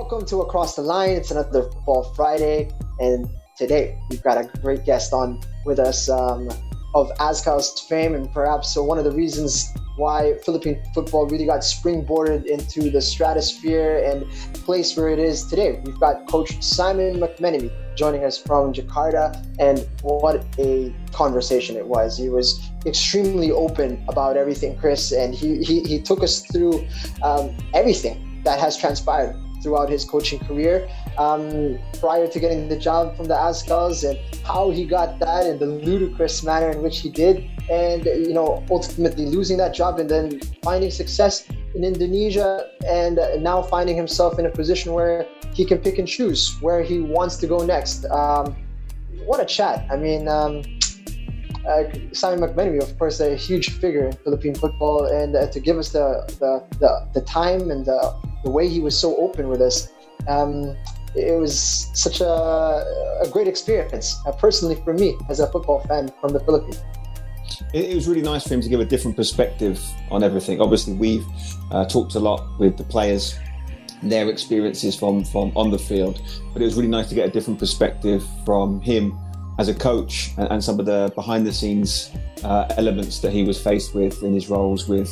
Welcome to Across the Line. It's another Football Friday, and today we've got a great guest on with us of Azkals fame, and perhaps one of the reasons why Philippine football really got springboarded into the stratosphere and the place where it is today. We've got Coach Simon McMenemy joining us from Jakarta, and what a conversation it was. He was extremely open about everything, Chris, and he took us through everything that has transpired throughout his coaching career, prior to getting the job from the Azkals, and how he got that and the ludicrous manner in which he did, and ultimately losing that job and then finding success in Indonesia, and now finding himself in a position where he can pick and choose where he wants to go next. What a chat. I mean, Simon McMenemy, of course, a huge figure in Philippine football, and to give us the time and the way he was so open with us, it was such a great experience, personally, for me as a football fan from the Philippines. It was really nice for him to give a different perspective on everything. Obviously, we've talked a lot with the players, their experiences from on the field, but it was really nice to get a different perspective from him as a coach, and some of the behind-the-scenes elements that he was faced with in his roles with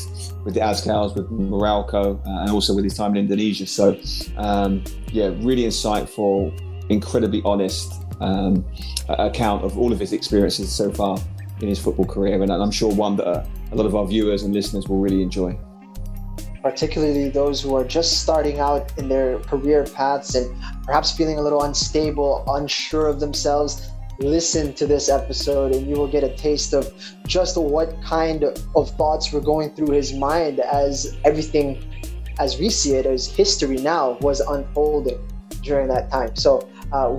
the Azkals, with Muralco, and also with his time in Indonesia. So, yeah, really insightful, incredibly honest account of all of his experiences so far in his football career, and I'm sure one that a lot of our viewers and listeners will really enjoy. Particularly those who are just starting out in their career paths and perhaps feeling a little unstable, unsure of themselves. Listen to this episode and you will get a taste of just what kind of thoughts were going through his mind as everything, as we see it, as history now, was unfolding during that time. So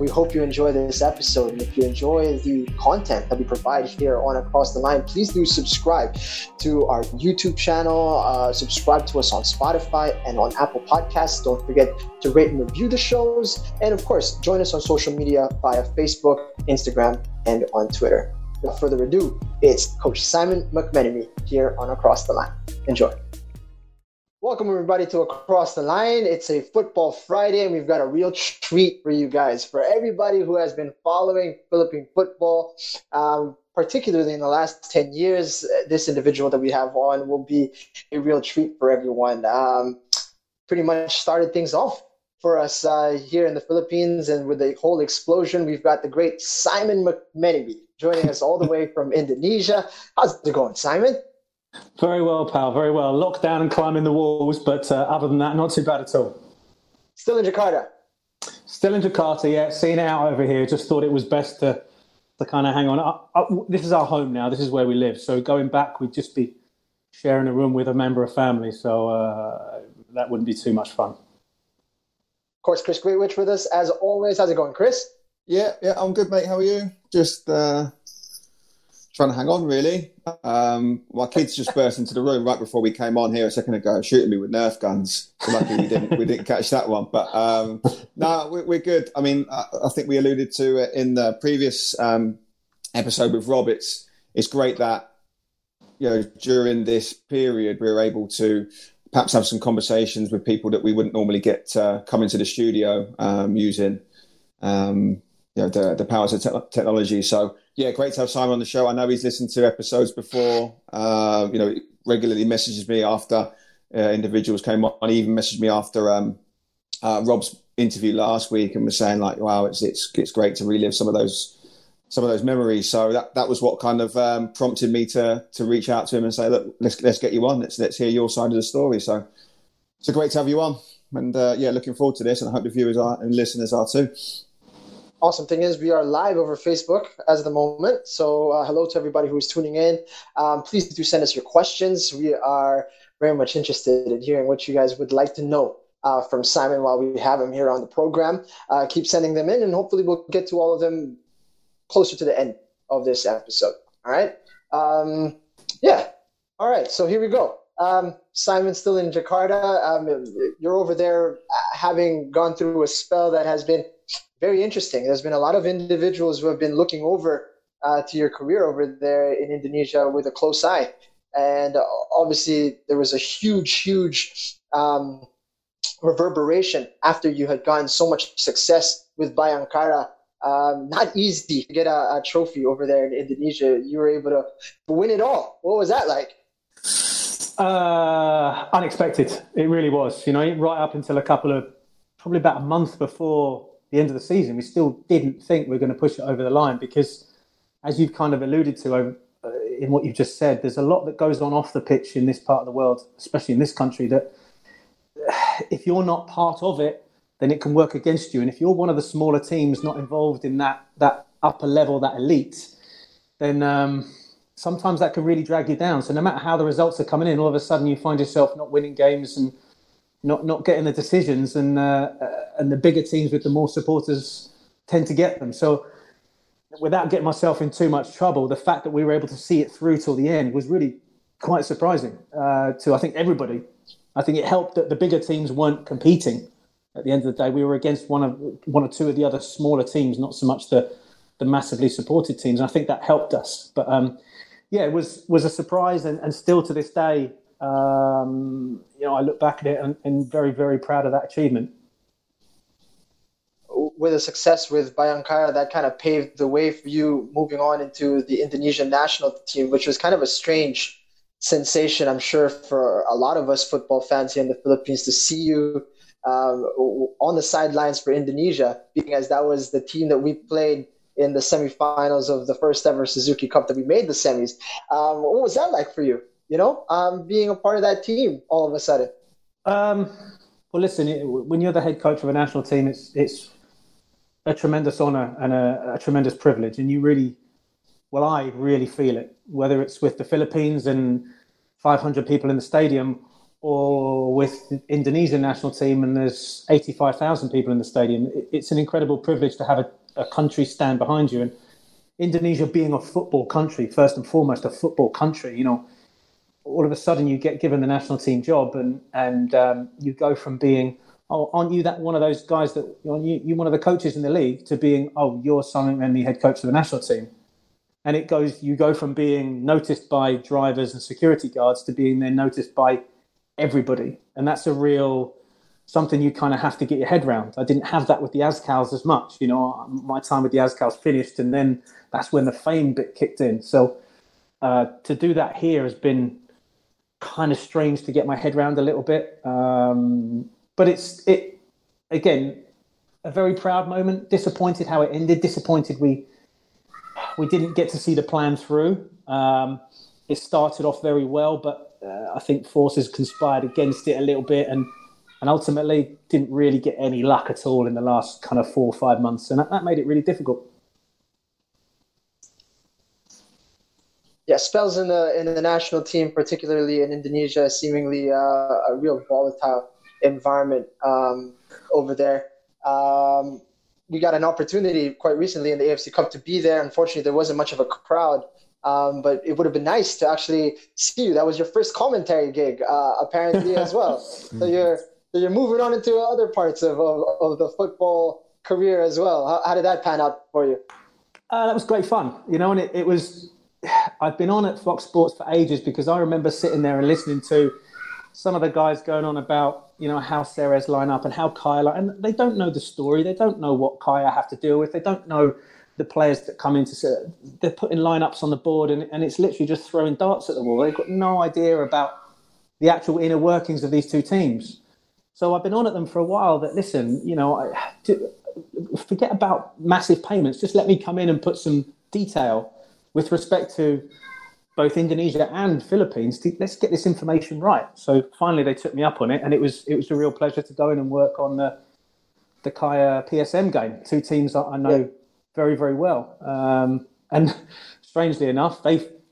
we hope you enjoy this episode, and if you enjoy the content that we provide here on Across the Line, please do subscribe to our YouTube channel, subscribe to us on Spotify and on Apple Podcasts. Don't forget to rate and review the shows, and of course join us on social media via Facebook, Instagram, and on Twitter. Without further ado, it's Coach Simon McMenemy here on Across the Line. Enjoy. Welcome, everybody, to Across the Line. It's a Football Friday, and we've got a real treat for you guys. For everybody who has been following Philippine football, particularly in the last 10 years, this individual that we have on will be a real treat for everyone. Pretty much started things off for us here in the Philippines, and with the whole explosion, we've got the great Simon McMenemy joining us all the way from Indonesia. How's it going, Simon? Very well, pal. Very well. Lockdown and climbing the walls, but other than that, not too bad at all. Still in Jakarta? Still in Jakarta, yeah. Seeing it out over here. Just thought it was best to kind of hang on. This is our home now. This is where we live. So going back, we'd just be sharing a room with a member of family. So that wouldn't be too much fun. Of course, Chris Greatwich with us, as always. How's it going, Chris? Yeah, I'm good, mate. How are you? Just... trying to hang on, really. My kids just burst into the room right before we came on here a second ago, shooting me with Nerf guns. So lucky we didn't catch that one. But no, we're good. I mean, I think we alluded to it in the previous episode with Rob. It's great that during this period we're able to perhaps have some conversations with people that we wouldn't normally get come into the studio using. The powers of technology. So, yeah, great to have Simon on the show. I know he's listened to episodes before. He regularly messages me after individuals came on. He even messaged me after Rob's interview last week and was saying, like, wow, it's great to relive some of those memories. So that was what kind of prompted me to reach out to him and say, look, let's get you on. Let's hear your side of the story. So it's great to have you on. And, yeah, looking forward to this. And I hope the viewers are and listeners are too. Awesome thing is we are live over Facebook as of the moment. So hello to everybody who is tuning in. Please do send us your questions. We are very much interested in hearing what you guys would like to know from Simon while we have him here on the program. Keep sending them in, and hopefully we'll get to all of them closer to the end of this episode. All right. Yeah. All right. So here we go. Simon's still in Jakarta. You're over there having gone through a spell that has been very interesting. There's been a lot of individuals who have been looking over to your career over there in Indonesia with a close eye. And obviously there was a huge reverberation after you had gotten so much success with Bhayangkara. Not easy to get a trophy over there in Indonesia. You were able to win it all. What was that like? Unexpected. It really was. You know, right up until probably about a month before the end of the season, we still didn't think we were going to push it over the line because, as you've kind of alluded to in what you've just said, there's a lot that goes on off the pitch in this part of the world, especially in this country, that if you're not part of it, then it can work against you. And if you're one of the smaller teams not involved in that upper level, that elite, then sometimes that can really drag you down. So no matter how the results are coming in, all of a sudden you find yourself not winning games and not getting the decisions. And the bigger teams with the more supporters tend to get them. So without getting myself in too much trouble, the fact that we were able to see it through till the end was really quite surprising to, I think, everybody. I think it helped that the bigger teams weren't competing. At the end of the day, we were against one or two of the other smaller teams, not so much the massively supported teams. And I think that helped us. But it was a surprise, and still to this day, I look back at it and very, very proud of that achievement. With a success with Bhayangkara, that kind of paved the way for you moving on into the Indonesian national team, which was kind of a strange sensation, I'm sure, for a lot of us football fans here in the Philippines to see you on the sidelines for Indonesia, being as that was the team that we played in the semifinals of the first ever Suzuki Cup that we made the semis. What was that like for you? You know, being a part of that team all of a sudden. Well, listen, when you're the head coach of a national team, it's a tremendous honor and a tremendous privilege, and I really feel it. Whether it's with the Philippines and 500 people in the stadium, or with the Indonesian national team and there's 85,000 people in the stadium, it's an incredible privilege to have a country stand behind you. And Indonesia being a football country, first and foremost, a football country, you know, all of a sudden you get given the national team job and you go from being, oh, aren't you that one of those guys that you're one of the coaches in the league, to being, oh, you're Simon McMenemy, head coach of the national team. And you go from being noticed by drivers and security guards to being then noticed by everybody. And that's something you kind of have to get your head around. I didn't have that with the Azkals as much. You know, my time with the Azkals finished, and then that's when the fame bit kicked in. So to do that here has been kind of strange to get my head around a little bit. But it's again, a very proud moment. Disappointed how it ended. Disappointed we didn't get to see the plan through. It started off very well, but I think forces conspired against it a little bit and ultimately didn't really get any luck at all in the last kind of 4 or 5 months. And that made it really difficult. Yeah, spells in the national team, particularly in Indonesia, seemingly a real volatile environment over there. We got an opportunity quite recently in the AFC Cup to be there. Unfortunately, there wasn't much of a crowd. But it would have been nice to actually see you. That was your first commentary gig, apparently, as well. So you're moving on into other parts of the football career as well. How did that pan out for you? That was great fun, you know. And it was. I've been on at Fox Sports for ages because I remember sitting there and listening to some of the guys going on about, you know, how Ceres line up and how Kaya and they don't know the story. They don't know what Kaya have to deal with. They don't know the players that come into, they're putting lineups on the board and it's literally just throwing darts at the wall. They've got no idea about the actual inner workings of these two teams. So I've been on at them for a while that, listen, you know, forget about massive payments. Just let me come in and put some detail with respect to both Indonesia and Philippines. Let's get this information right. So finally they took me up on it, and it was a real pleasure to go in and work on the Kaya PSM game. Two teams that I know very, very well. And strangely enough,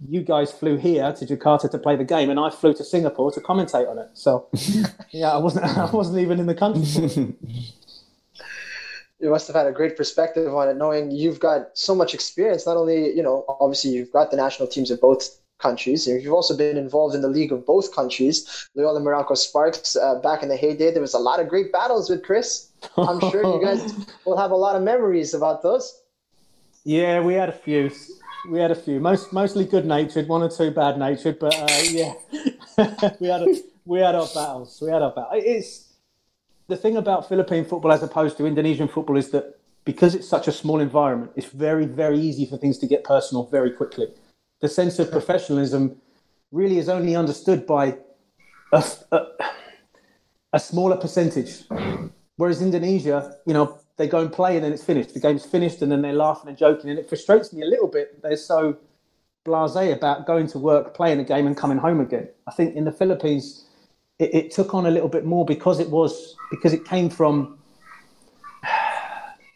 you guys flew here to Jakarta to play the game, and I flew to Singapore to commentate on it. So, yeah, I wasn't even in the country. You must have had a great perspective on it, knowing you've got so much experience. Not only, you know, obviously you've got the national teams of both countries. You've also been involved in the league of both countries. Loyola, Muralco, Sparks, back in the heyday, there was a lot of great battles with Chris. I'm sure you guys will have a lot of memories about those. Yeah, we had a few. Mostly good-natured, one or two bad-natured, but yeah, we had our battles. the thing about Philippine football as opposed to Indonesian football is that because it's such a small environment, it's very, very easy for things to get personal very quickly. The sense of professionalism really is only understood by a smaller percentage. Whereas Indonesia, you know, they go and play and then it's finished. The game's finished and then they're laughing and joking. And it frustrates me a little bit. They're so blasé about going to work, playing a game and coming home again. I think in the Philippines, it took on a little bit more because it came from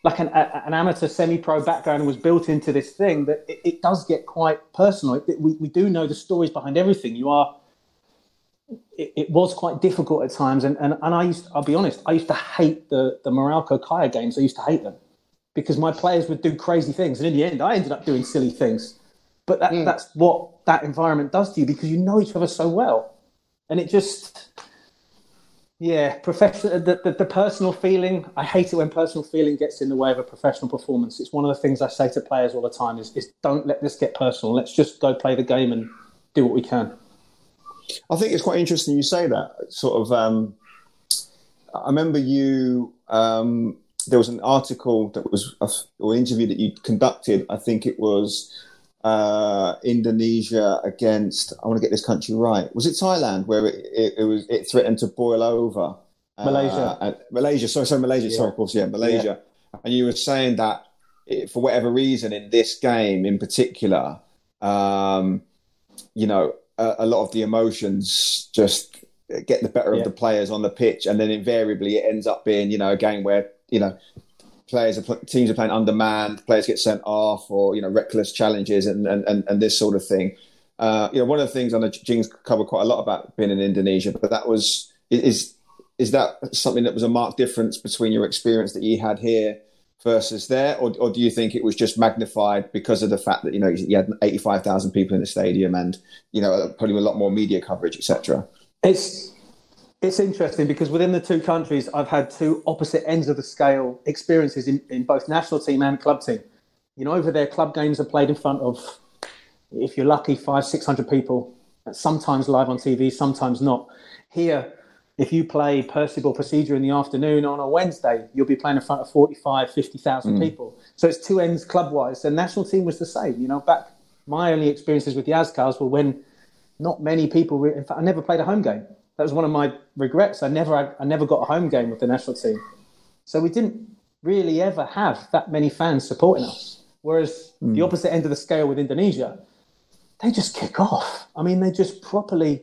like an amateur semi-pro background and was built into this thing that it does get quite personal. We do know the stories behind everything. It was quite difficult at times. And I'll be honest, I used to hate the Muralco Kaya games. I used to hate them because my players would do crazy things. And in the end, I ended up doing silly things. But that's what that environment does to you because you know each other so well. And it just, the personal feeling, I hate it when personal feeling gets in the way of a professional performance. It's one of the things I say to players all the time is don't let this get personal. Let's just go play the game and do what we can. I think it's quite interesting you say that. Sort of, I remember you. There was an article that was or interview that you conducted. I think it was Indonesia against. I want to get this country right. Was it Thailand where it threatened to boil over? Malaysia. Malaysia. Yeah. Sorry, of course. Yeah, Malaysia. Yeah. And you were saying that for whatever reason in this game in particular, you know. A lot of the emotions just get the better of the players on the pitch, and then invariably it ends up being, you know, a game where, you know, teams are playing undermanned, players get sent off, or, you know, reckless challenges and this sort of thing. You know, one of the things I know Jing's covered quite a lot about being in Indonesia, but that was is that something that was a marked difference between your experience that you had here versus there, or do you think it was just magnified because of the fact that, you know, you had 85,000 people in the stadium and, you know, probably a lot more media coverage, etc.? It's interesting because within the two countries, I've had two opposite ends of the scale experiences in both national team and club team. You know, over there, club games are played in front of, if you're lucky, 500-600 people, sometimes live on TV, sometimes not. Here, if you play Percival Procedure in the afternoon on a Wednesday, you'll be playing in front of 45,000-50,000 people. So it's two ends club-wise. The national team was the same. You know, back my only experiences with the Azkals were when not many people. In fact, I never played a home game. That was one of my regrets. I never got a home game with the national team. So we didn't really ever have that many fans supporting us. Whereas the opposite end of the scale with Indonesia, they just kick off. I mean, they just properly.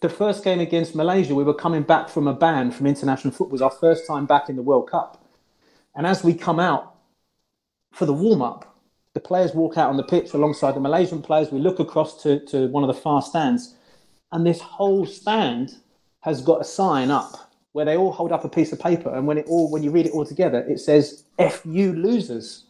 The first game against Malaysia, we were coming back from a ban from international football. It was our first time back in the World Cup. And as we come out for the warm-up, the players walk out on the pitch alongside the Malaysian players. We look across to one of the far stands. And this whole stand has got a sign up where they all hold up a piece of paper. And when you read it all together, it says, "F you losers."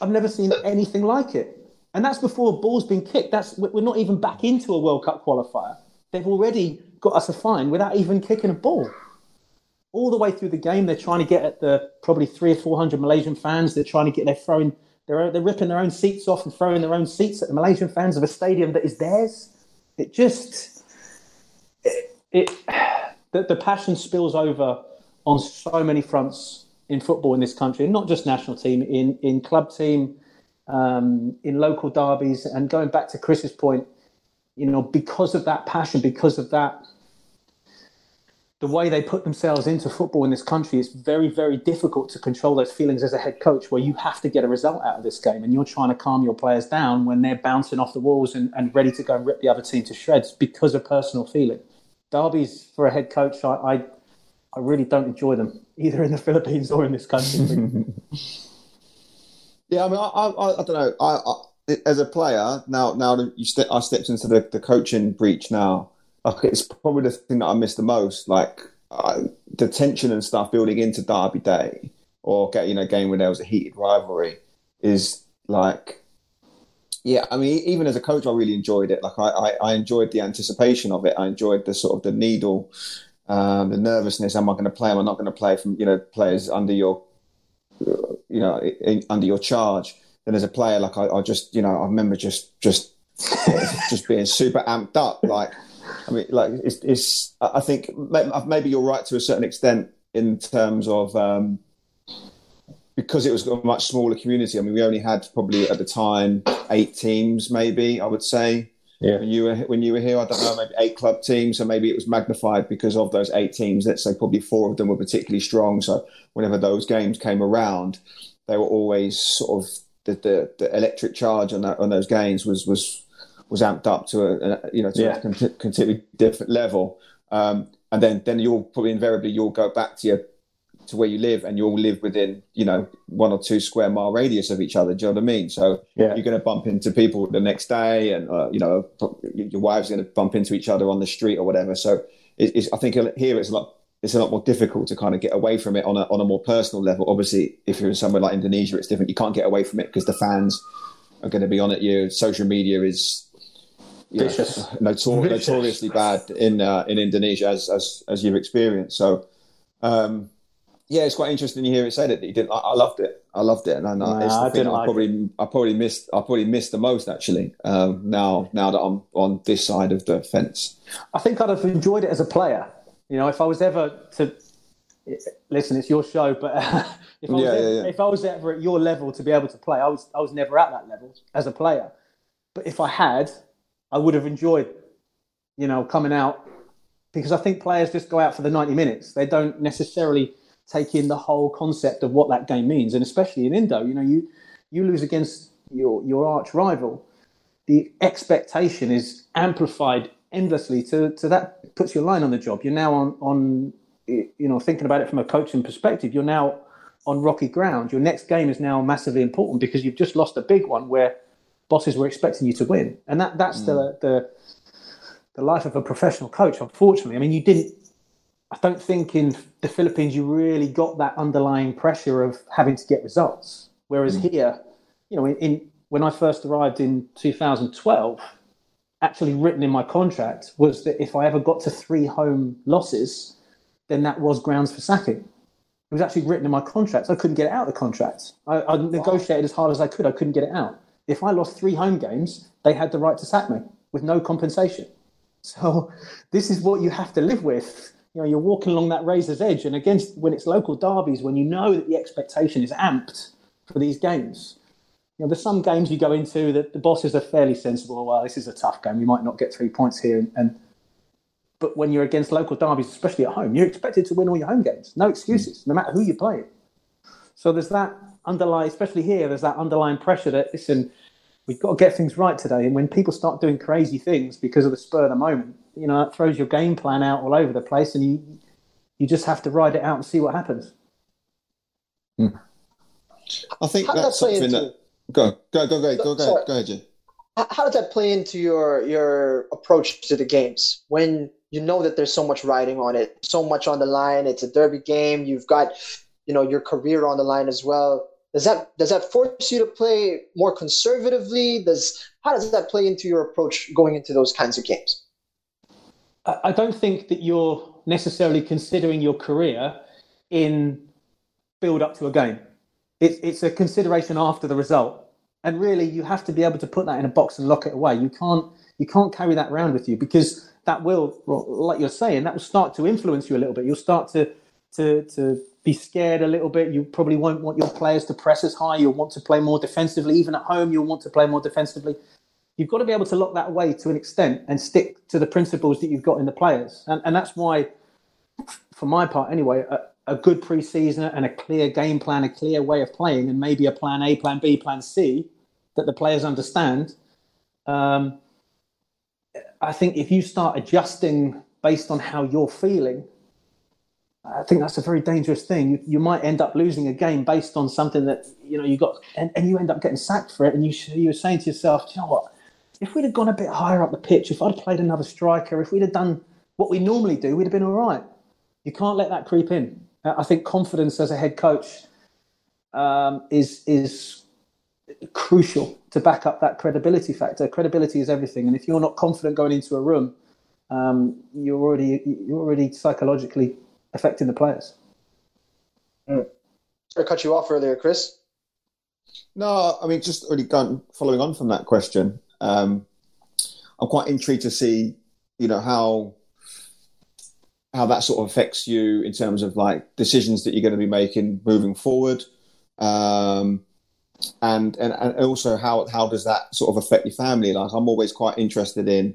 I've never seen anything like it. And that's before a ball's been kicked. We're not even back into a World Cup qualifier. They've already got us a fine without even kicking a ball. All the way through the game, they're trying to get at the probably 300 or 400 Malaysian fans. They're ripping their own seats off and throwing their own seats at the Malaysian fans of a stadium that is theirs. The passion spills over on so many fronts in football in this country, and not just national team, in club team. In local derbies, and going back to Chris's point, you know, because of that passion, because of that, the way they put themselves into football in this country, it's very, very difficult to control those feelings as a head coach, where you have to get a result out of this game and you're trying to calm your players down when they're bouncing off the walls and ready to go and rip the other team to shreds because of personal feeling. Derbies for a head coach, I really don't enjoy them, either in the Philippines or in this country. Yeah, I mean, I don't know. I as a player now that I stepped into the coaching breach now, like, it's probably the thing that I miss the most. Like the tension and stuff building into Derby Day, or a game where there was a heated rivalry, is like, yeah. I mean, even as a coach, I really enjoyed it. Like I enjoyed the anticipation of it. I enjoyed the sort of the needle, the nervousness. Am I going to play? Am I not going to play? From players under your. Under your charge. Then as a player, like I remember just being super amped up. Like I mean, like, it's I think maybe you're right to a certain extent in terms of because it was a much smaller community. I mean, we only had probably at the time 8 teams, maybe, I would say. Yeah. When you were here, I don't know, maybe 8 club teams. So maybe it was magnified because of those 8 teams. Let's say probably 4 of them were particularly strong. So whenever those games came around, they were always sort of the electric charge on those games was amped up to a completely different level. And then you'll probably invariably you'll go back to where you live, and you'll live within 1 or 2 square mile radius of each other. Do you know what I mean? So you're going to bump into people the next day, and your wife's going to bump into each other on the street or whatever. So I think here it's a lot more difficult to kind of get away from it on a more personal level. Obviously, if you're in somewhere like Indonesia, it's different. You can't get away from it because the fans are going to be on at you. Social media is notoriously bad in Indonesia, as you've experienced. So, it's quite interesting to hear it say that you didn't. I loved it. I probably missed the most, actually. Now that I'm on this side of the fence, I think I'd have enjoyed it as a player. If I was ever to listen, it's your show, but if I was ever at your level to be able to play, I was never at that level as a player. But if I had, I would have enjoyed, coming out, because I think players just go out for the 90 minutes. They don't necessarily take in the whole concept of what that game means. And especially in Indo, you lose against your arch rival. The expectation is amplified endlessly to that puts your line on the job. You're now on thinking about it from a coaching perspective, you're now on rocky ground. Your next game is now massively important because you've just lost a big one where bosses were expecting you to win, and that's the life of a professional coach, unfortunately. I mean, you didn't. I don't think in the Philippines you really got that underlying pressure of having to get results. Whereas here, when I first arrived in 2012, actually written in my contract was that if I ever got to 3 home losses, then that was grounds for sacking. It was actually written in my contract. So I couldn't get it out of the contract. I negotiated as hard as I could. I couldn't get it out. If I lost 3 home games, they had the right to sack me with no compensation. So this is what you have to live with. You're walking along that razor's edge, and against when it's local derbies, when you know that the expectation is amped for these games. There's some games you go into that the bosses are fairly sensible. Well, this is a tough game. You might not get 3 points here. But when you're against local derbies, especially at home, you're expected to win all your home games. No excuses, no matter who you play. So there's that underlying, especially here, there's that underlying pressure that, listen, we've got to get things right today. And when people start doing crazy things because of the spur of the moment, that throws your game plan out all over the place, and you just have to ride it out and see what happens. Mm. I think that's something that... Go ahead, Jim. How does that play into your approach to the games when you know that there's so much riding on it, so much on the line? It's a derby game. You've got, your career on the line as well. Does that force you to play more conservatively? How does that play into your approach going into those kinds of games? I don't think that you're necessarily considering your career in build up to a game. It's a consideration after the result. And really, you have to be able to put that in a box and lock it away. You can't carry that around with you, because that will, like you're saying, that will start to influence you a little bit. You'll start to be scared a little bit. You probably won't want your players to press as high. You'll want to play more defensively. Even at home, you'll want to play more defensively. You've got to be able to lock that away to an extent and stick to the principles that you've got in the players. And that's why, for my part anyway... a good pre-season and a clear game plan, a clear way of playing, and maybe a plan A, plan B, plan C that the players understand. I think if you start adjusting based on how you're feeling, I think that's a very dangerous thing. You might end up losing a game based on something that you got, and you end up getting sacked for it. And you were saying to yourself, do you know what? If we'd have gone a bit higher up the pitch, if I'd played another striker, if we'd have done what we normally do, we'd have been all right. You can't let that creep in. I think confidence as a head coach is crucial to back up that credibility factor. Credibility is everything, and if you're not confident going into a room, you're already psychologically affecting the players. Mm. I cut you off earlier, Chris. No, I mean, just really following on from that question, I'm quite intrigued to see you know, how that sort of affects you in terms of like decisions that you're going to be making moving forward. And also how does that sort of affect your family? Like, I'm always quite interested in,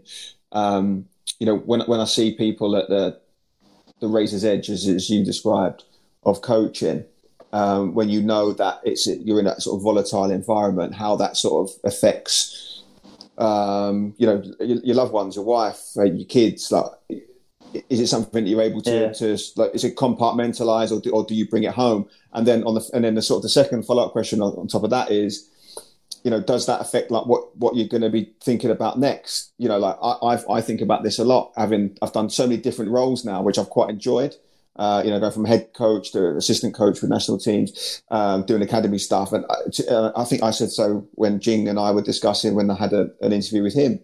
you know, when I see people at the razor's edge, as you described, of coaching, when you know that you're in that sort of volatile environment, how that sort of affects, you know, your loved ones, your wife, your kids. Like, is it something that you're able to like? Is it compartmentalized, or do you bring it home? And then the sort of the second follow up question on top of that is, you know, does that affect like what you're going to be thinking about next? You know, like I think about this a lot. I've done so many different roles now, which I've quite enjoyed. You know, going from head coach to assistant coach for national teams, doing academy stuff. And I think I said so when Jing and I were discussing when I had an interview with him.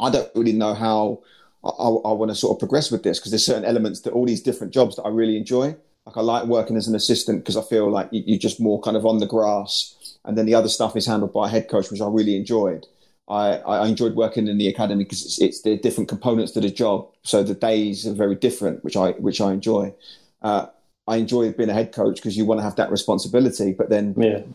I don't really know how I want to sort of progress with this, because there's certain elements to all these different jobs that I really enjoy. Like, I like working as an assistant because I feel like you're just more kind of on the grass, and then the other stuff is handled by a head coach, which I really enjoyed. I enjoyed working in the academy because it's the different components to the job. So the days are very different, which I enjoy. I enjoy being a head coach because you want to have that responsibility, but then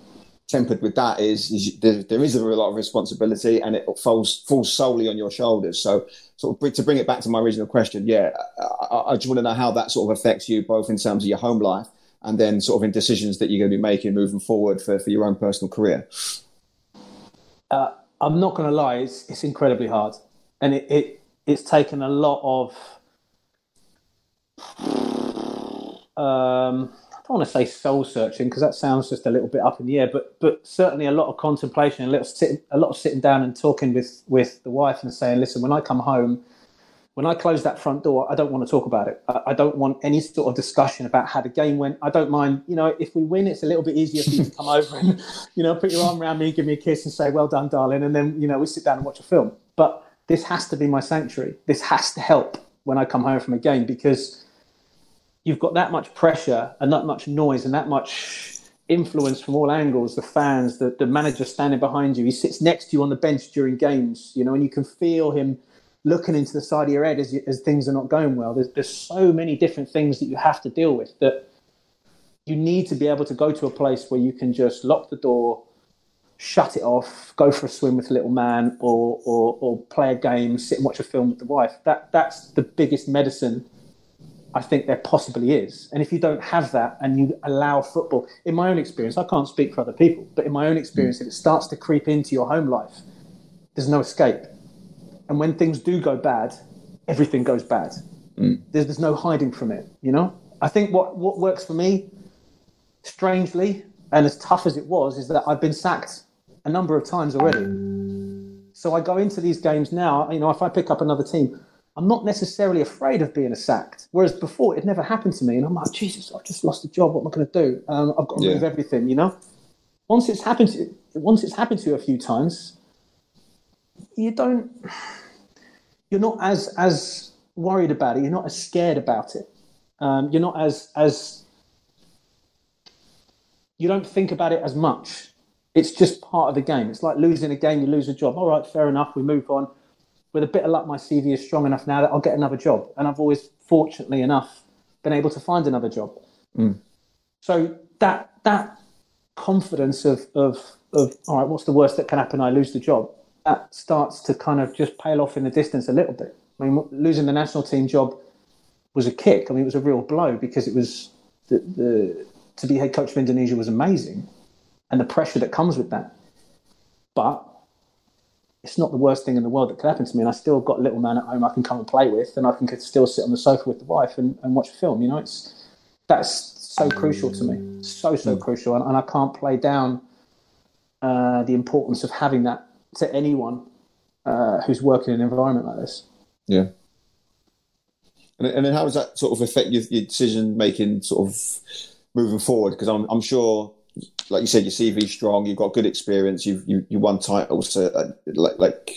tempered with that is there is a lot of responsibility, and it falls solely on your shoulders. So sort of to bring it back to my original question, I just want to know how that sort of affects you both in terms of your home life and then sort of in decisions that you're going to be making moving forward for your own personal career. I'm not going to lie, it's incredibly hard. And it's taken a lot of, I don't want to say soul searching, because that sounds just a little bit up in the air, but certainly a lot of contemplation, a lot of sitting down and talking with the wife and saying, listen, when I come home, when I close that front door, I don't want to talk about it. I don't want any sort of discussion about how the game went. I don't mind, you know, if we win, it's a little bit easier for you to come over and, you know, put your arm around me and give me a kiss and say, well done, darling. And then, you know, we sit down and watch a film. But this has to be my sanctuary. This has to help when I come home from a game, because you've got that much pressure and that much noise and that much influence from all angles, the fans, the manager standing behind you. He sits next to you on the bench during games, you know, and you can feel him looking into the side of your head as things are not going well. There's so many different things that you have to deal with that you need to be able to go to a place where you can just lock the door, shut it off, go for a swim with a little man, or play a game, sit and watch a film with the wife. That's the biggest medicine I think there possibly is. And if you don't have that and you allow football, in my own experience, I can't speak for other people, but in my own experience, if it starts to creep into your home life, there's no escape. And when things do go bad, everything goes bad. There's no hiding from it, you know? I think what works for me, strangely, and as tough as it was, is that I've been sacked a number of times already. So I go into these games now, you know, if I pick up another team, I'm not necessarily afraid of being sacked. Whereas before, it never happened to me. And I'm like, Jesus, I've just lost a job. What am I going to do? I've got to move everything, you know? Once it's happened to you a few times, you're not as worried about it. You're not as scared about it. You're not as you don't think about it as much. It's just part of the game. It's like losing a game, you lose a job. All right, fair enough. We move on. With a bit of luck, my CV is strong enough now that I'll get another job. And I've always, fortunately enough, been able to find another job. So that confidence of all right, what's the worst that can happen? I lose the job. That starts to kind of just pale off in the distance a little bit. I mean, losing the national team job was a kick. I mean, it was a real blow, because it was to be head coach of Indonesia was amazing, and the pressure that comes with that. But it's not the worst thing in the world that could happen to me, and I still got a little man at home I can come and play with, and I can still sit on the sofa with the wife and watch a film. You know, that's so crucial to me, so crucial, and I can't play down the importance of having that to anyone who's working in an environment like this. Yeah. And then how does that sort of affect your decision-making sort of moving forward? Because I'm sure, like you said, your CV's strong, you've got good experience, you won titles, so like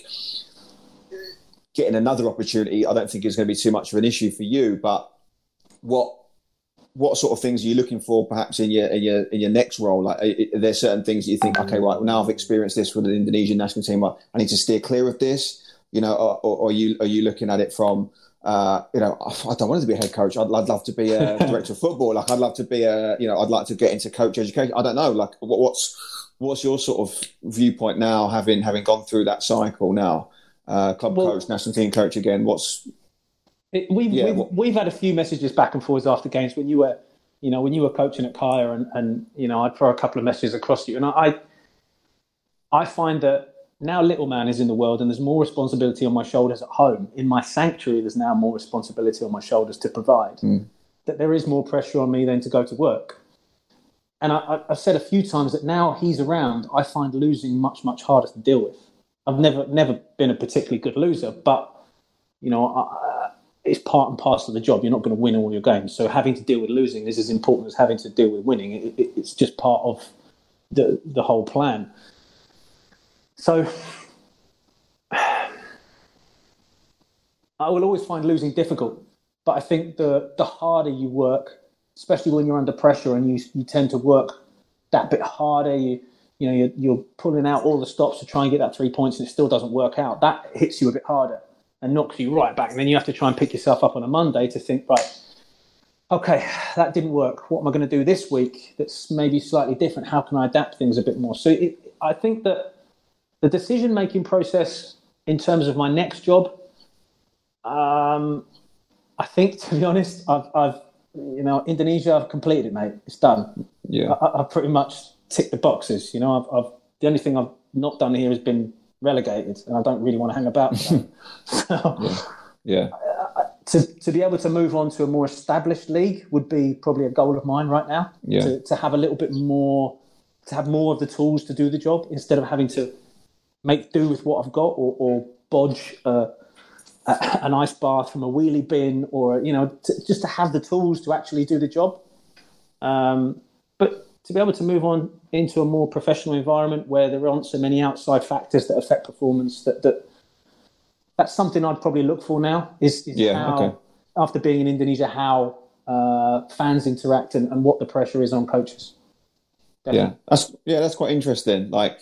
getting another opportunity, I don't think is going to be too much of an issue for you, but what sort of things are you looking for, perhaps in your next role? Like, are there certain things that you think, okay, right, well, now I've experienced this with an Indonesian national team, I need to steer clear of this. You know, or are you looking at it from, you know, I don't want to be a head coach. I'd love to be a director of football. Like, I'd love to be a, you know, I'd like to get into coach education. I don't know. Like, what's your sort of viewpoint now, having gone through that cycle now? Club coach, national team coach again. We've had a few messages back and forth after games when you were coaching at Kaya, and you know, I'd throw a couple of messages across you, and I find that. Now little man is in the world and there's more responsibility on my shoulders at home. In my sanctuary, there's now more responsibility on my shoulders to provide. That there is more pressure on me than to go to work. And I've said a few times that now he's around, I find losing much, much harder to deal with. I've never been a particularly good loser, but, you know, it's part and parcel of the job. You're not going to win all your games. So having to deal with losing is as important as having to deal with winning. It's just part of the whole plan. So I will always find losing difficult, but I think the harder you work, especially when you're under pressure and you tend to work that bit harder, you're pulling out all the stops to try and get that 3 points and it still doesn't work out. That hits you a bit harder and knocks you right back. And then you have to try and pick yourself up on a Monday to think, right, okay, that didn't work. What am I going to do this week that's maybe slightly different? How can I adapt things a bit more? So I think that the decision-making process in terms of my next job, I think, to be honest, I've Indonesia, I've completed it, mate. It's done. Yeah, I've pretty much ticked the boxes. You know, I've the only thing I've not done here has been relegated, and I don't really want to hang about for that. So, yeah. To be able to move on to a more established league would be probably a goal of mine right now. Yeah. To have a little bit more, to have more of the tools to do the job instead of having to make do with what I've got, or bodge an ice bath from a wheelie bin, or, you know, just to have the tools to actually do the job. But to be able to move on into a more professional environment where there aren't so many outside factors that affect performance, that's something I'd probably look for now, after being in Indonesia, how fans interact and what the pressure is on coaches. Definitely. Yeah, that's quite interesting. Like,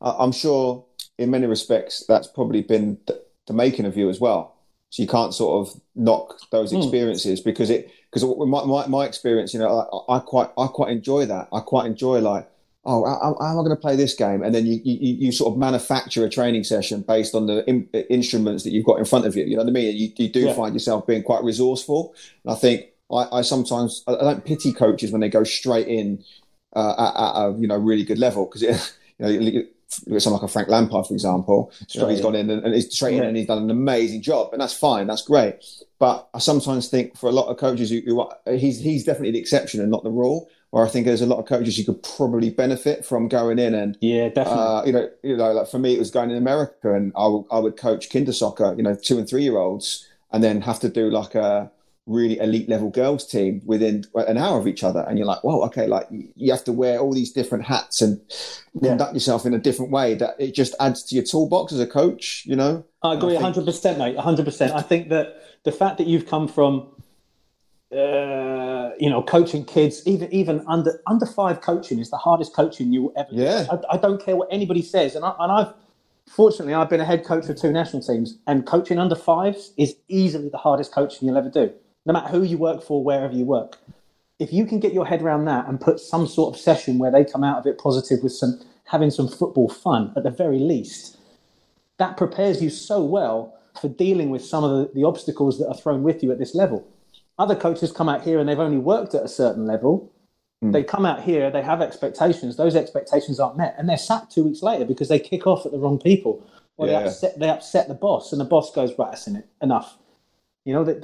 I'm sure, in many respects, that's probably been the making of you as well. So you can't sort of knock those experiences because my experience, you know, I quite enjoy that. I quite enjoy, like, oh, how am I going to play this game? And then you sort of manufacture a training session based on the instruments that you've got in front of you. You know what I mean? You do find yourself being quite resourceful. And I think I sometimes, I don't pity coaches when they go straight in at a really good level, because look at someone like a Frank Lampard, for example. He's gone in and he's straight in and he's done an amazing job, and that's fine, that's great. But I sometimes think for a lot of coaches, he's definitely the exception and not the rule. Or I think there's a lot of coaches who could probably benefit from going in and definitely. You know, like for me, it was going in America, and I would coach kinder soccer, you know, 2 and 3 year olds, and then have to do like a really elite level girls team within an hour of each other, and you're like, whoa, okay, like you have to wear all these different hats and conduct yourself in a different way that it just adds to your toolbox as a coach, you know. I agree 100%, mate, 100%. I think that the fact that you've come from coaching kids, even under 5 coaching is the hardest coaching you will ever do. I don't care what anybody says, and I've fortunately, I've been a head coach for 2 national teams, and coaching under 5s is easily the hardest coaching you'll ever do. No matter who you work for, wherever you work. If you can get your head around that and put some sort of session where they come out of it positive with having some football fun at the very least, that prepares you so well for dealing with some of the obstacles that are thrown with you at this level. Other coaches come out here and they've only worked at a certain level. They come out here, they have expectations. Those expectations aren't met, and they're sacked 2 weeks later because they kick off at the wrong people, or they upset the boss, and the boss goes, right, that's enough. You know, they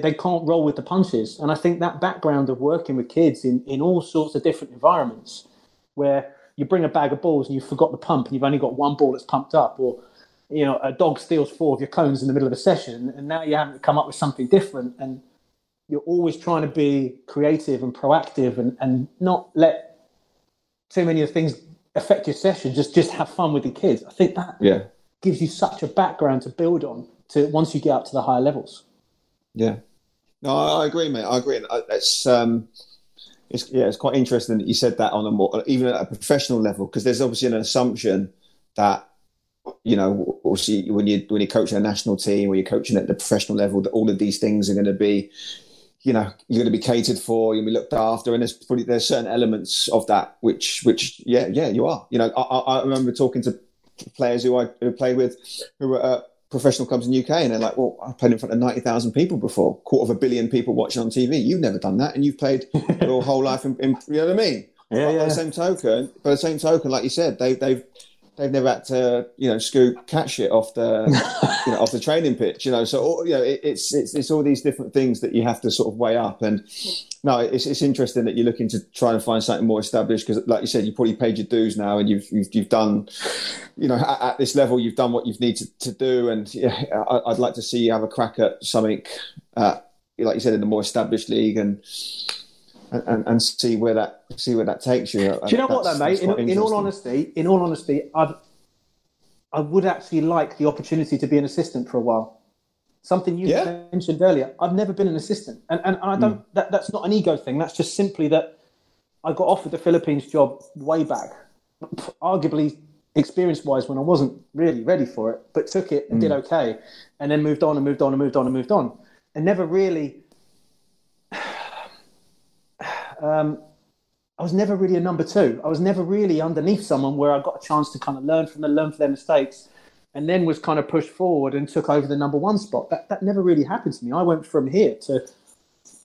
can't roll with the punches. And I think that background of working with kids in all sorts of different environments, where you bring a bag of balls and you forgot the pump and you've only got one ball that's pumped up, or, you know, a dog steals 4 of your cones in the middle of a session, and now you haven't come up with something different, and you're always trying to be creative and proactive and not let too many of the things affect your session. Just have fun with the kids. I think that gives you such a background to build on to once you get up to the higher levels. Yeah, no, I agree, mate. I agree. It's quite interesting that you said that on a more, even at a professional level, because there's obviously an assumption that you know, obviously when you're coaching a national team or you're coaching at the professional level, that all of these things are going to be, you know, you're going to be catered for, you'll be looked after, and there's certain elements of that which you are. You know, I remember talking to players who I play with who were professional clubs in the UK, and they're like, well, I played in front of 90,000 people before, 250,000 people watching on TV. You've never done that, and you've played your whole life in you know what I mean? Yeah, yeah. By the same token, like you said, they've never had to, you know, scoop cat shit off the you know, off the training pitch, you know. So all, you know, it's all these different things that you have to sort of weigh up. And no, it's interesting that you're looking to try and find something more established, because, like you said, you probably paid your dues now, and you've done, you know, at this level, you've done what you've needed to do. And yeah, I'd like to see you have a crack at something, like you said, in the more established league, and see where that takes you. Do you know what though, mate? In all honesty, I would actually like the opportunity to be an assistant for a while. Something you mentioned earlier. I've never been an assistant, and I don't. That's not an ego thing. That's just simply that I got offered the Philippines job way back, arguably experience-wise, when I wasn't really ready for it, but took it and did okay, and then moved on, and never really. I was never really a number two. I was never really underneath someone where I got a chance to kind of learn from their mistakes, and then was kind of pushed forward and took over the number one spot. That never really happened to me. I went from here to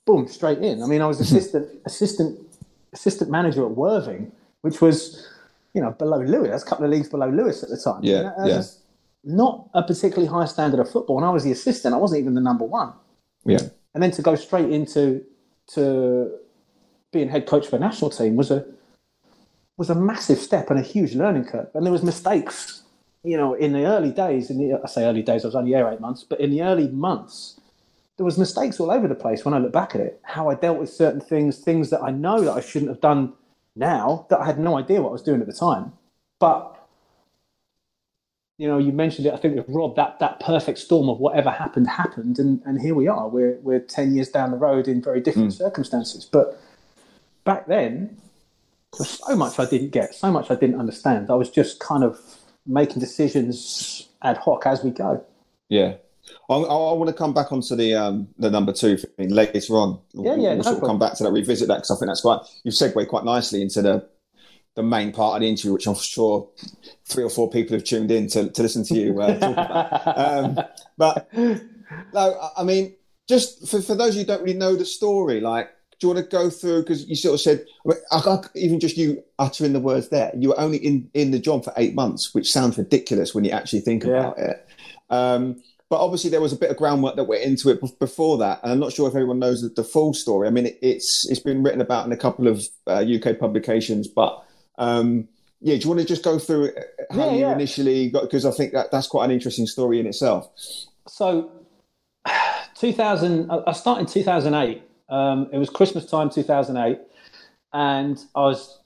boom, straight in. I mean, I was assistant manager at Worthing, which was, you know, below Lewes. That's a couple of leagues below Lewes at the time. Yeah, and that was not a particularly high standard of football. And I was the assistant. I wasn't even the number one. Yeah, and then to go straight into being head coach of a national team was a massive step and a huge learning curve. And there was mistakes, you know, in the early days. I say early days, I was only here 8 months, but in the early months, there was mistakes all over the place when I look back at it. How I dealt with certain things that I know that I shouldn't have done now, that I had no idea what I was doing at the time. But, you know, you mentioned it, I think with Rob, that perfect storm of whatever happened, and here we are. We're 10 years down the road in very different circumstances. But back then, there was so much I didn't get, so much I didn't understand. I was just kind of making decisions ad hoc as we go. Yeah. I want to come back onto the number two thing later on. We'll come back to that, revisit that, because I think that's quite, you've segued quite nicely into the main part of the interview, which I'm sure 3 or 4 people have tuned in to listen to you talk about. But, no, I mean, just for those who don't really know the story, like, do you want to go through, because you sort of said, I even just you uttering the words there, you were only in the job for 8 months, which sounds ridiculous when you actually think about it. But obviously there was a bit of groundwork that went into it before that. And I'm not sure if everyone knows the full story. I mean, it's been written about in a couple of UK publications, but do you want to just go through how you initially got, because I think that's quite an interesting story in itself. So I started in 2008. It was Christmas time, 2008, and I was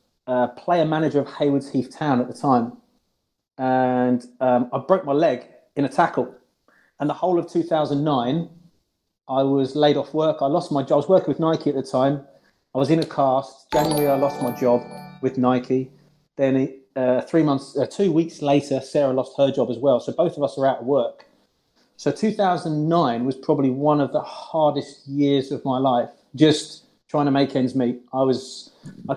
player manager of Haywards Heath Town at the time. And I broke my leg in a tackle. And the whole of 2009, I was laid off work. I lost my job. I was working with Nike at the time. I was in a cast. January, I lost my job with Nike. Then 2 weeks later, Sarah lost her job as well. So both of us are out of work. So 2009 was probably one of the hardest years of my life, just trying to make ends meet. I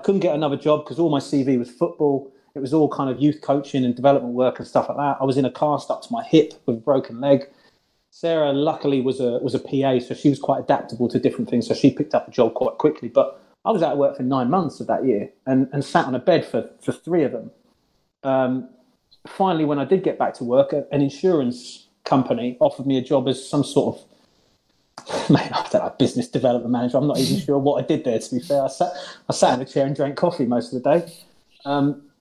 couldn't get another job because all my CV was football. It was all kind of youth coaching and development work and stuff like that. I was in a cast up to my hip with a broken leg. Sarah, luckily, was a PA, so she was quite adaptable to different things. So she picked up a job quite quickly. But I was out of work for 9 months of that year and sat on a bed for 3 of them. Finally, when I did get back to work, an insurance company offered me a job as some sort of, man, I don't know, business development manager. I'm not even sure what I did there, to be fair. I sat in a chair and drank coffee most of the day.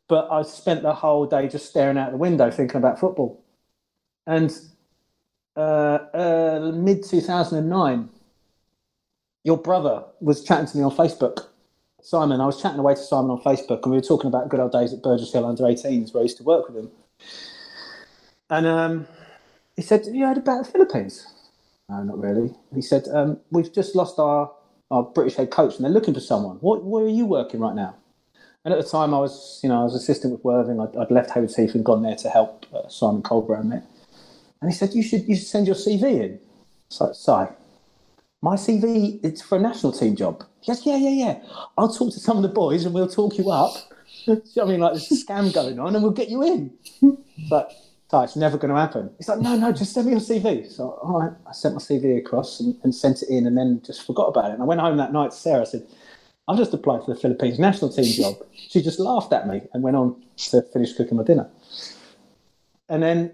But I spent the whole day just staring out the window thinking about football. And mid-2009, your brother was chatting to me on Facebook. Simon, I was chatting away to Simon on Facebook, and we were talking about good old days at Burgess Hill under 18s where I used to work with him. And he said, "Have you heard about the Philippines?" "No, not really." He said, "We've just lost our British head coach and they're looking for someone. Where are you working right now?" And at the time, I was, you know, I was assistant with Worthing. I'd left Haywards Heath and gone there to help Simon Colburn there. And he said, "You should send your CV in." So, my CV, it's for a national team job. He goes, "Yeah. I'll talk to some of the boys and we'll talk you up." You know what I mean? Like, there's a scam going on and we'll get you in. But so it's never going to happen. He's like, "No, just send me your CV." So, all right, I sent my CV across and sent it in, and then just forgot about it. And I went home that night to Sarah. I said, "I'll just apply for the Philippines national team job." She just laughed at me and went on to finish cooking my dinner. And then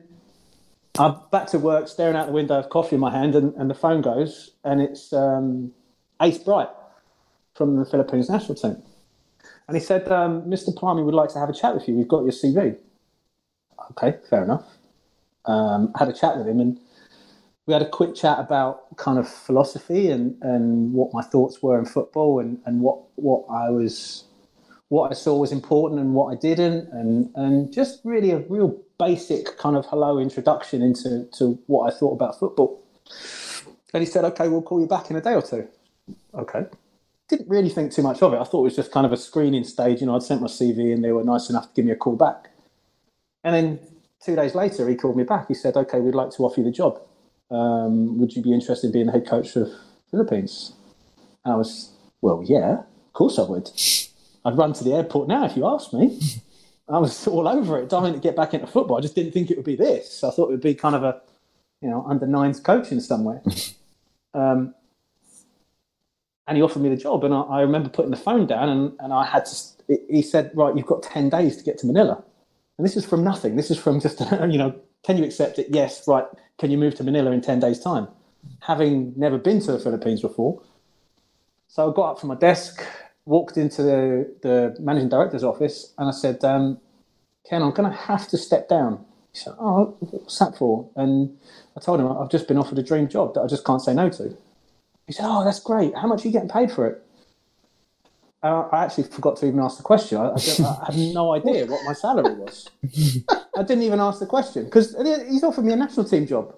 I'm back to work, staring out the window with coffee in my hand, and the phone goes, and it's Ace Bright from the Philippines national team. And he said, "Mr. Palmy would like to have a chat with you. We've got your CV." Okay, fair enough. I had a chat with him, and we had a quick chat about kind of philosophy and what my thoughts were in football and what I saw was important and what I didn't, and just really a real basic kind of hello introduction into what I thought about football. And he said, "Okay, we'll call you back in a day or two." Okay. Didn't really think too much of it. I thought it was just kind of a screening stage. You know, I'd sent my CV and they were nice enough to give me a call back. And then 2 days later, he called me back. He said, "Okay, we'd like to offer you the job. Would you be interested in being the head coach of Philippines?" And I was, "Well, yeah, of course I would. I'd run to the airport now if you asked me." I was all over it, dying to get back into football. I just didn't think it would be this. I thought it would be kind of a, you know, under-9s coaching somewhere. And he offered me the job, and I remember putting the phone down, and I had to. He said, "Right, you've got 10 days to get to Manila." And this is from nothing. This is from just, you know, "Can you accept it?" "Yes." "Right, can you move to Manila in 10 days' time?" Having never been to the Philippines before. So I got up from my desk, walked into the managing director's office, and I said, "Ken, I'm going to have to step down." He said, "Oh, what's that for?" And I told him, "I've just been offered a dream job that I just can't say no to." He said, "Oh, that's great. How much are you getting paid for it?" I actually forgot to even ask the question. I had no idea what my salary was. I didn't even ask the question because he's offered me a national team job.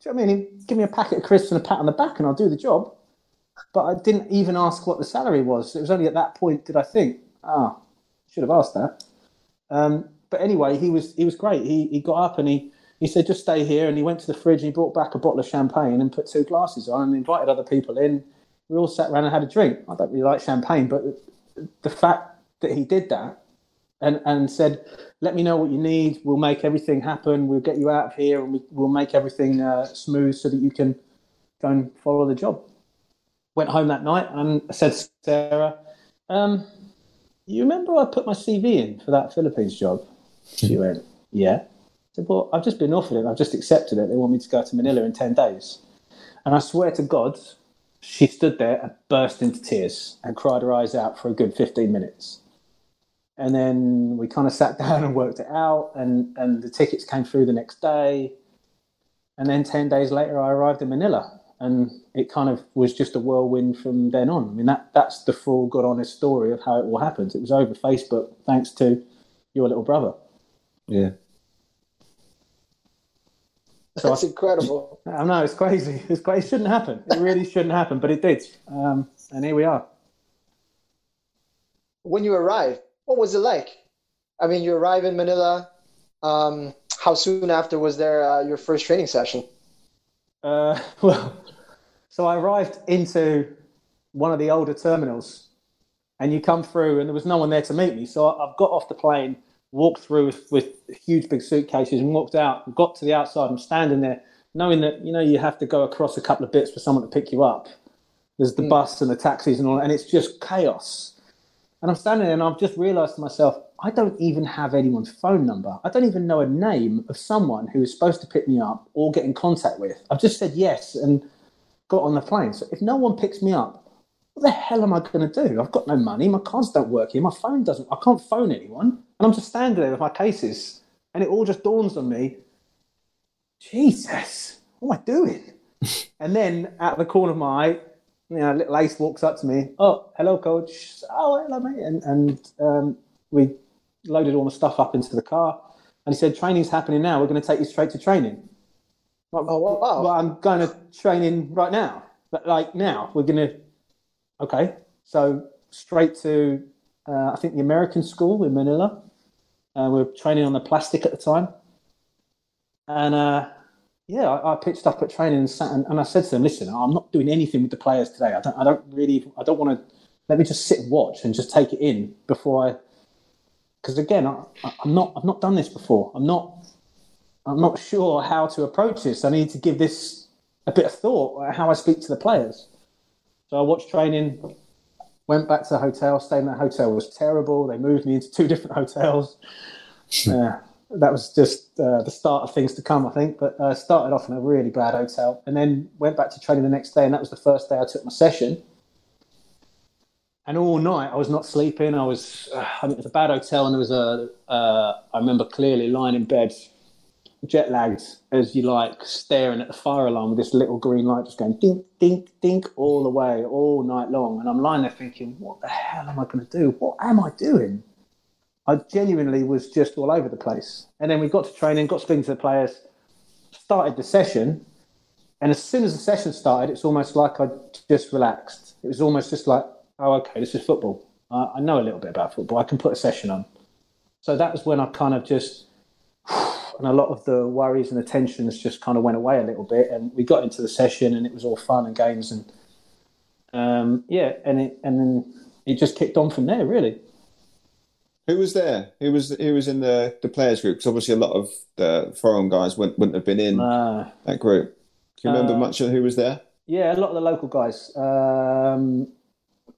Do you know what I mean? He'd give me a packet of crisps and a pat on the back and I'll do the job. But I didn't even ask what the salary was. It was only at that point did I think, should have asked that. But anyway, he was great. He got up and he said, "Just stay here." And he went to the fridge and he brought back a bottle of champagne and put 2 glasses on and invited other people in. We all sat around and had a drink. I don't really like champagne, but the fact that he did that and said, "Let me know what you need. We'll make everything happen. We'll get you out of here and we'll make everything smooth so that you can go and follow the job." Went home that night and I said to Sarah, "You remember I put my CV in for that Philippines job?" She went, "Yeah." I said, "Well, I've just been offered it. I've just accepted it. They want me to go to Manila in 10 days. And I swear to God, she stood there and burst into tears and cried her eyes out for a good 15 minutes. And then we kind of sat down and worked it out, and the tickets came through the next day. And then 10 days later, I arrived in Manila, and it kind of was just a whirlwind from then on. I mean, that's the full, good, honest story of how it all happened. It was over Facebook, thanks to your little brother. Yeah. That's incredible. I know, it's crazy. It shouldn't happen. It really shouldn't happen, but it did. And here we are. When you arrived, what was it like? I mean, you arrive in Manila. How soon after was there your first training session? So I arrived into one of the older terminals, and you come through, and there was no one there to meet me. So I've got off the plane, walked through with huge big suitcases, and walked out and got to the outside. I'm standing there knowing that, you know, you have to go across a couple of bits for someone to pick you up. There's the bus and the taxis and all that, and it's just chaos. And I'm standing there and I've just realised to myself, I don't even have anyone's phone number. I don't even know a name of someone who is supposed to pick me up or get in contact with. I've just said yes and got on the plane. So if no one picks me up, what the hell am I going to do? I've got no money. My cards don't work here. My phone doesn't. I can't phone anyone. And I'm just standing there with my cases, and it all just dawns on me, Jesus, what am I doing? And then out of the corner of my eye, you know, little Ace walks up to me. "Oh, hello, coach." "Oh, hello, mate." And we loaded all the stuff up into the car, and he said, "Training's happening now. We're going to take you straight to training." Like, "Oh, wow." "Well, I'm going to training right now. But, like, now. We're going to..." "Okay." So straight to I think the American school in Manila. We were training on the plastic at the time. And I pitched up at training and sat and I said to them, listen, I'm not doing anything with the players today. I don't want to, let me just sit and watch and just take it in because I've not done this before. I'm not sure how to approach this. I need to give this a bit of thought, how I speak to the players. So I watched training, went back to the hotel, stayed in that hotel. It was terrible. They moved me into 2 different hotels. That was just the start of things to come, I think. But I started off in a really bad hotel and then went back to training the next day, and that was the first day I took my session. And all night I was not sleeping. I mean, it was a bad hotel, and there was I remember clearly lying in bed, jet lagged as you like, staring at the fire alarm with this little green light just going dink, dink, dink all the way, all night long. And I'm lying there thinking, what the hell am I going to do? What am I doing? I genuinely was just all over the place. And then we got to training, got speaking to the players, started the session. And as soon as the session started, it's almost like I just relaxed. It was almost just like, oh, okay, this is football. I know a little bit about football. I can put a session on. So that was when I kind of just... And a lot of the worries and the tensions just kind of went away a little bit, and we got into the session, and it was all fun and games, and and then it just kicked on from there, really. Who was there? Who was in the players group? Because obviously a lot of the foreign guys wouldn't have been in that group. Do you remember much of who was there? Yeah, a lot of the local guys, a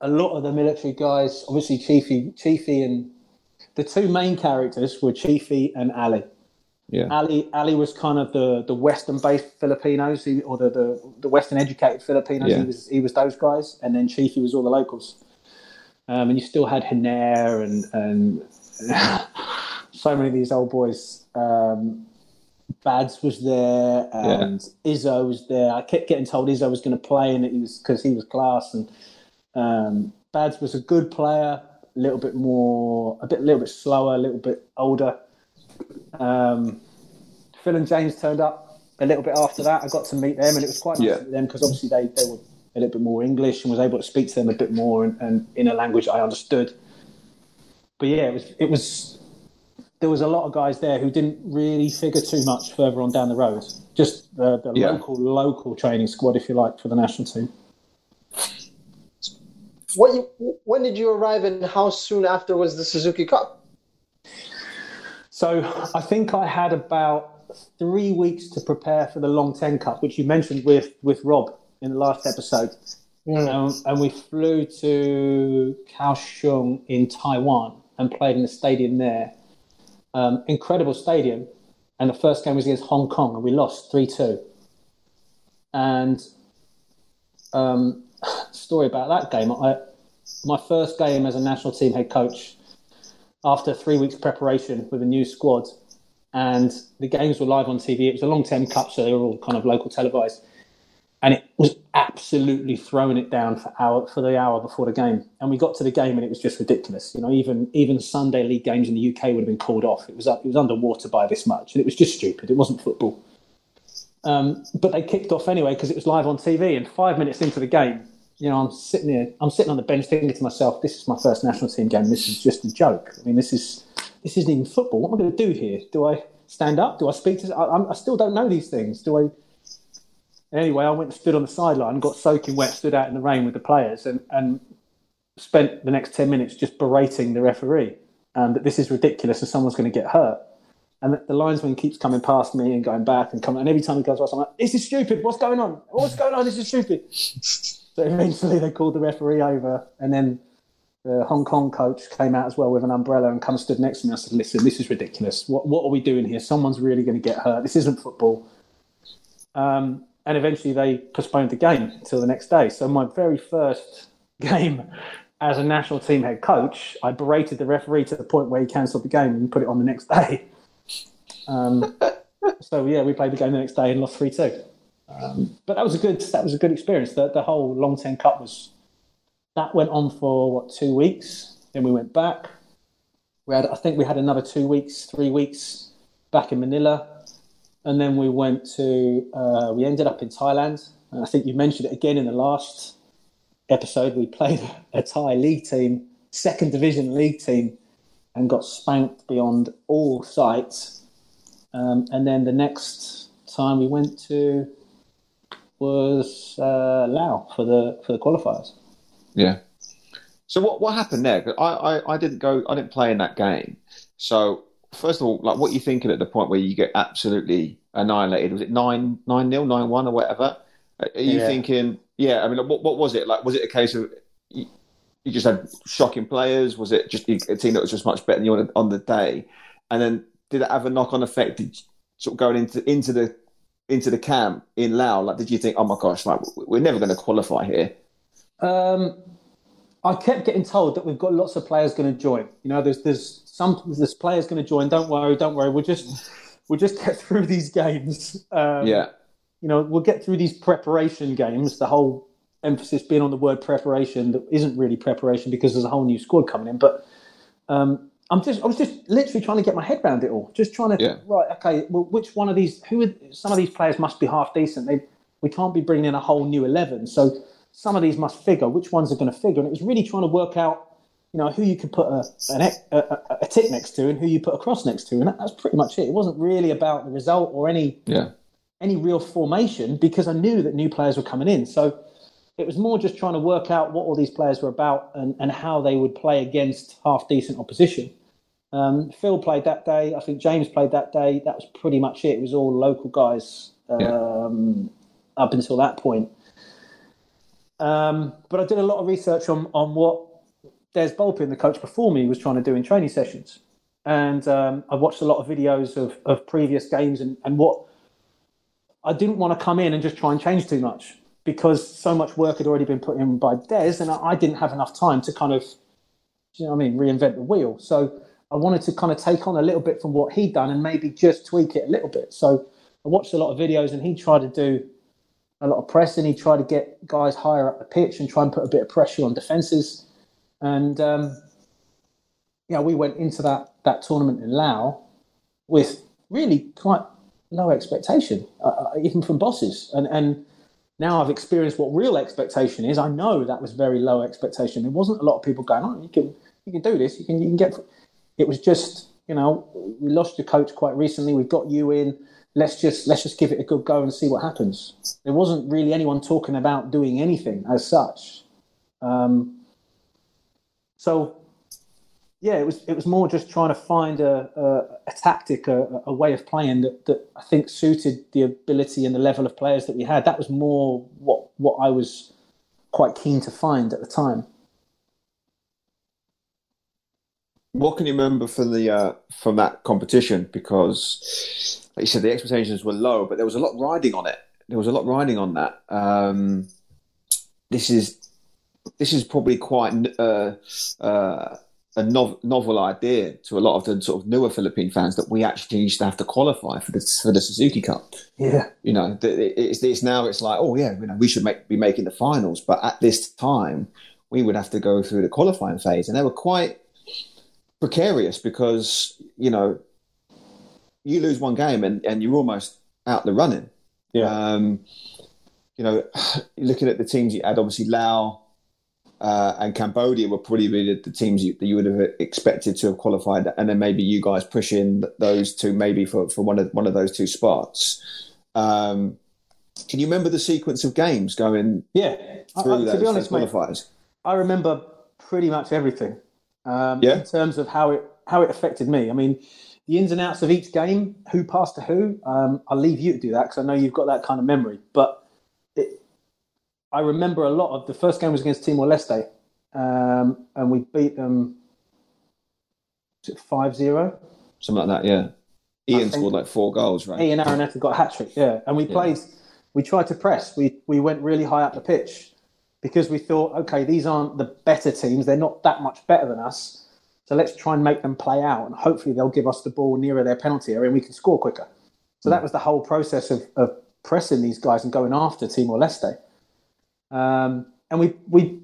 lot of the military guys. Obviously, Chiefy, and the 2 main characters were Chiefy and Ali. Yeah. Ali was kind of the Western-based Filipinos, or the Western-educated Filipinos. Yeah. He was those guys, and then Chiefy was all the locals. And you still had Hiner and so many of these old boys. Bads was there, and Izzo was there. I kept getting told Izzo was going to play, and because he was class. And Bads was a good player, a little bit slower, a little bit older. Phil and James turned up a little bit after that. I got to meet them, and it was quite nice to meet them, because obviously they were a little bit more English, and was able to speak to them a bit more and in a language I understood. But yeah, it was there was a lot of guys there who didn't really figure too much further on down the road. Just the local training squad, if you like, for the national team. When did you arrive, and how soon after was the Suzuki Cup? So I think I had about 3 weeks to prepare for the Long Teng Cup, which you mentioned with Rob in the last episode. Mm. And we flew to Kaohsiung in Taiwan and played in the stadium there. Incredible stadium. And the first game was against Hong Kong, and we lost 3-2. And story about that game, my first game as a national team head coach, after 3 weeks preparation with a new squad, and the games were live on TV. It was a Long Teng Cup, so they were all kind of local televised, and it was absolutely throwing it down for the hour before the game. And we got to the game, and it was just ridiculous. You know, even Sunday league games in the UK would have been called off. It was underwater by this much, and it was just stupid. It wasn't football. But they kicked off anyway because it was live on TV. And 5 minutes into the game, you know, I'm sitting on the bench thinking to myself, this is my first national team game. This is just a joke. I mean, this isn't even football. What am I going to do here? Do I stand up? Do I speak to... I still don't know these things. Anyway, I went and stood on the sideline, got soaking wet, stood out in the rain with the players, and spent the next 10 minutes just berating the referee, and that this is ridiculous and someone's going to get hurt. And the linesman keeps coming past me and going back and every time he goes past, I'm like, this is stupid. What's going on? What's going on? This is stupid. So eventually they called the referee over, and then the Hong Kong coach came out as well with an umbrella and come stood next to me. I said, listen, this is ridiculous. What are we doing here? Someone's really going to get hurt. This isn't football. And eventually they postponed the game until the next day. So my very first game as a national team head coach, I berated the referee to the point where he cancelled the game and put it on the next day. So yeah, we played the game the next day and lost 3-2. But that was a good experience. The whole Long Teng Cup went on for 2 weeks. Then we went back. I think we had another 3 weeks back in Manila, and then we went to we ended up in Thailand. And I think you mentioned it again in the last episode. We played a Thai league team second division league team and got spanked beyond all sights. And then the next time we went to was Laos for the qualifiers. Yeah. So what happened there? Because I didn't play in that game. So first of all, like, what are you thinking at the point where you get absolutely annihilated? Was it 9-0, 9-1 or whatever? Are you thinking, I mean, what was it? Like, was it a case of you just had shocking players? Was it just a team that was just much better than you on the day? And then did it have a knock-on effect? Did you, sort of going into the camp in Laos, like, did you think, oh my gosh, like, we're never going to qualify here? I kept getting told that we've got lots of players going to join. You know, there's players going to join. Don't worry. We'll just get through these games. You know, we'll get through these preparation games. The whole emphasis being on the word preparation, that isn't really preparation because there's a whole new squad coming in. But I was just literally trying to get my head around it all. Just trying to which one of these? Some of these players must be half decent. We can't be bringing in a whole new 11. So some of these must figure. Which ones are going to figure? And it was really trying to work out, you know, who you could put a tick next to and who you put a cross next to, and that's pretty much it. It wasn't really about the result or any real formation, because I knew that new players were coming in. So it was more just trying to work out what all these players were about and how they would play against half decent opposition. Phil played that day. I think James played that day. That was pretty much it. It was all local guys up until that point. But I did a lot of research on what Des Bulpin, the coach before me, was trying to do in training sessions. And I watched a lot of videos of previous games and what I didn't want to come in and just try and change too much, because so much work had already been put in by Des, and I didn't have enough time to kind of, you know what I mean, reinvent the wheel. So I wanted to kind of take on a little bit from what he'd done and maybe just tweak it a little bit. So I watched a lot of videos, and he tried to do a lot of pressing. He tried to get guys higher up the pitch and try and put a bit of pressure on defences. And we went into that tournament in Laos with really quite low expectation, even from bosses. And now I've experienced what real expectation is. I know that was very low expectation. There wasn't a lot of people going, oh, you can do this. You can get. It was just, you know, we lost your coach quite recently. We've got you in. Let's just give it a good go and see what happens. There wasn't really anyone talking about doing anything as such. It was more just trying to find a tactic, a way of playing that I think suited the ability and the level of players that we had. That was more what I was quite keen to find at the time. What can you remember from the from that competition? Because, like you said, the expectations were low, but there was a lot riding on it. There was a lot riding on that. This is probably quite a novel idea to a lot of the sort of newer Philippine fans, that we actually used to have to qualify for the Suzuki Cup. Yeah, you know, it's now it's like, oh yeah, you know, we should be making the finals, but at this time we would have to go through the qualifying phase, and they were quite precarious because, you know, you lose one game and you're almost out the running. Yeah. You know, looking at the teams you had, obviously Laos and Cambodia were probably really the teams that you would have expected to have qualified, and then maybe you guys pushing those two maybe for one of those two spots. Can you remember the sequence of games going through those qualifiers? I remember pretty much everything in terms of how it affected me. I mean, the ins and outs of each game, who passed to who, I'll leave you to do that because I know you've got that kind of memory. But I remember a lot of the first game was against Timor-Leste, and we beat them 5-0. Something like that, yeah. Ian scored like 4 goals, right? Ian Araneta got a hat-trick, yeah. And we played, we tried to press. We went really high up the pitch because we thought, okay, these aren't the better teams. They're not that much better than us. So let's try and make them play out, and hopefully they'll give us the ball nearer their penalty area and we can score quicker. So that was the whole process of pressing these guys and going after Timor-Leste. And we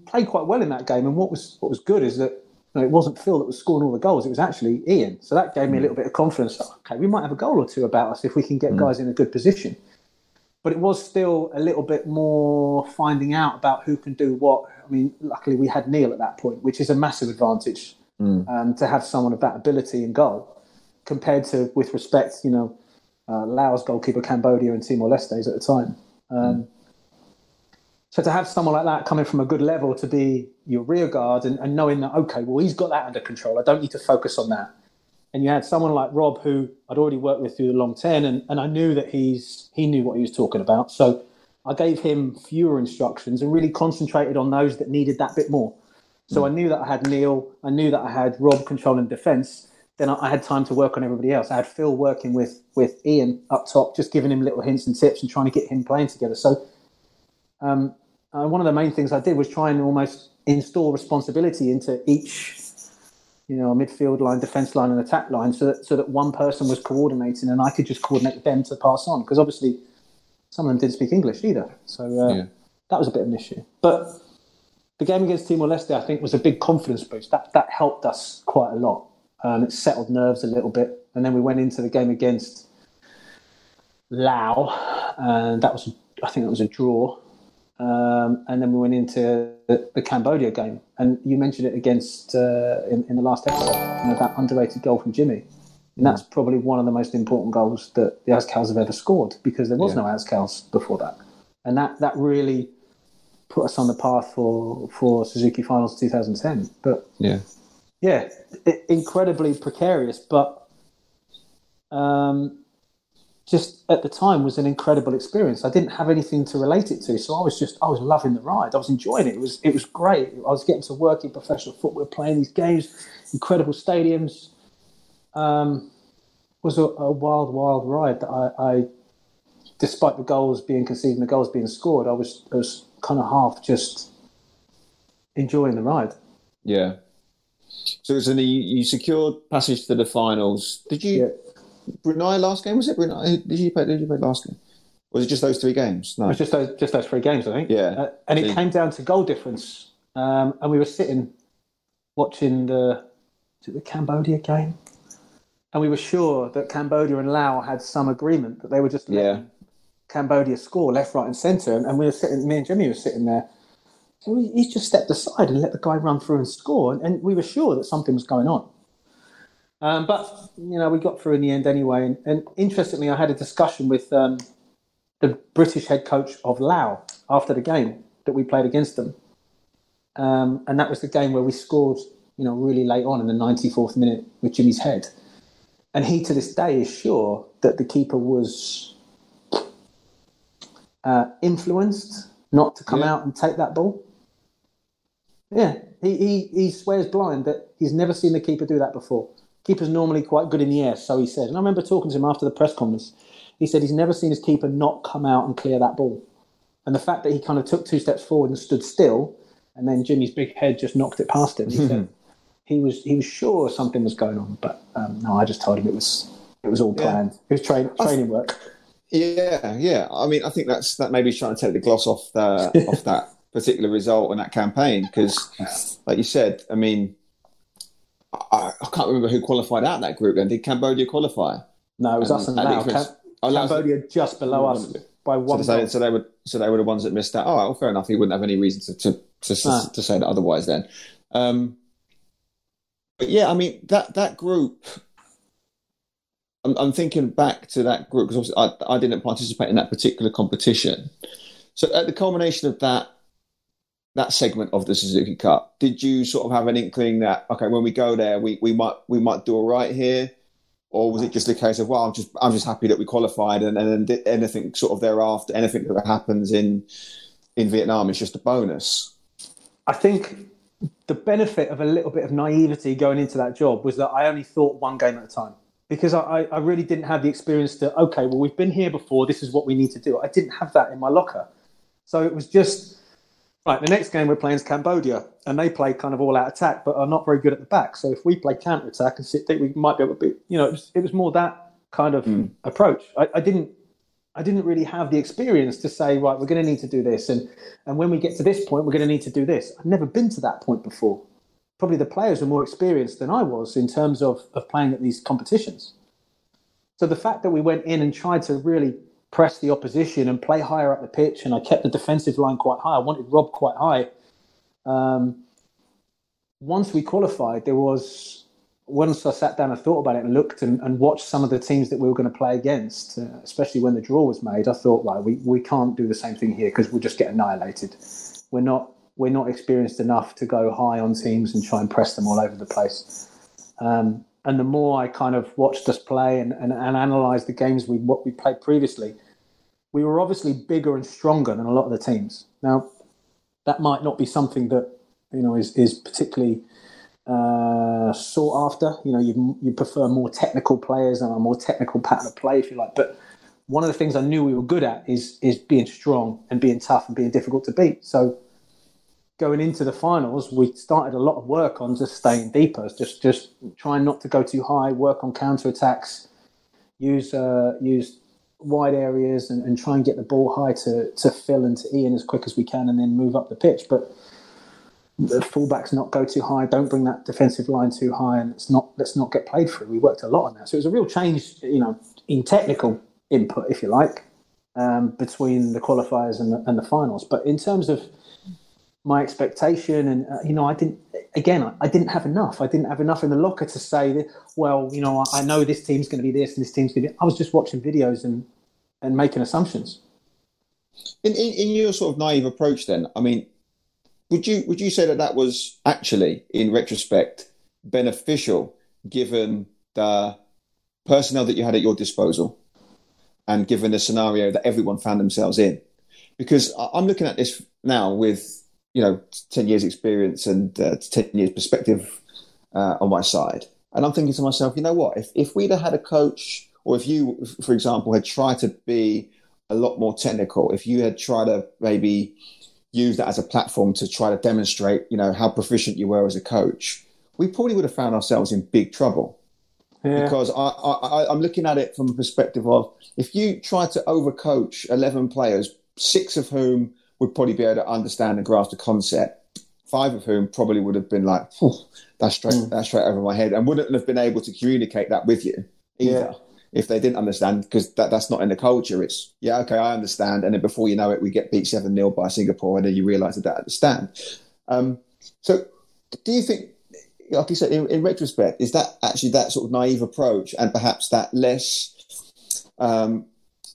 played quite well in that game. And what was good is that, you know, it wasn't Phil that was scoring all the goals. It was actually Ian. So that gave me a little bit of confidence. Okay, we might have a goal or two about us if we can get guys in a good position. But it was still a little bit more finding out about who can do what. I mean, luckily we had Neil at that point, which is a massive advantage to have someone of that ability in goal compared to, with respect, you know, Laos goalkeeper Cambodia and Timor-Leste's at the time. So to have someone like that coming from a good level to be your rear guard and knowing that, okay, well, he's got that under control. I don't need to focus on that. And you had someone like Rob, who I'd already worked with through the Long Ten, and I knew that he knew what he was talking about. So I gave him fewer instructions and really concentrated on those that needed that bit more. So I knew that I had Neil. I knew that I had Rob controlling defence. Then I had time to work on everybody else. I had Phil working with Ian up top, just giving him little hints and tips and trying to get him playing together. So one of the main things I did was try and almost install responsibility into each, you know, midfield line, defence line and attack line, so that one person was coordinating and I could just coordinate them to pass on. Because obviously some of them didn't speak English either. So that was a bit of an issue. But the game against Timor-Leste, I think, was a big confidence boost. That helped us quite a lot. It settled nerves a little bit. And then we went into the game against Laos, and that was, I think, that was a draw. And then we went into the Cambodia game, and you mentioned it against in the last episode, you know, that underrated goal from Jimmy, and that's probably one of the most important goals that the Azkals have ever scored, because there was no Azkals before that, and that really put us on the path for Suzuki Finals 2010. But incredibly precarious, but just at the time was an incredible experience. I didn't have anything to relate it to, so I was loving the ride. I was enjoying it. It was great. I was getting to work in professional football, playing these games, incredible stadiums. It was a wild, wild ride that I, despite the goals being conceded and the goals being scored, I was kind of half just enjoying the ride. Yeah. So you secured passage to the finals. Did you... Yeah. Brunei last game, was it? Brunei? Did you play last game? Or was it just those three games? No, it was just those three games, I think. Yeah, and it came down to goal difference. And we were sitting watching the Cambodia game, and we were sure that Cambodia and Laos had some agreement that they were just letting Cambodia score left, right, and centre. And we were sitting. Me and Jimmy were sitting there. So he just stepped aside and let the guy run through and score. And we were sure that something was going on. But, you know, we got through in the end anyway. And interestingly, I had a discussion with the British head coach of Laos after the game that we played against them. And that was the game where we scored, you know, really late on in the 94th minute with Jimmy's head. And he, to this day, is sure that the keeper was influenced not to come out and take that ball. Yeah, he swears blind that he's never seen the keeper do that before. Keeper's normally quite good in the air, so he said. And I remember talking to him after the press conference. He said he's never seen his keeper not come out and clear that ball. And the fact that he kind of took two steps forward and stood still, and then Jimmy's big head just knocked it past him. He said he was sure something was going on, but no, I just told him it was all planned. It was training work. Yeah. I mean, I think that maybe he's trying to take the gloss off off that particular result and that campaign, because, like you said, I mean. I can't remember who qualified out that group then. Did Cambodia qualify? No, it was us and Laos. Cambodia just below us by one. So they were the ones that missed out. Oh, well, fair enough. He wouldn't have any reason to say that otherwise then. But yeah, I mean, that group, I'm thinking back to that group, because obviously I didn't participate in that particular competition. So at the culmination of that segment of the Suzuki Cup, did you sort of have an inkling that, okay, when we go there, we might do all right here? Or was it just a case of, well, I'm just happy that we qualified, and then anything sort of thereafter, anything that happens in Vietnam is just a bonus? I think the benefit of a little bit of naivety going into that job was that I only thought one game at a time, because I really didn't have the experience that, okay, well, we've been here before, this is what we need to do. I didn't have that in my locker. So it was just... Right, the next game we're playing is Cambodia, and they play kind of all-out attack, but are not very good at the back. So if we play counter-attack and sit deep, we might be able to be... You know, it was more that kind of approach. I didn't really have the experience to say, right, we're going to need to do this, and when we get to this point, we're going to need to do this. I've never been to that point before. Probably the players were more experienced than I was in terms of playing at these competitions. So the fact that we went in and tried to really press the opposition and play higher up the pitch, and I kept the defensive line quite high. I wanted Rob quite high. Once we qualified, there was... Once I sat down and thought about it and looked and watched some of the teams that we were going to play against, especially when the draw was made, I thought, right, we can't do the same thing here because we'll just get annihilated. We're not experienced enough to go high on teams and try and press them all over the place. And the more I kind of watched us play and analysed the games what we played previously, we were obviously bigger and stronger than a lot of the teams. Now, that might not be something that, you know, is particularly... sought after. You know, you prefer more technical players and a more technical pattern of play, if you like. But one of the things I knew we were good at is being strong and being tough and being difficult to beat. So going into the finals, we started a lot of work on just staying deeper, just trying not to go too high, work on counterattacks, use wide areas and try and get the ball high to Phil and to Ian as quick as we can and then move up the pitch. But the fullbacks not go too high, don't bring that defensive line too high, and let's not get played through. We worked a lot on that. So it was a real change, you know, in technical input, if you like, between the qualifiers and the finals. But in terms of my expectation and, you know, I didn't have enough. I didn't have enough in the locker to say that, well, you know, I know this team's going to be this and this team's going to be... I was just watching videos and making assumptions. In your sort of naive approach then, I mean... Would you say that was actually, in retrospect, beneficial given the personnel that you had at your disposal and given the scenario that everyone found themselves in? Because I'm looking at this now with, you know, 10 years experience and 10 years perspective on my side. And I'm thinking to myself, you know what, if we'd have had a coach, or if you, for example, had tried to be a lot more technical, if you had tried to maybe... use that as a platform to try to demonstrate, you know, how proficient you were as a coach, we probably would have found ourselves in big trouble. Yeah. Because I'm looking at it from a perspective of, if you try to overcoach 11 players, 6 of whom would probably be able to understand and grasp the concept, 5 of whom probably would have been like, that's straight over my head, and wouldn't have been able to communicate that with you either. Yeah. If they didn't understand, because that's not in the culture. It's, yeah, okay, I understand. And then before you know it, we get beat 7-0 by Singapore, and then you realise that they understand. So do you think, like you said, in retrospect, is that actually that sort of naive approach and perhaps that less,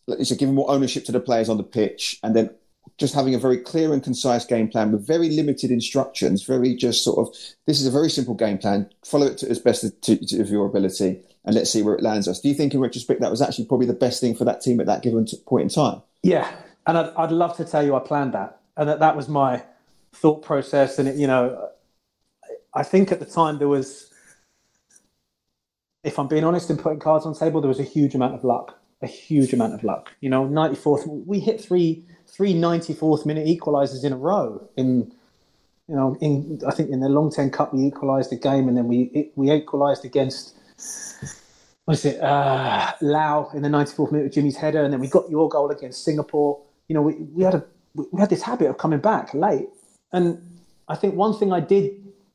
it's giving more ownership to the players on the pitch and then just having a very clear and concise game plan with very limited instructions, very just sort of, this is a very simple game plan, follow it to as best of your ability, and let's see where it lands us. Do you think in retrospect that was actually probably the best thing for that team at that given point in time? Yeah, and I'd love to tell you I planned that, and that was my thought process. And, it, you know, I think at the time there was, if I'm being honest and putting cards on the table, there was a huge amount of luck. You know, 94th, we hit three 94th minute equalisers in a row I think in the Long Teng Cup we equalised a game, and then we equalised against... was it Lau in the 94th minute with Jimmy's header, and then we got your goal against Singapore. You know, we had this habit of coming back late, and I think one thing I did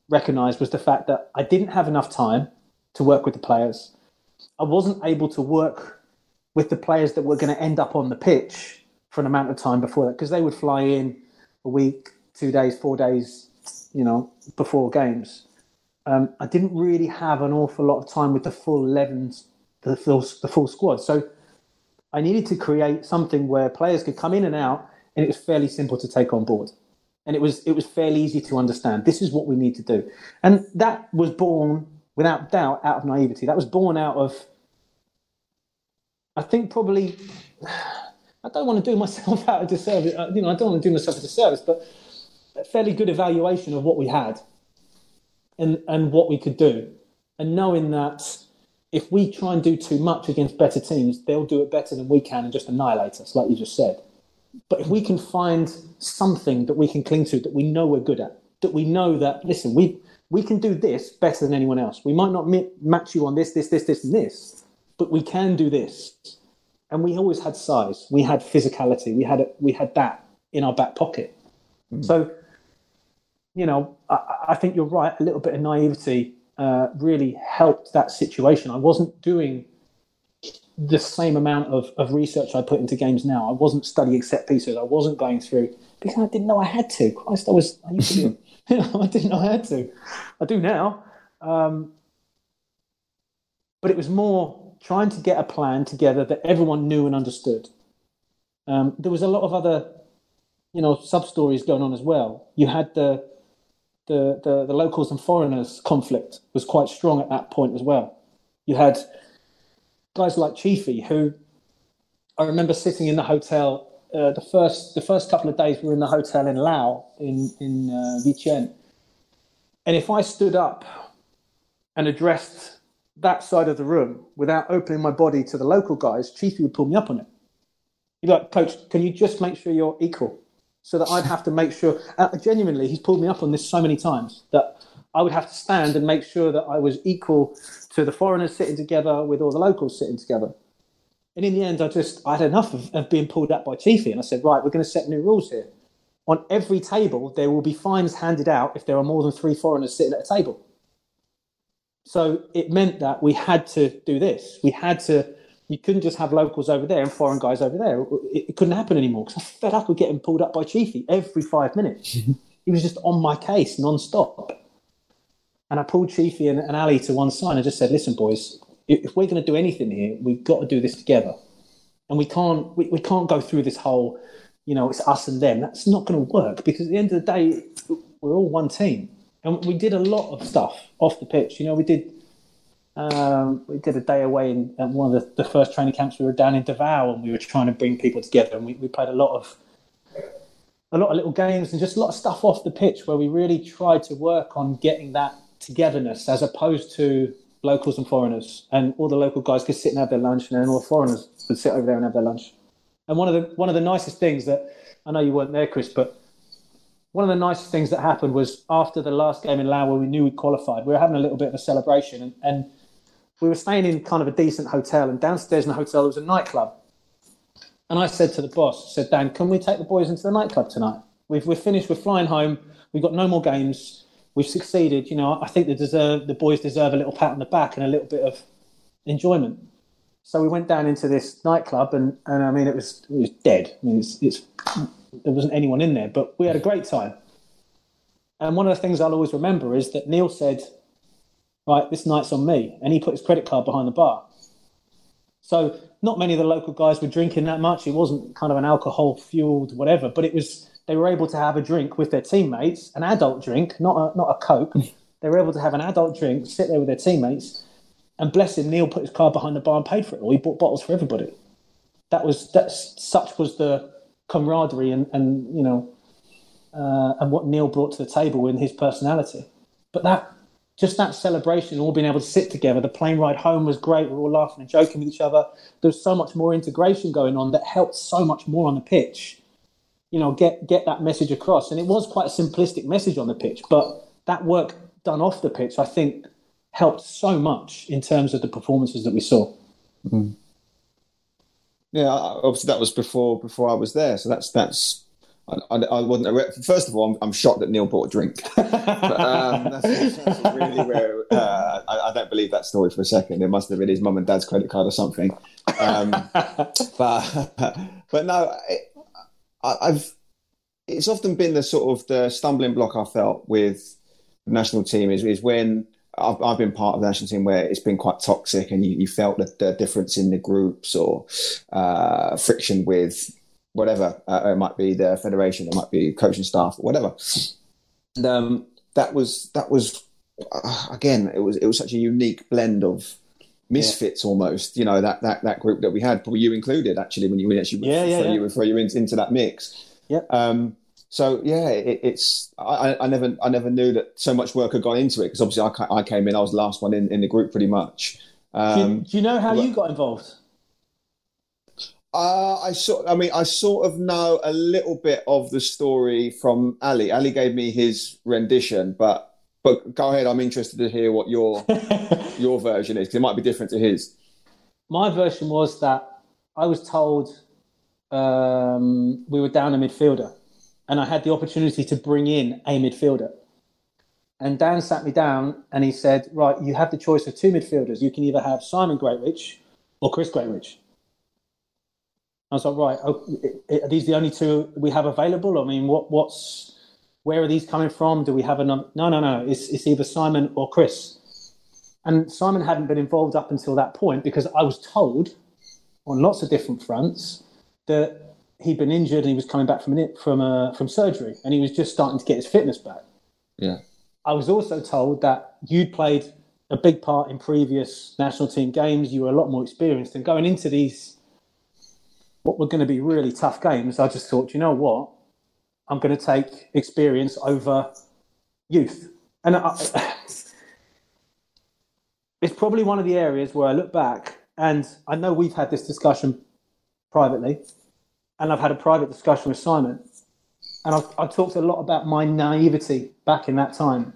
recognise was the fact that I didn't have enough time to work with the players. I wasn't able to work with the players that were going to end up on the pitch for an amount of time before that, because they would fly in a week, 2 days, 4 days, you know, before games. I didn't really have an awful lot of time with the full 11, the full squad. So I needed to create something where players could come in and out, and it was fairly simple to take on board. And it was fairly easy to understand. This is what we need to do. And that was born, without doubt, out of naivety. That was born out of, I think probably, I don't want to do myself out of disservice. You know, I don't want to do myself a disservice, but a fairly good evaluation of what we had. And what we could do, and knowing that if we try and do too much against better teams, they'll do it better than we can and just annihilate us, like you just said. But if we can find something that we can cling to, that we know we're good at, that we know that, listen, we can do this better than anyone else. We might not match you on this, but we can do this. And we always had size, we had physicality, we had that in our back pocket. Mm. So, you know, I think you're right. A little bit of naivety really helped that situation. I wasn't doing the same amount of research I put into games now. I wasn't studying set pieces. I wasn't going through because I didn't know I had to. Christ, I used to do I didn't know I had to. I do now. But it was more trying to get a plan together that everyone knew and understood. There was a lot of other, sub-stories going on as well. You had the locals and foreigners conflict was quite strong at that point as well. You had guys like Chiefy, who I remember sitting in the hotel. The first couple of days we were in the hotel in Laos in Vientiane, and if I stood up and addressed that side of the room without opening my body to the local guys, Chiefy would pull me up on it. He'd be like, "Coach, can you just make sure you're equal?" So that I'd have to make sure. Genuinely, he's pulled me up on this so many times that I would have to stand and make sure that I was equal to the foreigners sitting together with all the locals sitting together. And in the end, I had enough of being pulled up by Chiefy. And I said, right, we're going to set new rules here. On every table, there will be fines handed out if there are more than 3 foreigners sitting at a table. So it meant that we had to do this. You couldn't just have locals over there and foreign guys over there. It couldn't happen anymore because I was fed up with getting pulled up by Chiefy every 5 minutes. He was just on my case non-stop. And I pulled Chiefy and Ali to one side and just said, listen, boys, if we're going to do anything here, we've got to do this together. And we can't go through this whole, it's us and them. That's not going to work because at the end of the day, we're all one team. And we did a lot of stuff off the pitch. We did a day away in one of the first training camps. We were down in Davao and we were trying to bring people together. And we played a lot of little games and just a lot of stuff off the pitch where we really tried to work on getting that togetherness as opposed to locals and foreigners. And all the local guys could sit and have their lunch, and then all the foreigners would sit over there and have their lunch. And one of the nicest things that, I know you weren't there, Chris, but one of the nicest things that happened was after the last game in Laos where we knew we qualified, we were having a little bit of a celebration and we were staying in kind of a decent hotel, and downstairs in the hotel there was a nightclub. And I said to the boss, I said, Dan, can we take the boys into the nightclub tonight? We're finished, we're flying home, we've got no more games, we've succeeded. I think the boys deserve a little pat on the back and a little bit of enjoyment. So we went down into this nightclub and I mean, it was dead. I mean, it's there wasn't anyone in there, but we had a great time. And one of the things I'll always remember is that Neil said, right, this night's on me. And he put his credit card behind the bar. So not many of the local guys were drinking that much. It wasn't kind of an alcohol-fueled whatever, but they were able to have a drink with their teammates, an adult drink, not a Coke. They were able to have an adult drink, sit there with their teammates, and bless him, Neil put his card behind the bar and paid for it all. He bought bottles for everybody. Such was the camaraderie and what Neil brought to the table in his personality. But that celebration, all being able to sit together. The plane ride home was great. We were all laughing and joking with each other. There was so much more integration going on that helped so much more on the pitch, get that message across. And it was quite a simplistic message on the pitch, but that work done off the pitch, I think, helped so much in terms of the performances that we saw. Mm-hmm. Yeah, obviously that was before I was there. So that's. I wasn't. First of all, I'm shocked that Neil bought a drink. But, that's really rare. I don't believe that story for a second. It must have been his mum and dad's credit card or something. But no, it's often been the sort of the stumbling block I felt with the national team is when I've been part of the national team where it's been quite toxic, and you felt the difference in the groups or friction with whatever it might be, the federation, it might be coaching staff, or whatever. And, it was such a unique blend of misfits, almost. That group that we had, probably you included, actually, when you throw you into that mix. Yeah. I never knew that so much work had gone into it, because obviously I came in, I was the last one in the group pretty much. Do you know how you got involved? I sort of know a little bit of the story from Ali. Ali gave me his rendition, but go ahead. I'm interested to hear what your version is, because it might be different to his. My version was that I was told we were down a midfielder, and I had the opportunity to bring in a midfielder. And Dan sat me down and he said, right, you have the choice of 2 midfielders. You can either have Simon Greatwich or Chris Greatridge. I was like, right, are these the only two we have available? I mean, where are these coming from? Do we have another? No. It's either Simon or Chris. And Simon hadn't been involved up until that point because I was told on lots of different fronts that he'd been injured and he was coming back from surgery and he was just starting to get his fitness back. Yeah. I was also told that you'd played a big part in previous national team games. You were a lot more experienced, and going into these, what were going to be really tough games, I just thought, you know what? I'm going to take experience over youth. And it's probably one of the areas where I look back, and I know we've had this discussion privately, and I've had a private discussion with Simon, and I've talked a lot about my naivety back in that time.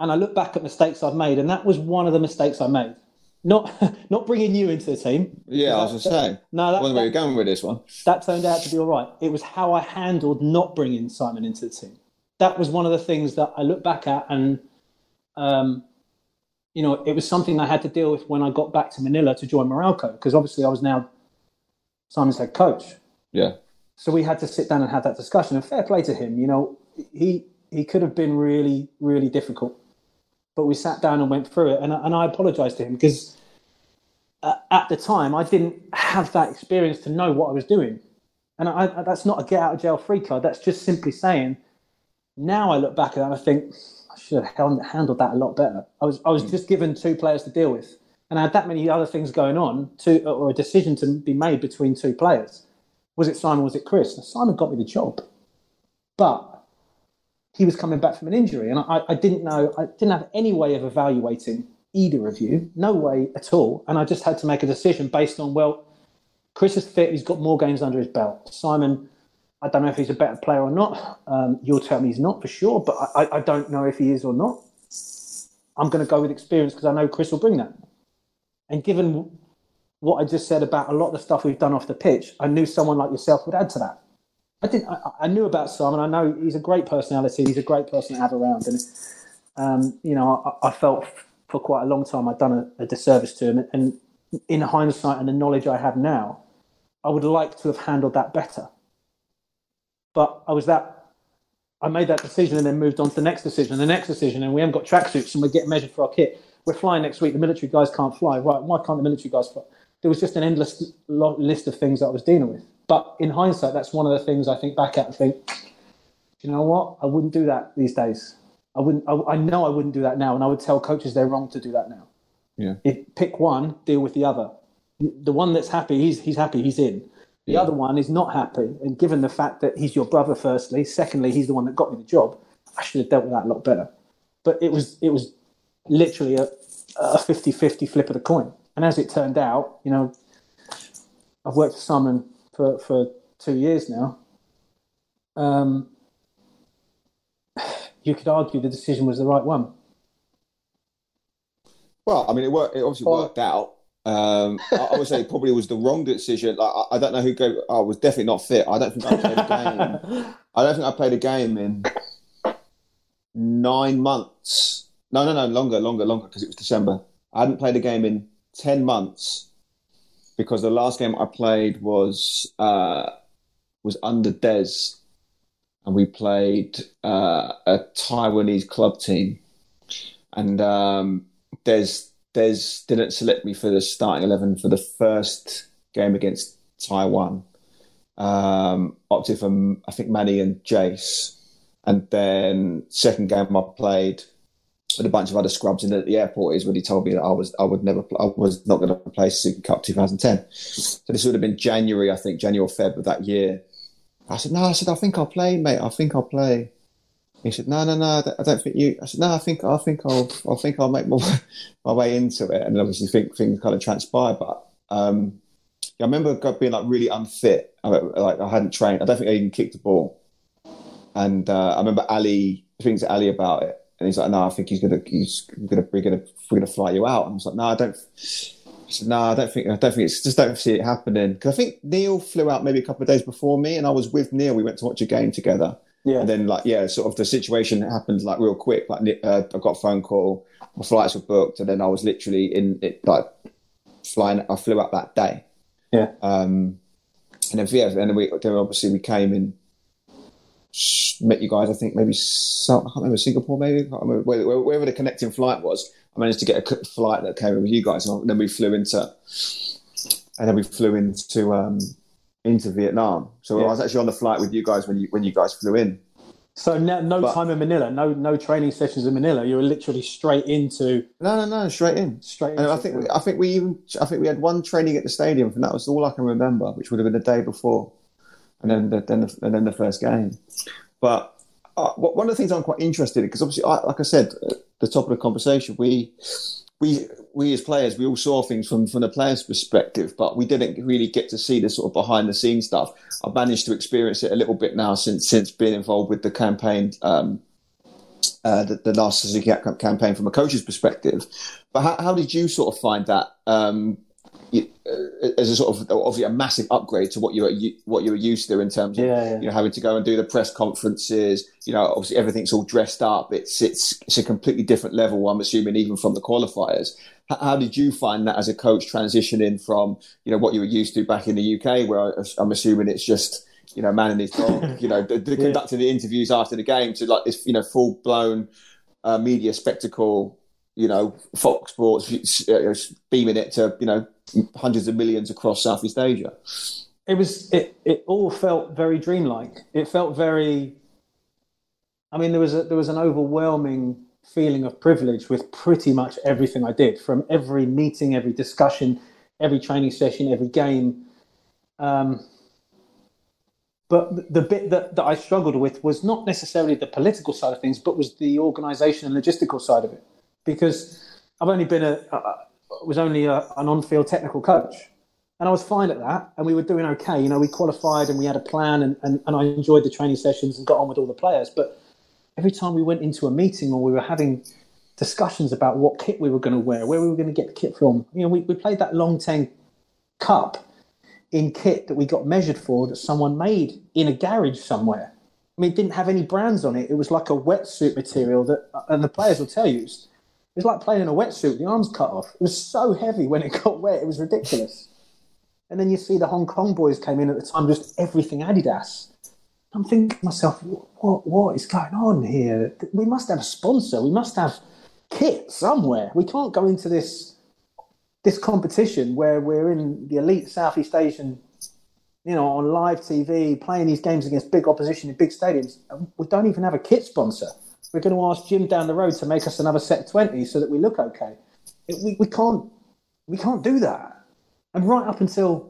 And I look back at mistakes I've made, and that was one of the mistakes I made. Not bringing you into the team. Yeah, I was just saying. No, that's where you're going with this one. That turned out to be all right. It was how I handled not bringing Simon into the team. That was one of the things that I look back at, and you know, it was something I had to deal with when I got back to Manila to join Muralco, because obviously I was now Simon's head coach. Yeah. So we had to sit down and have that discussion. And fair play to him, you know, he could have been really, really difficult. But we sat down and went through it, and I apologised to him because at the time I didn't have that experience to know what I was doing. And that's not a get out of jail free card. That's just simply saying, now I look back at that and I think I should have handled that a lot better. I was just given two players to deal with, and I had that many other things going on, or a decision to be made between two players. Was it Simon? Was it Chris? Now, Simon got me the job, but he was coming back from an injury, and I didn't have any way of evaluating either of you, no way at all. And I just had to make a decision based on, well, Chris is fit, he's got more games under his belt. Simon, I don't know if he's a better player or not. You'll tell me he's not for sure, but I don't know if he is or not. I'm going to go with experience because I know Chris will bring that. And given what I just said about a lot of the stuff we've done off the pitch, I knew someone like yourself would add to that. I knew about Simon. I know he's a great personality. He's a great person to have around. And, you know, I felt for quite a long time I'd done a disservice to him. And in hindsight and the knowledge I have now, I would like to have handled that better. But I made that decision and then moved on to the next decision. And we haven't got tracksuits and we're getting measured for our kit. We're flying next week. The military guys can't fly. Right, why can't the military guys fly? There was just an endless list of things that I was dealing with. But in hindsight, that's one of the things I think back at and think, you know what? I wouldn't do that these days. I know I wouldn't do that now, and I would tell coaches they're wrong to do that now. Yeah. If pick one, deal with the other. The one that's happy, he's happy, he's in. The other one is not happy. And given the fact that he's your brother, firstly, secondly, he's the one that got me the job, I should have dealt with that a lot better. But it was literally a 50-50 flip of the coin. And as it turned out, you know, I've worked for Simon for 2 years now. You could argue the decision was the right one. Well, I mean, it obviously worked out. I would say it probably was the wrong decision. Like, I don't know who gave. I was definitely not fit. I don't think I played a game. I don't think I played a game in 9 months. No, longer, because it was December. I hadn't played a game in 10 months because the last game I played was under Des, and we played a Taiwanese club team, and Des didn't select me for the starting 11 for the first game against Taiwan. Opted for, I think, Manny and Jace, and then second game I played with a bunch of other scrubs in at the airport is when he told me that I was not going to play Suzuki Cup 2010. So this would have been January, I think, January or Feb of that year. I said, I think I'll play, mate. I think I'll play. He said, no, I don't think you. I said, no, I think I'll make my way into it. And obviously things kind of transpired. But I remember being like really unfit. Like I hadn't trained. I don't think I even kicked the ball. And I remember Ali, speaking to Ali about it. And he's like, no, I think we're gonna fly you out. And I was like, I don't see it happening. Because I think Neil flew out maybe a couple of days before me, and I was with Neil. We went to watch a game together. Yeah. And then sort of the situation happened like real quick. Like I got a phone call, my flights were booked, and then I was literally in it, like I flew up that day. Yeah. And then we came and met you guys. I think maybe Singapore. Maybe I can't remember wherever the connecting flight was. I managed to get a flight that came with you guys, and then we flew into Vietnam. So yeah. I was actually on the flight with you guys when you guys flew in. So no time in Manila, no training sessions in Manila. You were literally straight into straight in. And I think we had one training at the stadium, and that was all I can remember, which would have been the day before, and then the first game. But one of the things I'm quite interested in, because obviously, like I said, at the top of the conversation, we as players, we all saw things from the players' perspective, but we didn't really get to see the sort of behind the scenes stuff. I've managed to experience it a little bit now since being involved with the campaign, the last Suzuki Cup campaign from a coach's perspective. But how did you sort of find that as a sort of obviously a massive upgrade to what you were used to in terms of having to go and do the press conferences? You know, obviously everything's all dressed up. It's a completely different level, I'm assuming, even from the qualifiers. How did you find that as a coach transitioning from what you were used to back in the UK, where I'm assuming it's just man and his dog, conducting the interviews after the game, to like this full blown media spectacle. Fox Sports beaming it to hundreds of millions across Southeast Asia. It all felt very dreamlike. It felt very. I mean, there was an overwhelming feeling of privilege with pretty much everything I did, from every meeting, every discussion, every training session, every game. But the bit that I struggled with was not necessarily the political side of things, but was the organisation and logistical side of it. Because I was only an on-field technical coach, and I was fine at that, and we were doing okay. We qualified and we had a plan, and I enjoyed the training sessions and got on with all the players. But every time we went into a meeting, or we were having discussions about what kit we were going to wear, where we were going to get the kit from, we played that Long Teng Cup in kit that we got measured for, that someone made in a garage somewhere. I mean, it didn't have any brands on it. It was like a wetsuit material that, and the players will tell you, it was like playing in a wetsuit, the arms cut off. It was so heavy when it got wet, it was ridiculous. And then you see the Hong Kong boys came in at the time, just everything Adidas. I'm thinking to myself, what is going on here? We must have a sponsor. We must have kit somewhere. We can't go into this competition where we're in the elite Southeast Asian, on live TV, playing these games against big opposition in big stadiums. We don't even have a kit sponsor. We're going to ask Jim down the road to make us another set 20 so that we look okay. We can't do that. And right up until,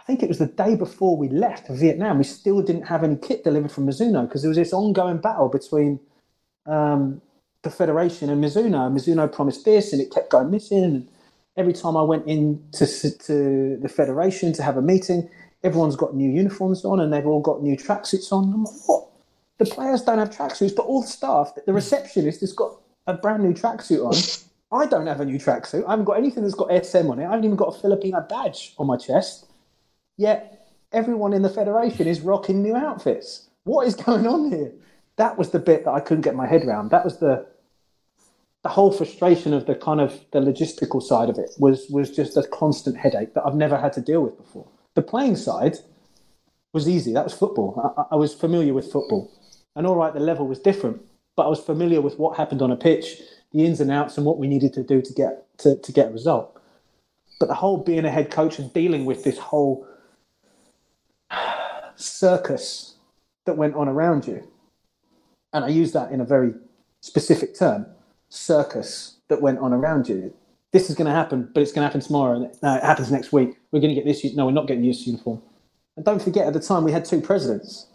I think it was the day before we left Vietnam, we still didn't have any kit delivered from Mizuno, because there was this ongoing battle between the Federation and Mizuno. And Mizuno promised this, and it kept going missing. And every time I went in to the Federation to have a meeting, everyone's got new uniforms on, and they've all got new tracksuits on. I'm like, what? The players don't have tracksuits, but all the staff, the receptionist has got a brand new tracksuit on. I don't have a new tracksuit. I haven't got anything that's got SM on it. I haven't even got a Filipino badge on my chest. Yet everyone in the Federation is rocking new outfits. What is going on here? That was the bit that I couldn't get my head around. That was the whole frustration of the kind of the logistical side of it was just a constant headache that I've never had to deal with before. The playing side was easy. That was football. I was familiar with football. And all right, the level was different, but I was familiar with what happened on a pitch, the ins and outs, and what we needed to do to get a result. But the whole being a head coach and dealing with this whole circus that went on around you, and I use that in a very specific term, circus that went on around you. This is going to happen, but it's going to happen tomorrow. No, it happens next week. We're going to get this. No, we're not getting this uniform. And don't forget, at the time, we had two presidents.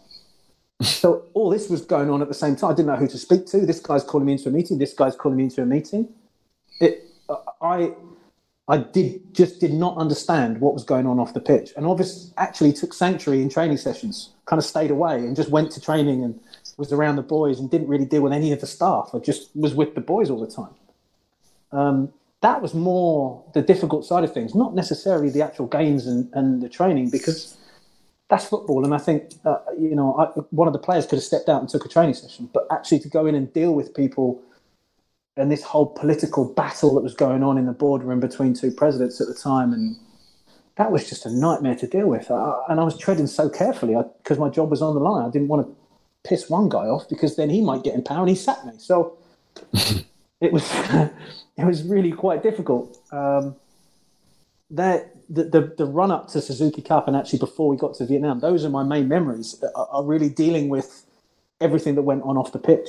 So all this was going on at the same time. I didn't know who to speak to. This guy's calling me into a meeting. This guy's calling me into a meeting. I did not understand what was going on off the pitch, and obviously actually took sanctuary in training sessions. Kind of stayed away and just went to training and was around the boys and didn't really deal with any of the staff. I just was with the boys all the time. That was more the difficult side of things, not necessarily the actual games and the training, because that's football, and I think, one of the players could have stepped out and took a training session, but actually to go in and deal with people and this whole political battle that was going on in the boardroom between two presidents at the time, and that was just a nightmare to deal with. And I was treading so carefully because my job was on the line. I didn't want to piss one guy off because then he might get in power and he sacked me. So it was really quite difficult. The run-up to Suzuki Cup and actually before we got to Vietnam, those are my main memories, are really dealing with everything that went on off the pitch.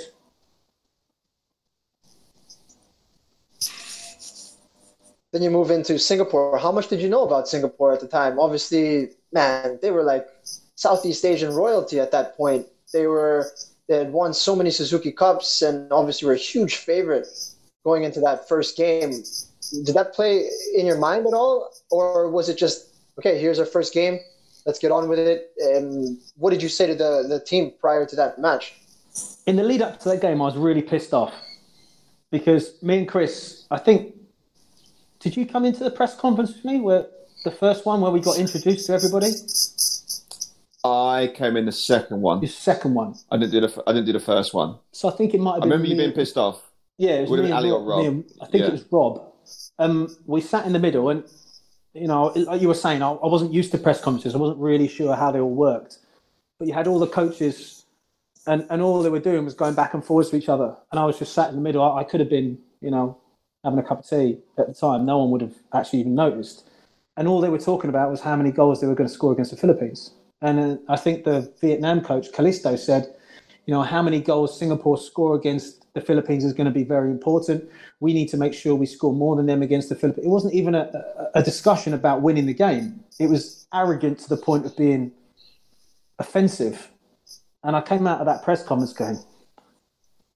Then you move into Singapore. How much did you know about Singapore at the time? Obviously, man, they were like Southeast Asian royalty at that point. They had won so many Suzuki Cups and obviously were a huge favorite going into that first game. Did that play in your mind at all? Or was it just, okay, here's our first game, let's get on with it? And what did you say to the team prior to that match? In the lead up to that game, I was really pissed off because me and Chris, I think, did you come into the press conference with me? Where the first one where we got introduced to everybody? I came in the second one. The second one. I didn't do the first one. So I think it might have been. I remember you being pissed off. Yeah, it was me and Rob. I think it was Rob. We sat in the middle, and you know, like you were saying, I wasn't used to press conferences. I wasn't really sure how they all worked. But you had all the coaches, and all they were doing was going back and forwards to each other. And I was just sat in the middle. I could have been, you know, having a cup of tea at the time. No one would have actually even noticed. And all they were talking about was how many goals they were going to score against the Philippines. And I think the Vietnam coach, Callisto, said, you know, how many goals Singapore score against the Philippines is going to be very important. We need to make sure we score more than them against the Philippines. It wasn't even a discussion about winning the game. It was arrogant to the point of being offensive. And I came out of that press conference going,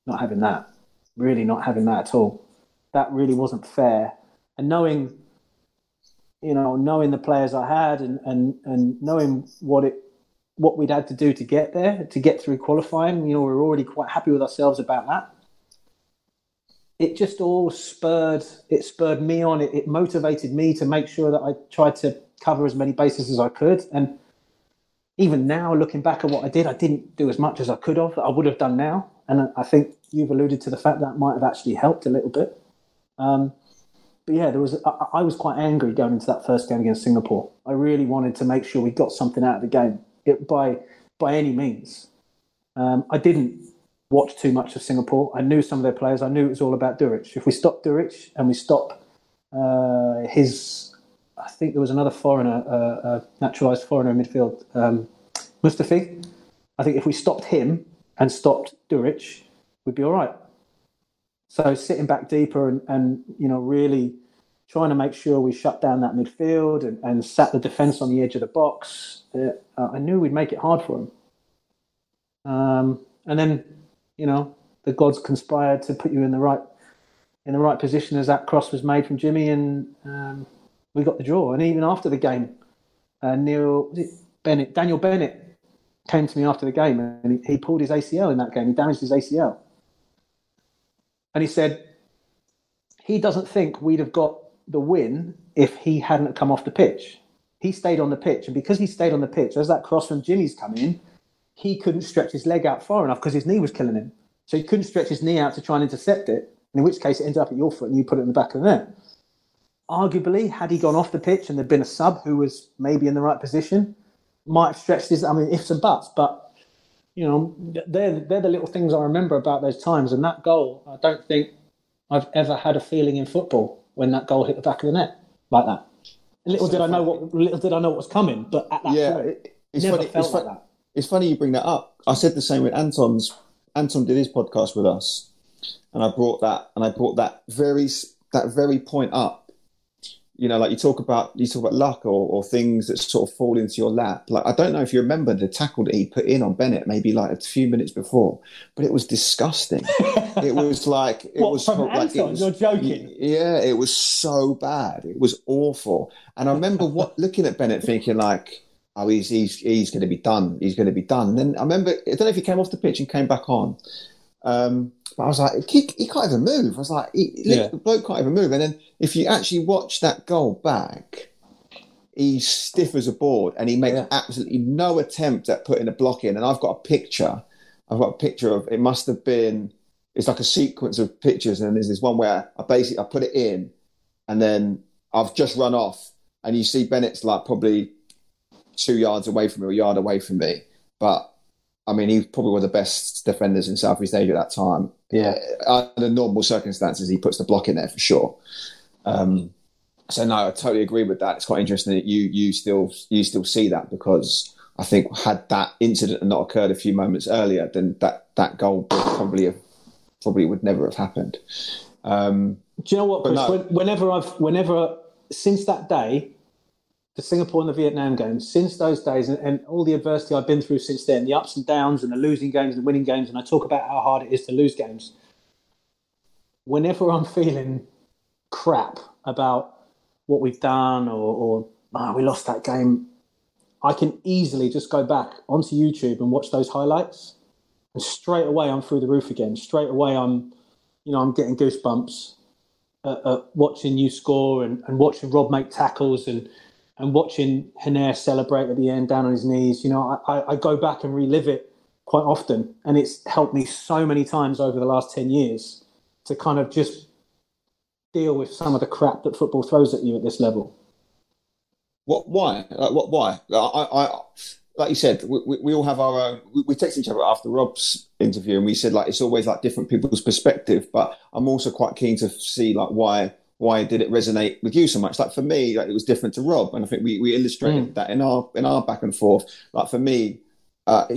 not having that. Really not having that at all. That really wasn't fair. And knowing the players I had and knowing what we'd had to do to get there, to get through qualifying, you know, we were already quite happy with ourselves about that. It just all spurred me on. It motivated me to make sure that I tried to cover as many bases as I could. And even now, looking back at what I did, I didn't do as much as I could have, that I would have done now. And I think you've alluded to the fact that might have actually helped a little bit. But yeah, I was quite angry going into that first game against Singapore. I really wanted to make sure we got something out of the game by any means. I didn't watch too much of Singapore. I knew some of their players. I knew it was all about Durich. If we stop Durich and we stop I think there was another foreigner, a naturalised foreigner in midfield, Mustafi. I think if we stopped him and stopped Durich, we'd be all right. So sitting back deeper and you know, really trying to make sure we shut down that midfield and sat the defence on the edge of the box. I knew we'd make it hard for them. And then, you know, the gods conspired to put you in the right position as that cross was made from Jimmy, and we got the draw. And even after the game, Daniel Bennett came to me after the game, and he pulled his ACL in that game. He damaged his ACL. And he said he doesn't think we'd have got the win if he hadn't come off the pitch. He stayed on the pitch. And because he stayed on the pitch, as that cross from Jimmy's come in, he couldn't stretch his leg out far enough because his knee was killing him. So he couldn't stretch his knee out to try and intercept it, in which case it ended up at your foot and you put it in the back of the net. Arguably, had he gone off the pitch and there'd been a sub who was maybe in the right position, might have stretched his, I mean, ifs and buts, but you know, they're the little things I remember about those times. And that goal, I don't think I've ever had a feeling in football when that goal hit the back of the net like that. Little did I know what was coming, but at that point, it never felt like that. It's funny you bring that up. I said the same with Anton's. Anton did his podcast with us, and I brought that very point up. You know, like you talk about luck or things that sort of fall into your lap. Like, I don't know if you remember the tackle that he put in on Bennett maybe like a few minutes before, but it was disgusting. You're joking. Yeah, it was so bad. It was awful. And I remember looking at Bennett thinking like, oh, he's going to be done. He's going to be done. And then I remember, I don't know if he came off the pitch and came back on. But I was like, he can't even move. I was like, the bloke can't even move. And then if you actually watch that goal back, he's stiff as a board and he makes absolutely no attempt at putting a block in. And I've got a picture of, it must have been it's like a sequence of pictures, and then there's this one where I put it in, and then I've just run off, and you see Bennett's like probably 2 yards away from me or a yard away from me. But I mean, he was probably one of the best defenders in Southeast Asia at that time. Yeah, under normal circumstances, he puts the block in there for sure. So no, I totally agree with that. It's quite interesting that you still see that, because I think had that incident not occurred a few moments earlier, then that goal probably would never have happened. Do you know what, Chris? No. Whenever since that day, the Singapore and the Vietnam games, since those days and all the adversity I've been through since then, the ups and downs and the losing games and the winning games, and I talk about how hard it is to lose games. Whenever I'm feeling crap about what we've done or we lost that game, I can easily just go back onto YouTube and watch those highlights, and straight away I'm through the roof again. Straight away I'm getting goosebumps at watching you score and watching Rob make tackles and watching Henair celebrate at the end down on his knees. You know, I go back and relive it quite often, and it's helped me so many times over the last 10 years to kind of just deal with some of the crap that football throws at you at this level. Why? I like you said, we all have our own. We texted each other after Rob's interview, and we said like it's always like different people's perspective. But I'm also quite keen to see like why did it resonate with you so much? Like for me, like it was different to Rob, and I think we illustrated that in our back and forth. Like for me, I'll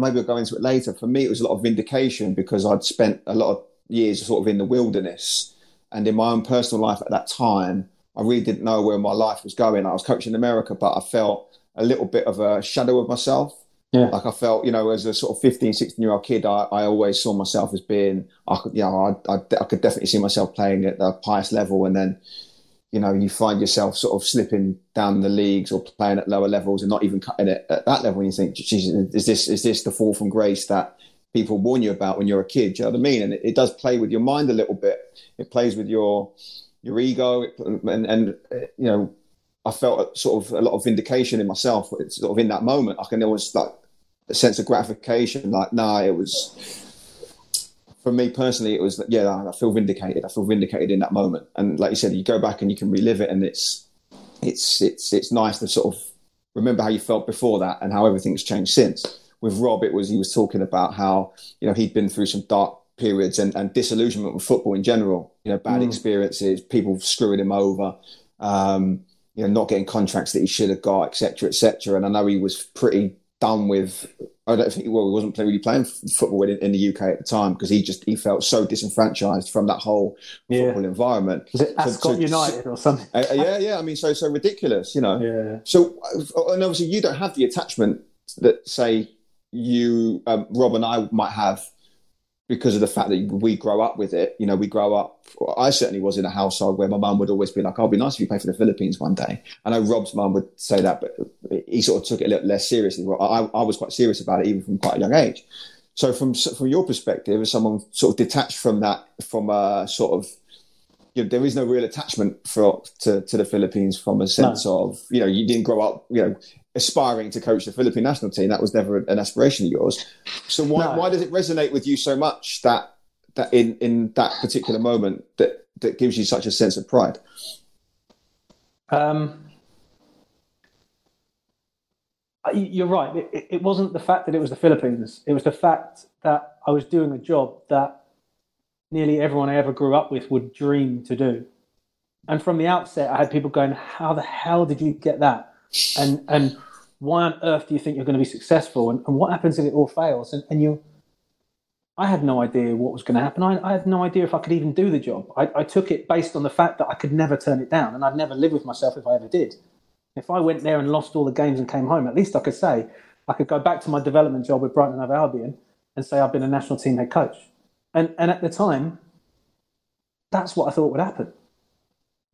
maybe I'll go into it later. For me, it was a lot of vindication because I'd spent a lot of years sort of in the wilderness, and in my own personal life at that time, I really didn't know where my life was going. I was coaching America, but I felt a little bit of a shadow of myself. Yeah. Like I felt, you know, as a sort of 15, 16-year-old kid, I always saw myself as being, I could definitely see myself playing at the highest level. And then, you know, you find yourself sort of slipping down the leagues or playing at lower levels and not even cutting it at that level. And you think, is this the fall from grace that people warn you about when you're a kid? Do you know what I mean? And it does play with your mind a little bit. It plays with your ego, and you know, I felt sort of a lot of vindication in myself. It's sort of in that moment, I can always like a sense of gratification. Like, it was for me personally. It was I feel vindicated. I feel vindicated in that moment. And like you said, you go back and you can relive it, and it's nice to sort of remember how you felt before that and how everything's changed since. With Rob, he was talking about how, you know, he'd been through some dark periods and disillusionment with football in general, you know, bad experiences, people screwing him over, you know, not getting contracts that he should have got, etc., etc. And I know he was pretty done with. I don't think he wasn't really playing football in the UK at the time because he felt so disenfranchised from that whole football environment. Was it Ascot United or something? Yeah. I mean, so ridiculous, you know. Yeah. So, and obviously, you don't have the attachment that say you, Rob, and I might have, because of the fact that we grow up with it. You know, we grow up, I certainly was in a household where my mum would always be like, oh, it'd be nice if you play for the Philippines one day. I know Rob's mum would say that, but he sort of took it a little less seriously. Well, I was quite serious about it, even from quite a young age. So from your perspective, as someone sort of detached from that, from a sort of, you know, there is no real attachment to the Philippines from a sense of, you know, you didn't grow up, you know, aspiring to coach the Philippine national team. That was never an aspiration of yours. So why does it resonate with you so much that in that particular moment that gives you such a sense of pride? You're right. It wasn't the fact that it was the Philippines. It was the fact that I was doing a job that nearly everyone I ever grew up with would dream to do. And from the outset, I had people going, how the hell did you get that? And why on earth do you think you're going to be successful? And what happens if it all fails? I had no idea what was going to happen. I had no idea if I could even do the job. I took it based on the fact that I could never turn it down, and I'd never live with myself if I ever did. If I went there and lost all the games and came home, at least I could say, I could go back to my development job with Brighton and Hove Albion and say I've been a national team head coach. And at the time, that's what I thought would happen.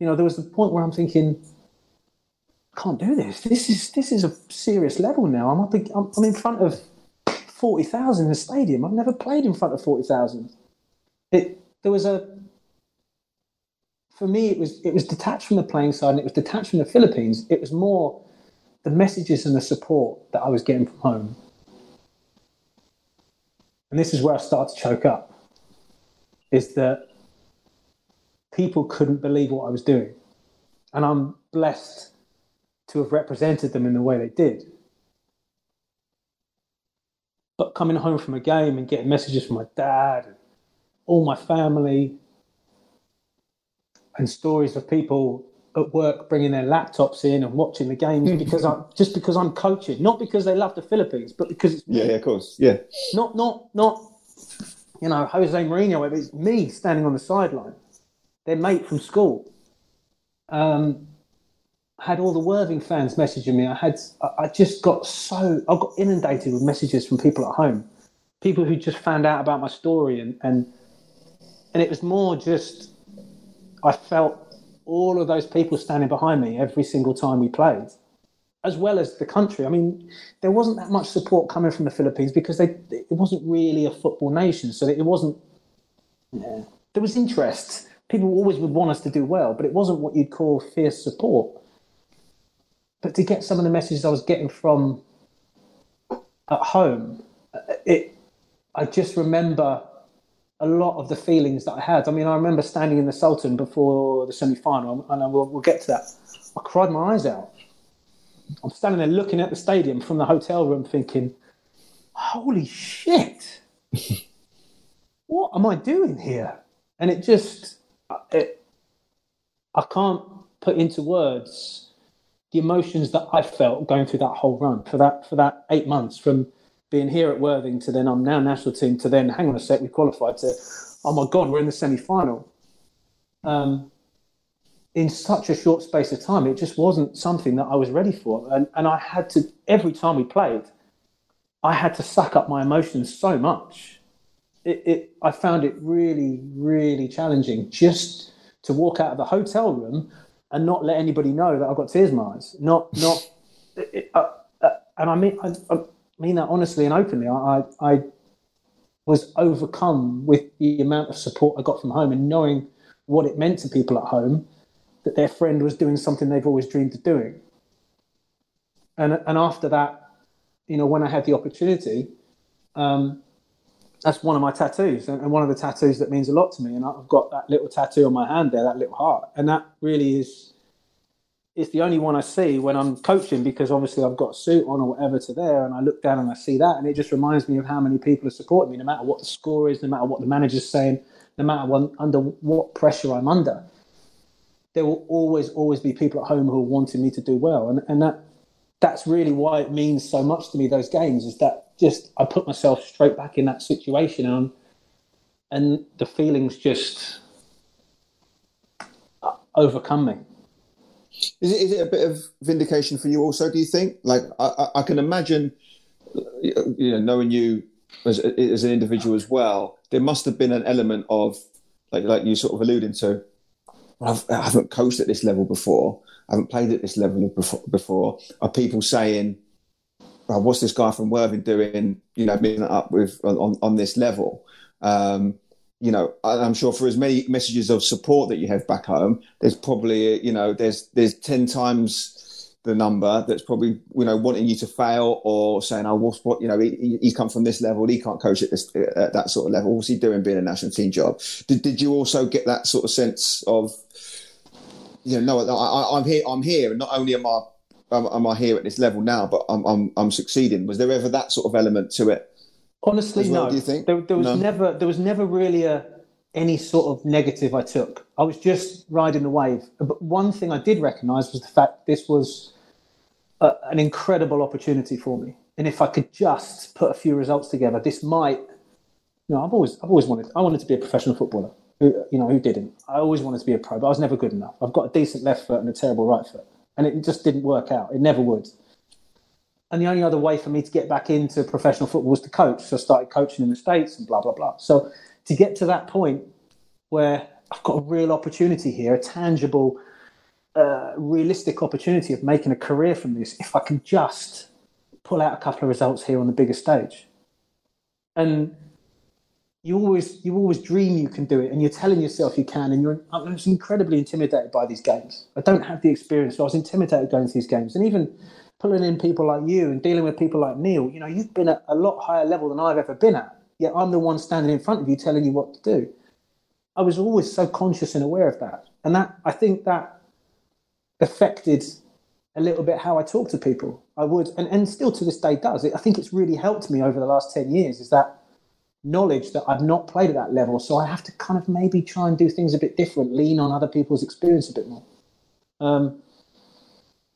You know, there was the point where I'm thinking, can't do this. This is a serious level now. I'm in front of 40,000 in a stadium. I've never played in front of 40,000. For me it was detached from the playing side, and it was detached from the Philippines. It was more the messages and the support that I was getting from home. And this is where I started to choke up. is that people couldn't believe what I was doing. And I'm blessed to have represented them in the way they did. But coming home from a game and getting messages from my dad and all my family and stories of people at work bringing their laptops in and watching the games because I'm coaching, not because they love the Philippines, but because it's me. Yeah, of course, yeah. Not you know, Jose Mourinho. It's me standing on the sideline. Their mate from school. I had all the Worthing fans messaging me. I got inundated with messages from people at home, people who just found out about my story, and it was more just I felt all of those people standing behind me every single time we played, as well as the country. I mean, there wasn't that much support coming from the Philippines because it wasn't really a football nation, so it wasn't. Yeah, there was interest. People always would want us to do well, but it wasn't what you'd call fierce support. But to get some of the messages I was getting from at home, I just remember a lot of the feelings that I had. I mean, I remember standing in the Sultan before the semi-final, and we'll get to that. I cried my eyes out. I'm standing there looking at the stadium from the hotel room thinking, holy shit, what am I doing here? And it just... I can't put into words the emotions that I felt going through that whole run for that 8 months, from being here at Worthing to then I'm now national team to then hang on a sec, we qualified, to oh my God, we're in the semi-final. In such a short space of time, it just wasn't something that I was ready for, and I had to, every time we played, I had to suck up my emotions so much. I found it really, really challenging just to walk out of the hotel room and not let anybody know that I've got tears in my eyes. And I mean that honestly and openly. I was overcome with the amount of support I got from home and knowing what it meant to people at home, that their friend was doing something they've always dreamed of doing. And after that, you know, when I had the opportunity, that's one of my tattoos, and one of the tattoos that means a lot to me. And I've got that little tattoo on my hand there, that little heart. And that really is the only one I see when I'm coaching, because obviously I've got a suit on or whatever to there, and I look down and I see that, and it just reminds me of how many people are supporting me, no matter what the score is, no matter what the manager's saying, no matter under what pressure I'm under. There will always, always be people at home who are wanting me to do well. And that's really why it means so much to me, those games, is that just I put myself straight back in that situation, and the feelings just overcome me. Is it a bit of vindication for you also, do you think? Like, I can imagine, you know, knowing you as an individual as well, there must have been an element of, like you sort of alluding to, I haven't coached at this level before. I haven't played at this level before. Are people saying, oh, what's this guy from Worthing doing, you know, meeting up with on this level? You know, I'm sure for as many messages of support that you have back home, there's probably, you know, there's 10 times the number that's probably, you know, wanting you to fail or saying, oh, what, you know, he's come from this level, he can't coach at that sort of level. What's he doing being a national team job? Did you also get that sort of sense of, you know, no, I'm here, and not only am I here at this level now, but I'm succeeding. Was there ever that sort of element to it? Honestly, well, no. Do you think? There was never really any sort of negative I took. I was just riding the wave. But one thing I did recognise was the fact this was an incredible opportunity for me, and if I could just put a few results together, this might. You know, I wanted to be a professional footballer. Who didn't? I always wanted to be a pro, but I was never good enough. I've got a decent left foot and a terrible right foot. And it just didn't work out. It never would. And the only other way for me to get back into professional football was to coach. So I started coaching in the States and blah, blah, blah. So to get to that point where I've got a real opportunity here, a tangible, realistic opportunity of making a career from this, if I can just pull out a couple of results here on the bigger stage. And you always dream you can do it, and you're telling yourself you can, and I was incredibly intimidated by these games. I don't have the experience, so I was intimidated going to these games. And even pulling in people like you and dealing with people like Neil, you know, you've been at a lot higher level than I've ever been at, yet I'm the one standing in front of you telling you what to do. I was always so conscious and aware of that. And that, I think that affected a little bit how I talk to people. I would, and still to this day does. I think it's really helped me over the last 10 years is that knowledge that I've not played at that level. So I have to kind of maybe try and do things a bit different, lean on other people's experience a bit more.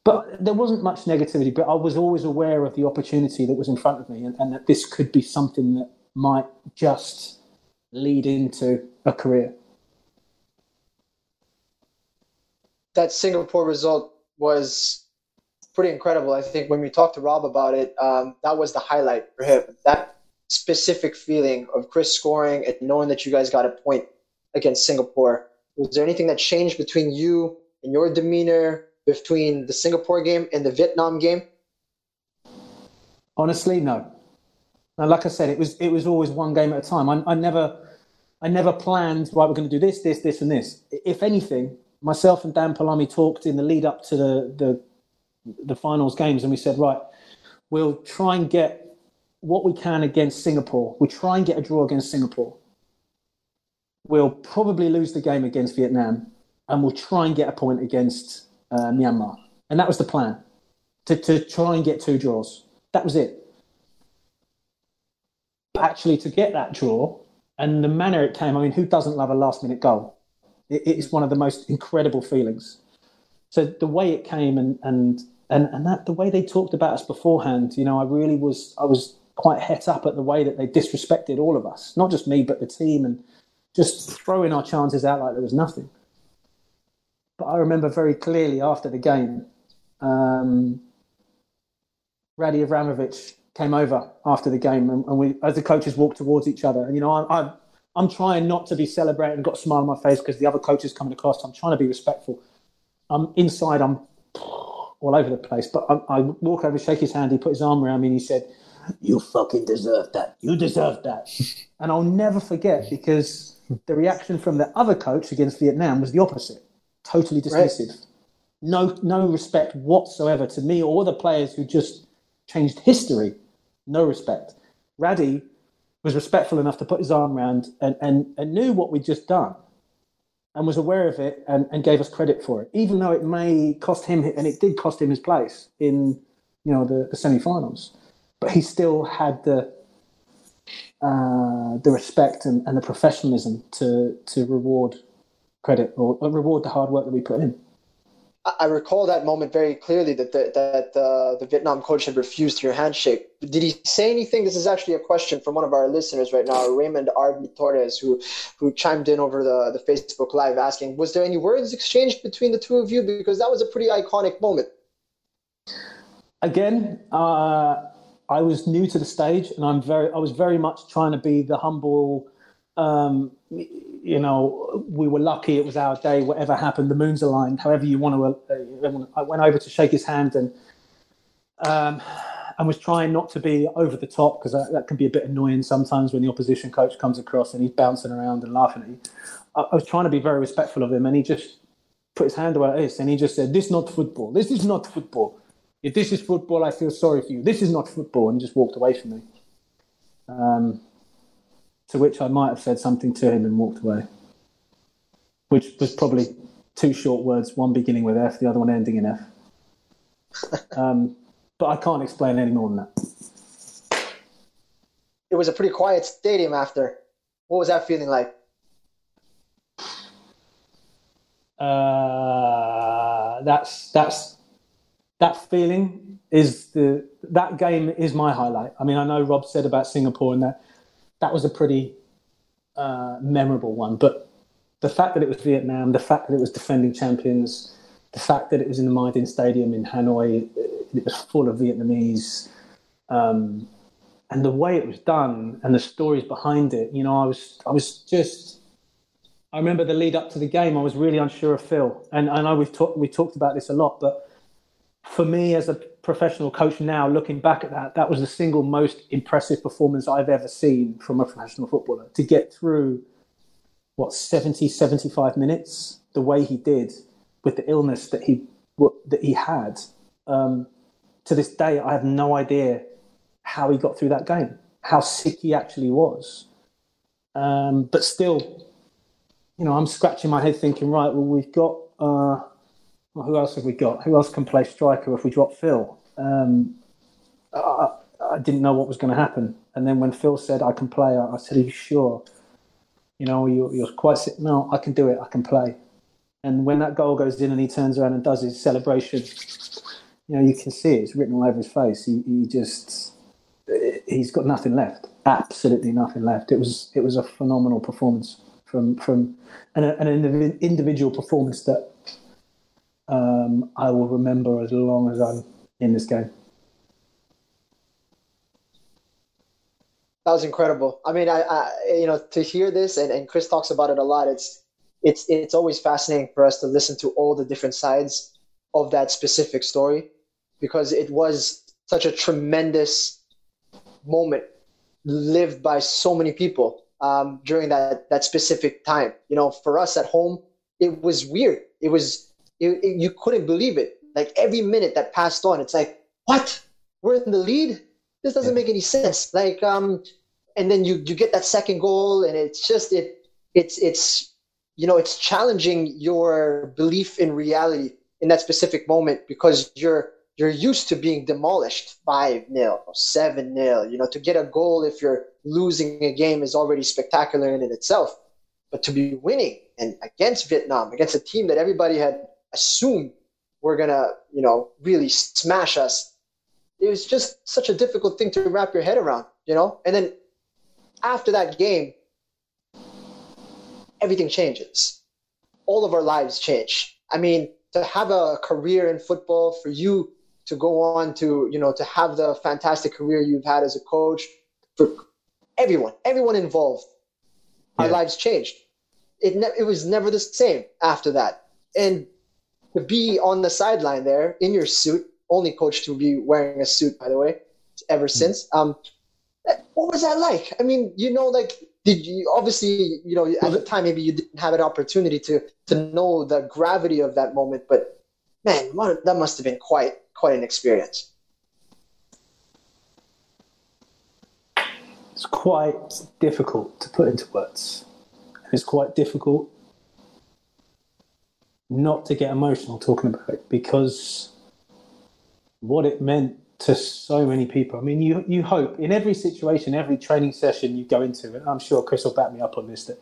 But there wasn't much negativity, but I was always aware of the opportunity that was in front of me and that this could be something that might just lead into a career. That Singapore result was pretty incredible. I think when we talked to Rob about it, that was the highlight for him. That specific feeling of Chris scoring and knowing that you guys got a point against Singapore. Was there anything that changed between you and your demeanor between the Singapore game and the Vietnam game? Honestly, no. Now, like I said, it was always one game at a time. I never planned, right, we're going to do this, this, this, and this. If anything, myself and Dan Palami talked in the lead up to the finals games, and we said, right, we'll try and get what we can against Singapore. We'll try and get a draw against Singapore. We'll probably lose the game against Vietnam, and we'll try and get a point against Myanmar. And that was the plan, to try and get two draws. That was it. Actually, to get that draw and the manner it came, I mean, who doesn't love a last-minute goal? It is one of the most incredible feelings. So the way it came and that the way they talked about us beforehand, you know, I was quite het up at the way that they disrespected all of us, not just me but the team, and just throwing our chances out like there was nothing. But I remember very clearly after the game, Raddy Avramović came over after the game, and we, as the coaches, walked towards each other. And, you know, I'm trying not to be celebrating and got a smile on my face because the other coach is coming across. I'm trying to be respectful. Inside, I'm all over the place. But I walk over, shake his hand. He put his arm around me and he said, "You fucking deserve that. You deserve that." And I'll never forget, because the reaction from the other coach against Vietnam was the opposite. Totally dismissive. Right. No respect whatsoever to me or the players who just changed history. No respect. Raddy was respectful enough to put his arm around and knew what we'd just done and was aware of it and gave us credit for it, even though it may cost him, and it did cost him his place in, you know, the semi-finals. But he still had the respect and the professionalism to reward credit or reward the hard work that we put in. I recall that moment very clearly, that the Vietnam coach had refused your handshake. Did he say anything? This is actually a question from one of our listeners right now, Raymond Arby Torres, who chimed in over the Facebook Live asking, was there any words exchanged between the two of you? Because that was a pretty iconic moment. Again, I was new to the stage, and I was very much trying to be the humble, you know, we were lucky, it was our day, whatever happened, the moon's aligned, however you want to. I went over to shake his hand and was trying not to be over the top, because that can be a bit annoying sometimes when the opposition coach comes across and he's bouncing around and laughing at you. I was trying to be very respectful of him, and he just put his hand away like this, and he just said, "This is not football. This is not football. If this is football, I feel sorry for you. This is not football." And he just walked away from me. To which I might have said something to him and walked away, which was probably two short words, one beginning with F, the other one ending in F. But I can't explain any more than that. It was a pretty quiet stadium after. What was that feeling like? That feeling is that game is my highlight. I mean, I know Rob said about Singapore and that was a pretty memorable one. But the fact that it was Vietnam, the fact that it was defending champions, the fact that it was in the Mydin Stadium in Hanoi, it was full of Vietnamese, and the way it was done and the stories behind it. You know, I remember the lead up to the game, I was really unsure of Phil. And I know we talked about this a lot, but for me as a professional coach now, looking back at that was the single most impressive performance I've ever seen from a professional footballer. To get through, 75 minutes, the way he did with the illness that he had. To this day, I have no idea how he got through that game, how sick he actually was. But still, you know, I'm scratching my head thinking, right, well, we've got, well, who else have we got? Who else can play striker if we drop Phil? I didn't know what was going to happen. And then when Phil said, I can play, I said, are you sure? You know, you're quite sick. No, I can do it. I can play. And when that goal goes in and he turns around and does his celebration, you know, you can see it's written all over his face. He just, he's got nothing left. Absolutely nothing left. It was a phenomenal performance from an individual performance that I will remember as long as I'm in this game. That was incredible. I mean, I you know, to hear this, and Chris talks about it a lot, it's always fascinating for us to listen to all the different sides of that specific story, because it was such a tremendous moment lived by so many people during that specific time. You know, for us at home, it was weird. It was you couldn't believe it. Like every minute that passed on, it's like, what? We're in the lead? This doesn't make any sense. Like, and then you get that second goal, and it's just it's you know, it's challenging your belief in reality in that specific moment, because you're used to being demolished 5-0, 7-0. You know, to get a goal if you're losing a game is already spectacular in it itself, but to be winning and against Vietnam, against a team that everybody had assumed were gonna, you know, really smash us. It was just such a difficult thing to wrap your head around, you know? And then after that game, everything changes. All of our lives change. I mean, to have a career in football, for you to go on to, you know, to have the fantastic career you've had as a coach, for everyone involved, our lives changed. It was never the same after that. And to be on the sideline there in your suit, only coach to be wearing a suit, by the way, ever since. What was that like? I mean, you know, like, did you, obviously, you know, at the time, maybe you didn't have an opportunity to know the gravity of that moment, but man, that must have been quite an experience. It's quite difficult to put into words. It's quite difficult not to get emotional talking about it, because what it meant to so many people. I mean, you hope in every situation, every training session you go into, and I'm sure Chris will back me up on this, that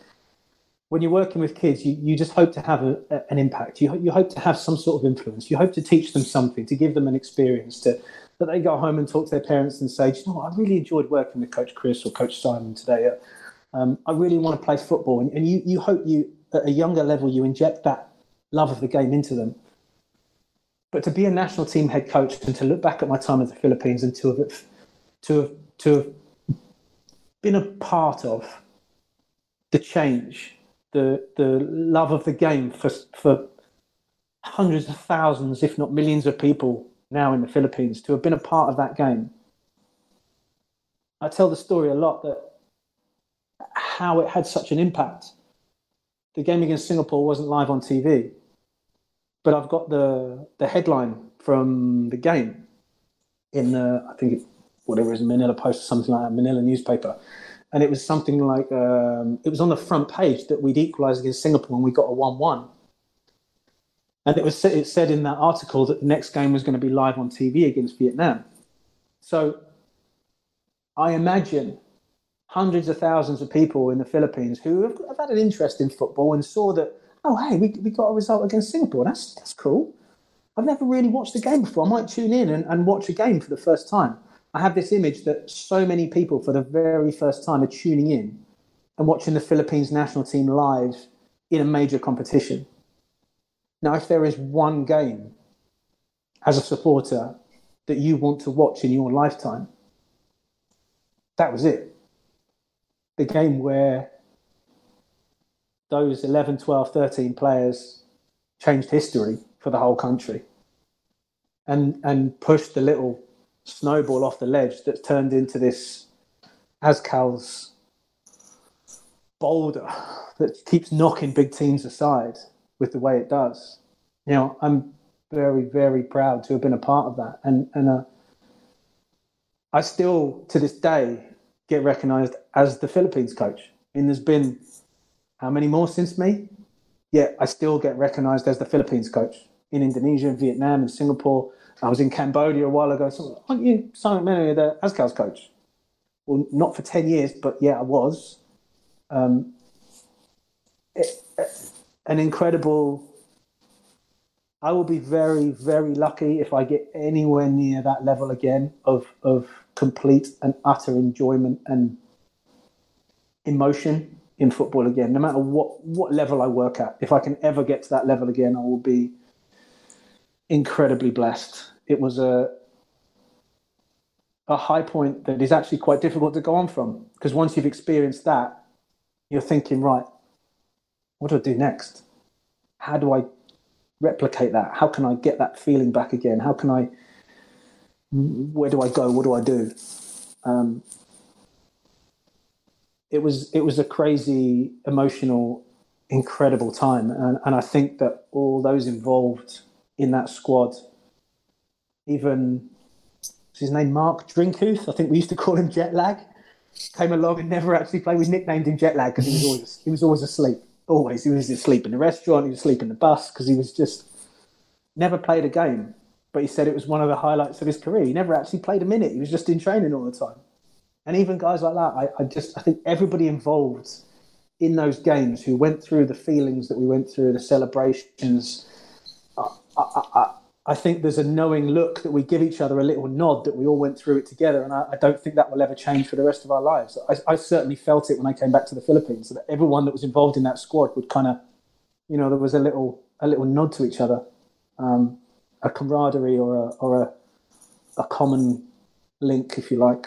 when you're working with kids, you just hope to have an impact. You hope to have some sort of influence. You hope to teach them something, to give them an experience, that they go home and talk to their parents and say, do you know what? I really enjoyed working with Coach Chris or Coach Simon today. I really want to play football. And you hope you, at a younger level, you inject that love of the game into them. But to be a national team head coach and to look back at my time at the Philippines and to have been a part of the change, the love of the game for hundreds of thousands, if not millions of people now in the Philippines, to have been a part of that game. I tell the story a lot, that how it had such an impact. The game against Singapore wasn't live on TV, but I've got the headline from the game in the, I think, whatever it is, Manila Post or something like that, Manila newspaper. And it was something like, it was on the front page that we'd equalised against Singapore and we got a 1-1. And it said in that article that the next game was going to be live on TV against Vietnam. So I imagine hundreds of thousands of people in the Philippines who have had an interest in football and saw that, oh, hey, we got a result against Singapore. That's cool. I've never really watched a game before. I might tune in and watch a game for the first time. I have this image that so many people for the very first time are tuning in and watching the Philippines national team live in a major competition. Now, if there is one game as a supporter that you want to watch in your lifetime, that was it. The game where those 11, 12, 13 players changed history for the whole country and pushed the little snowball off the ledge that's turned into this Azkals boulder that keeps knocking big teams aside with the way it does. You know, I'm very, very proud to have been a part of that. And I still, to this day, get recognised as the Philippines coach. I mean, there's been How many more since me? Yet I still get recognised as the Philippines coach in Indonesia and Vietnam and Singapore. I was in Cambodia a while ago. So, aren't you Simon McMenemy, the Azkals coach? Well, not for 10 years, but yeah, I was. An incredible... I will be very, very lucky if I get anywhere near that level again of complete and utter enjoyment and emotion in football again. No matter what level I work at, if I can ever get to that level again, I will be incredibly blessed. It was a high point that is actually quite difficult to go on from, because once you've experienced that, you're thinking, right, what do I do next? How do I replicate that? How can I get that feeling back again? How can I, where do I go? What do I do? It was a crazy, emotional, incredible time. And I think that all those involved in that squad, even, what's his name, Mark Drinkuth, I think we used to call him Jet Lag, came along and never actually played. We nicknamed him Jet Lag because he was always asleep. Always. He was asleep in the restaurant, he was asleep in the bus, because he was just never played a game. But he said it was one of the highlights of his career. He never actually played a minute. He was just in training all the time. And even guys like that, I think everybody involved in those games who went through the feelings that we went through, the celebrations, I think there's a knowing look that we give each other, a little nod that we all went through it together. And I don't think that will ever change for the rest of our lives. I certainly felt it when I came back to the Philippines, that everyone that was involved in that squad would kind of, you know, there was a little nod to each other, a camaraderie or a common link, if you like.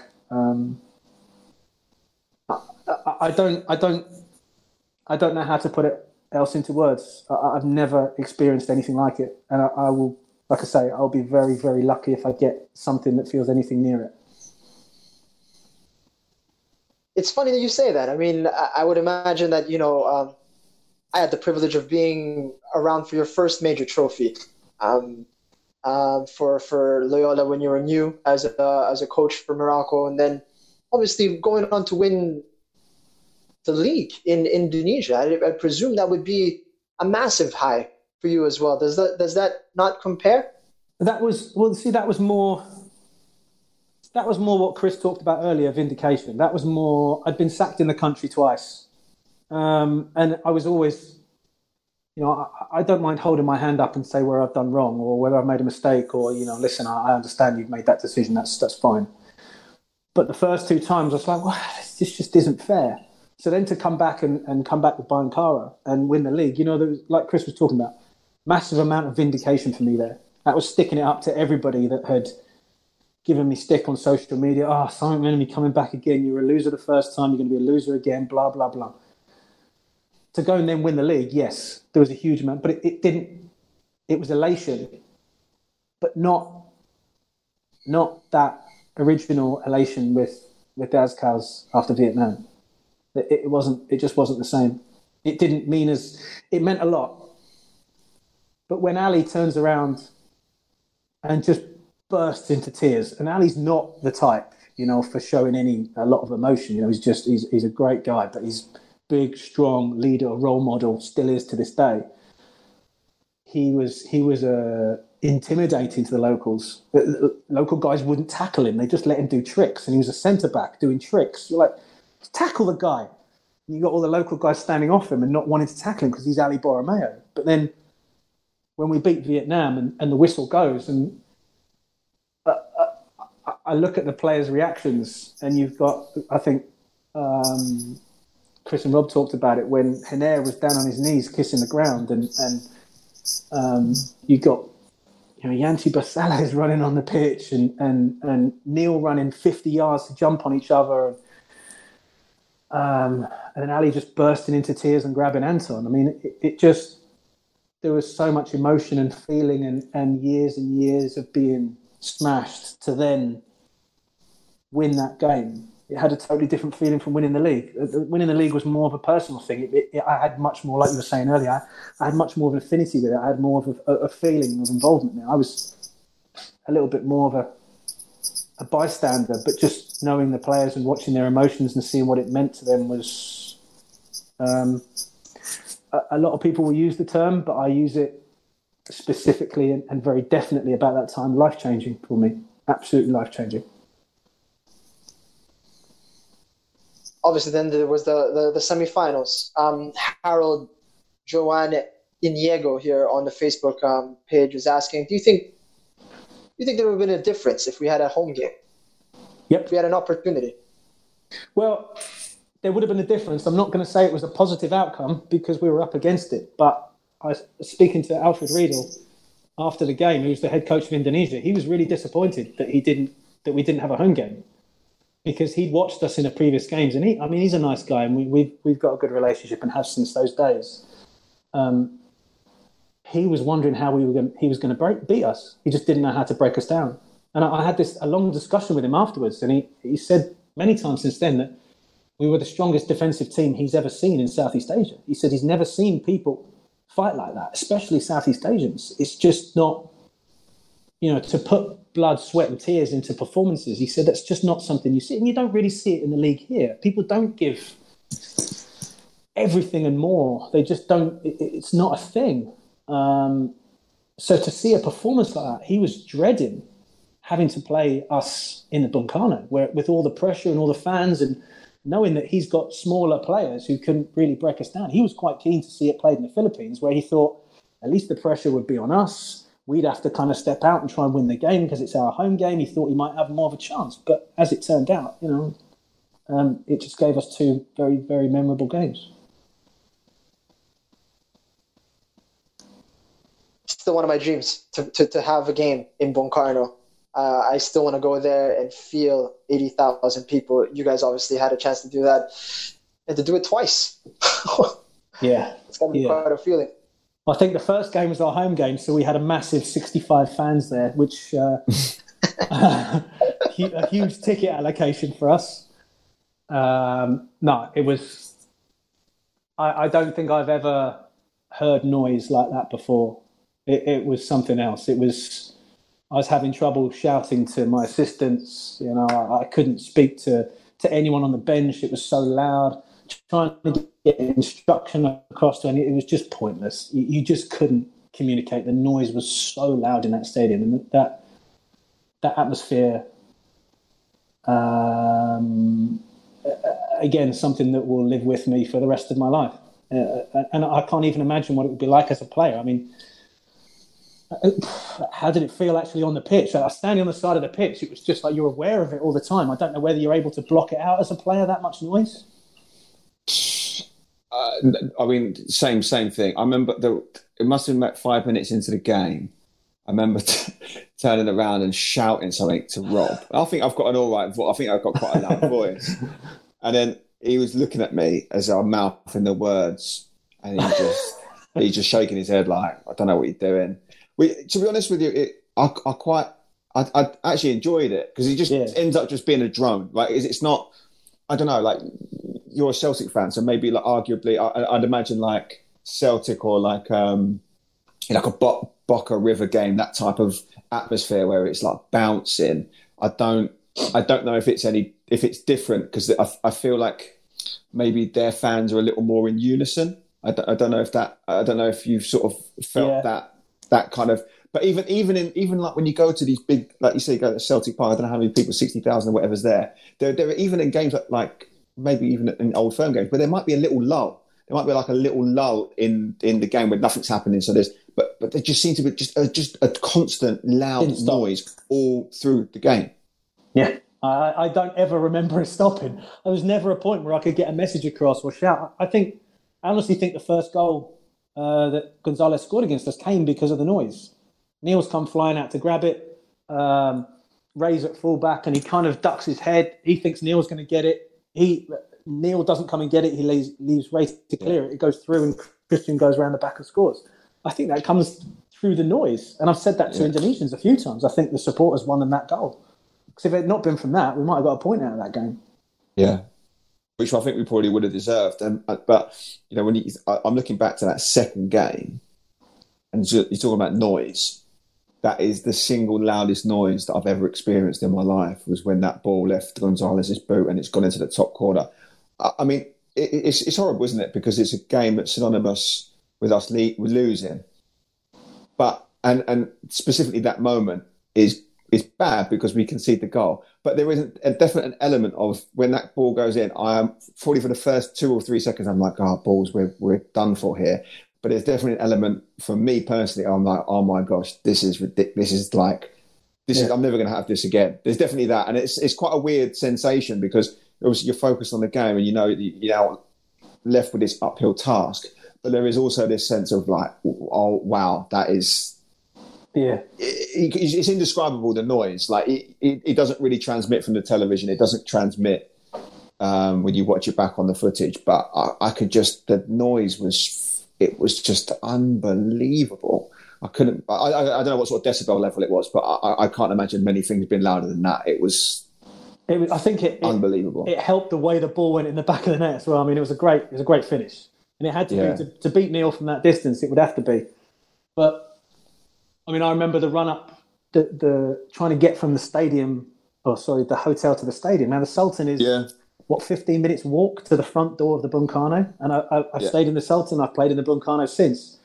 I don't know how to put it else into words. I've never experienced anything like it, and I will. Like I say, I'll be very, very lucky if I get something that feels anything near it. It's funny that you say that. I mean, I would imagine that, you know, I had the privilege of being around for your first major trophy for Loyola when you were new as a coach for Muralco, and then obviously going on to win the league in Indonesia. I presume that would be a massive high for you as well. Does that not compare? That was more what Chris talked about earlier, vindication. That was more, I'd been sacked in the country twice, and I was always, you know, I don't mind holding my hand up and say where I've done wrong or whether I've made a mistake, or, you know, listen, I understand you've made that decision, that's fine. But the first two times I was like, well, this just isn't fair. So then to come back and come back with Bhayangkara and win the league, you know, there was, like Chris was talking about, massive amount of vindication for me there. That was sticking it up to everybody that had given me stick on social media. Oh, Simon McMenemy coming back again. You were a loser the first time. You're going to be a loser again, blah, blah, blah. To go and then win the league, yes, there was a huge amount. But it didn't – it was elation, but not that original elation with the Azkals after Vietnam. It wasn't – it just wasn't the same. It didn't mean as – it meant a lot. But when Ali turns around and just bursts into tears, and Ali's not the type, you know, for showing a lot of emotion. You know, he's a great guy, but he's big, strong leader, role model, still is to this day. He was intimidating to the locals. The local guys wouldn't tackle him; they just let him do tricks. And he was a centre back doing tricks. You're like, tackle the guy. And you got all the local guys standing off him and not wanting to tackle him because he's Ali Borromeo. But then, when we beat Vietnam and the whistle goes, and I look at the players' reactions, and you've got, I think, Chris and Rob talked about it, when Henair was down on his knees kissing the ground, and you got, you know, Yanti Basala is running on the pitch, and Neil running 50 yards to jump on each other, and then Ali just bursting into tears and grabbing Anton. I mean, it just... there was so much emotion and feeling and years of being smashed to then win that game. It had a totally different feeling from winning the league. Winning the league was more of a personal thing. I had much more, like you were saying earlier, I had much more of an affinity with it. I had more of a feeling of involvement now. I was a little bit more of a bystander, but just knowing the players and watching their emotions and seeing what it meant to them was a lot of people will use the term, but I use it specifically and very definitely about that time. Life-changing for me, absolutely life-changing. Obviously, then there was the semi-finals. Harold Joan Iniego here on the Facebook page was asking, do you think there would have been a difference if we had a home game? Yep. If we had an opportunity? Well, there would have been a difference. I'm not going to say it was a positive outcome because we were up against it. But I was speaking to Alfred Riedl after the game, who's the head coach of Indonesia. He was really disappointed that we didn't have a home game, because he'd watched us in the previous games, and he's a nice guy, and we've got a good relationship and have since those days. He was wondering how he was going to beat us. He just didn't know how to break us down. And I had a long discussion with him afterwards, and he said many times since then that we were the strongest defensive team he's ever seen in Southeast Asia. He said he's never seen people fight like that, especially Southeast Asians. It's just not, to put blood, sweat and tears into performances. He said that's just not something you see, and you don't really see it in the league here. People don't give everything and more. They just don't. It's not a thing. So to see a performance like that, he was dreading having to play us in the Bung Karno, where with all the pressure and all the fans, and knowing that he's got smaller players who couldn't really break us down. He was quite keen to see it played in the Philippines, where he thought at least the pressure would be on us. We'd have to kind of step out and try and win the game because it's our home game. He thought he might have more of a chance. But as it turned out, it just gave us two very, very memorable games. Still one of my dreams to have a game in Bung Karno. I still want to go there and feel 80,000 people. You guys obviously had a chance to do that and to do it twice. Yeah. It's got to be quite a feeling. I think the first game was our home game, so we had a massive 65 fans there, which a huge ticket allocation for us. No, it was... I don't think I've ever heard noise like that before. It was something else. It was... I was having trouble shouting to my assistants. I couldn't speak to anyone on the bench. It was so loud. Trying to get instruction across to anyone, it was just pointless. You just couldn't communicate. The noise was so loud in that stadium, and that atmosphere. Again, something that will live with me for the rest of my life, and I can't even imagine what it would be like as a player. I mean, how did it feel actually on the pitch? I was standing on the side of the pitch. It was just like you're aware of it all the time. I don't know whether you're able to block it out as a player, that much noise. I mean, same thing. I remember it must have been about 5 minutes into the game. I remember turning around and shouting something to Rob. I think I've got an all right voice. I think I've got quite a loud voice. And then he was looking at me as I'm mouthing the words, and he's just shaking his head like, I don't know what you're doing. To be honest with you, I actually enjoyed it because it just ends up just being a drone. Like, it's not, I don't know, like you're a Celtic fan, so maybe like arguably, I'd imagine like Celtic or like a Boca River game, that type of atmosphere where it's like bouncing. I don't know if it's different because I feel like maybe their fans are a little more in unison. I don't know if you've sort of felt that kind of, but even like when you go to these big, like you say, you go to Celtic Park, I don't know how many people, 60,000 or whatever's there. There are even in games like maybe even in Old Firm games, but there might be a little lull. There might be like a little lull in the game where nothing's happening. So there's, but there just seems to be just a constant loud noise all through the game. Yeah, I don't ever remember it stopping. There was never a point where I could get a message across or shout. I honestly think the first goal that Gonzalez scored against us came because of the noise. Neil's come flying out to grab it. Ray's at full back and he kind of ducks his head. He thinks Neil's going to get it. Neil doesn't come and get it. He leaves Ray to clear it. It goes through and Christian goes around the back and scores. I think that comes through the noise. And I've said that to Indonesians a few times. I think the supporters won in that goal. Because if it had not been from that, we might have got a point out of that game. Yeah. Which I think we probably would have deserved. But, when I'm looking back to that second game and you're talking about noise, that is the single loudest noise that I've ever experienced in my life was when that ball left Gonzalez's boot and it's gone into the top corner. I mean, it's horrible, isn't it? Because it's a game that's synonymous with us losing. But and specifically that moment is bad because we concede the goal. But there is a definite element of when that ball goes in, I am probably for the first 2 or 3 seconds, I'm like, oh, balls, we're done for here. But there's definitely an element for me personally. I'm like, oh my gosh, this is ridiculous. This is like, this is I'm never going to have this again. There's definitely that, and it's quite a weird sensation because obviously you're focused on the game and you know you're left with this uphill task. But there is also this sense of like, oh wow, that is. Yeah, it's indescribable, the noise. Like it doesn't really transmit from the television. It doesn't transmit when you watch it back on the footage. But I could just, the noise was, it was just unbelievable. I couldn't. I don't know what sort of decibel level it was, but I can't imagine many things being louder than that. It was. I think it unbelievable. It helped the way the ball went in the back of the net as well. I mean, it was a great finish, and it had to be to beat Neil from that distance. It would have to be, but. I mean, I remember the run-up, the trying to get from the hotel to the stadium. Now, the Sultan is, 15 minutes walk to the front door of the Bung Karno. And I've stayed in the Sultan. I've played in the Bung Karno since.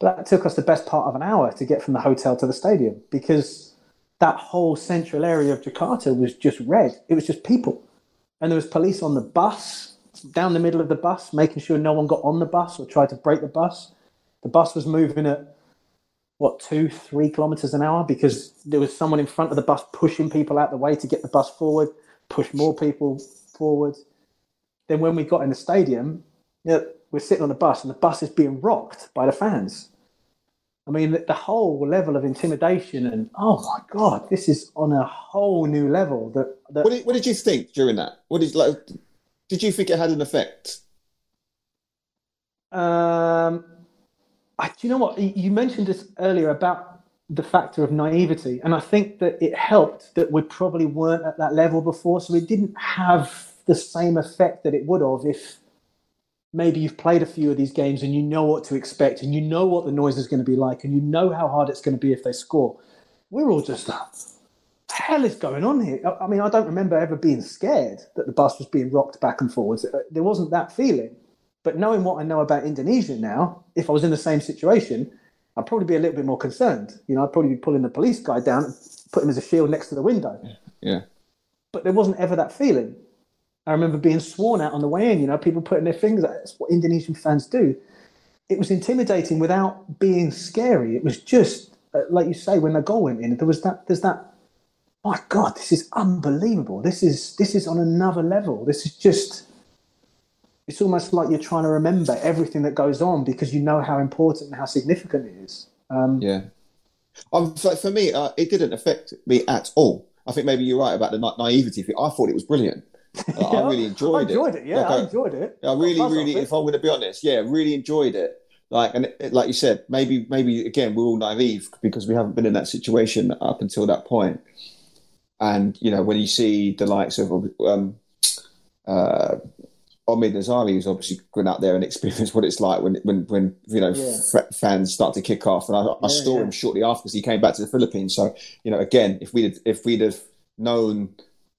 But that took us the best part of an hour to get from the hotel to the stadium because that whole central area of Jakarta was just red. It was just people. And there was police on the bus, down the middle of the bus, making sure no one got on the bus or tried to break the bus. The bus was moving at... 2-3 kilometres an hour because there was someone in front of the bus pushing people out the way to get the bus forward, push more people forward. Then when we got in the stadium, we're sitting on the bus and the bus is being rocked by the fans. I mean, the whole level of intimidation and, oh, my God, this is on a whole new level. What did you think during that? Did you think it had an effect? Do you know what? You mentioned this earlier about the factor of naivety, and I think that it helped that we probably weren't at that level before, so it didn't have the same effect that it would have if maybe you've played a few of these games and you know what to expect and you know what the noise is going to be like and you know how hard it's going to be if they score. We're all just like, what the hell is going on here? I mean, I don't remember ever being scared that the bus was being rocked back and forwards. There wasn't that feeling. But knowing what I know about Indonesia now, if I was in the same situation, I'd probably be a little bit more concerned. You know, I'd probably be pulling the police guy down and put him as a shield next to the window. Yeah. But there wasn't ever that feeling. I remember being sworn at on the way in, you know, people putting their fingers out. That's what Indonesian fans do. It was intimidating without being scary. It was just, like you say, when the goal went in, there's that, my God, this is unbelievable. This is on another level. This is just... It's almost like you're trying to remember everything that goes on because you know how important and how significant it is. For me, it didn't affect me at all. I think maybe you're right about the naivety thing. I thought it was brilliant. I really enjoyed it. I enjoyed it. I really, if I'm going to be honest, really enjoyed it. Like you said, maybe again, we're all naive because we haven't been in that situation up until that point. And you know, when you see the likes of Omid Nazari, who's obviously gone out there and experienced what it's like when you know fans start to kick off, and I saw him shortly after because he came back to the Philippines. So you know, again, if we'd have known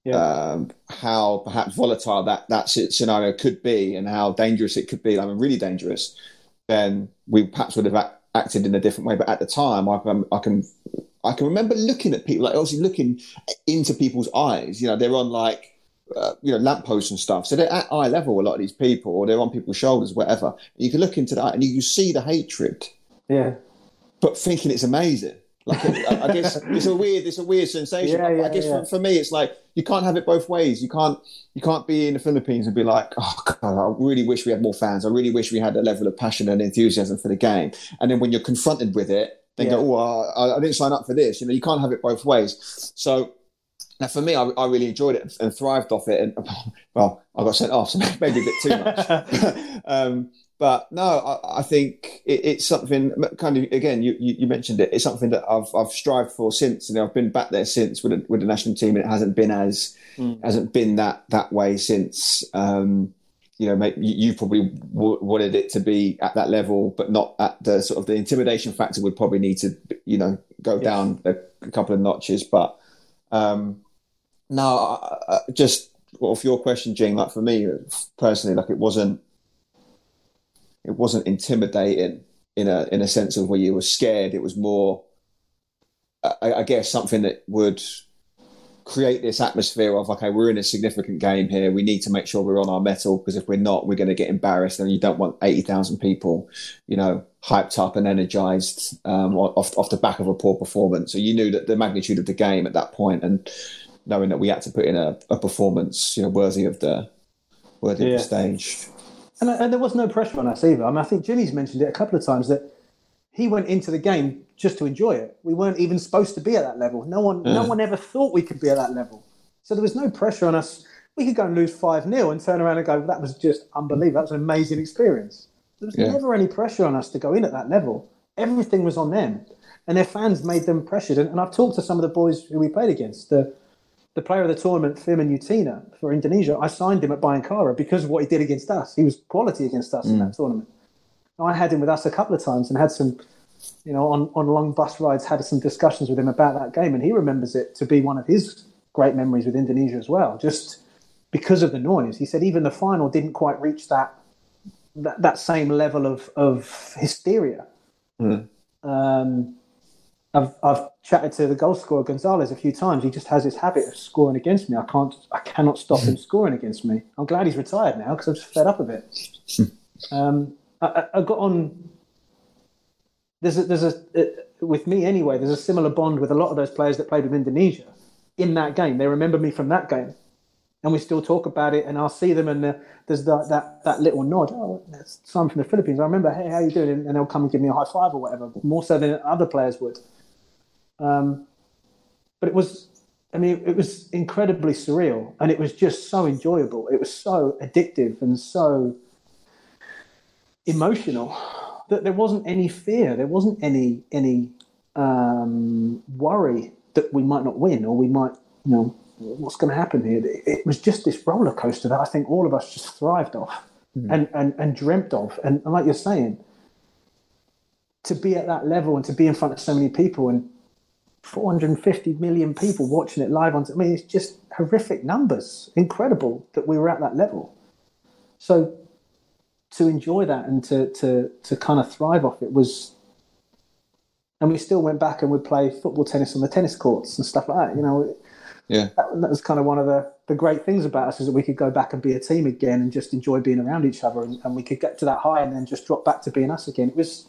how perhaps volatile that scenario could be and how dangerous it could be, I mean, really dangerous, then we perhaps would have acted in a different way. But at the time, I can remember looking at people, like obviously looking into people's eyes. You know, they're on like. Lampposts and stuff. So they're at eye level, a lot of these people, or they're on people's shoulders, whatever. You can look into that and you see the hatred. Yeah. But thinking it's amazing. Like, I guess it's a weird sensation. Yeah, I guess for me, it's like, you can't have it both ways. You can't be in the Philippines and be like, oh God, I really wish we had more fans. I really wish we had a level of passion and enthusiasm for the game. And then when you're confronted with it, they go, oh, I didn't sign up for this. You know, you can't have it both ways. So, now, for me, I really enjoyed it and thrived off it. And well, I got sent off, so maybe a bit too much. But no, I think it's something kind of, again, you mentioned it. It's something that I've strived for since, and I've been back there since with the national team, and it hasn't been that way since. You know, mate, you probably wanted it to be at that level, but not at the sort of the intimidation factor would probably need to, you know, go down a couple of notches, but. No, just off your question, Jing, like for me personally, like it wasn't intimidating in a sense of where you were scared. It was more, I guess, something that would create this atmosphere of, okay, we're in a significant game here. We need to make sure we're on our mettle, because if we're not, we're going to get embarrassed, and you don't want 80,000 people, you know, hyped up and energized off the back of a poor performance. So you knew that the magnitude of the game at that point, and knowing that we had to put in a performance, you know, worthy of the stage. And there was no pressure on us either. I mean, I think Jimmy's mentioned it a couple of times that he went into the game just to enjoy it. We weren't even supposed to be at that level. No one ever thought we could be at that level. So there was no pressure on us. We could go and lose 5-0 and turn around and go, that was just unbelievable. That was an amazing experience. There was never any pressure on us to go in at that level. Everything was on them. And their fans made them pressured. And I've talked to some of the boys who we played against. The player of the tournament, Firmin Utina, for Indonesia, I signed him at Bhayangkara because of what he did against us. He was quality against us in that tournament. I had him with us a couple of times and had some, you know, on long bus rides, had some discussions with him about that game. And he remembers it to be one of his great memories with Indonesia as well, just because of the noise. He said even the final didn't quite reach that same level of hysteria. Mm. I've chatted to the goal scorer, Gonzalez, a few times. He just has this habit of scoring against me. I cannot stop him scoring against me. I'm glad he's retired now because I'm just fed up of it. I got on. There's a with me anyway. There's a similar bond with a lot of those players that played with Indonesia in that game. They remember me from that game, and we still talk about it. And I'll see them, and there's that little nod. Oh, that's Simon from the Philippines. I remember. Hey, how you doing? And they'll come and give me a high five or whatever. More so than other players would. But it was. I mean, it was incredibly surreal, and it was just so enjoyable. It was so addictive and so emotional that there wasn't any fear, there wasn't any worry that we might not win or we might, you know, what's going to happen here. It was just this roller coaster that I think all of us just thrived off and dreamt of. And like you're saying, to be at that level and to be in front of so many people and 450 million people watching it live on, I mean, it's just horrific numbers, incredible that we were at that level. So to enjoy that and to kind of thrive off it was, and we still went back and would play football, tennis on the tennis courts and stuff like that. You know, that was kind of one of the great things about us, is that we could go back and be a team again and just enjoy being around each other, and we could get to that high and then just drop back to being us again. It was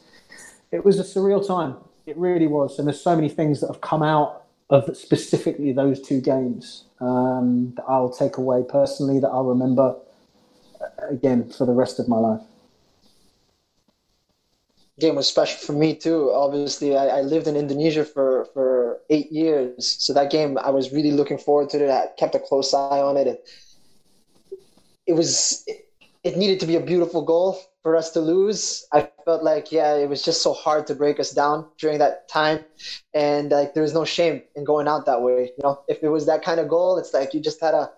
a surreal time. It really was, and there's so many things that have come out of specifically those two games that I'll take away personally, that I'll remember again for the rest of my life. Game was special for me too. Obviously, I lived in Indonesia for 8 years, so that game I was really looking forward to it. I kept a close eye on it, and it needed to be a beautiful goal for us to lose. I felt like it was just so hard to break us down during that time, and like there was no shame in going out that way. You know, if it was that kind of goal, it's like you just had a.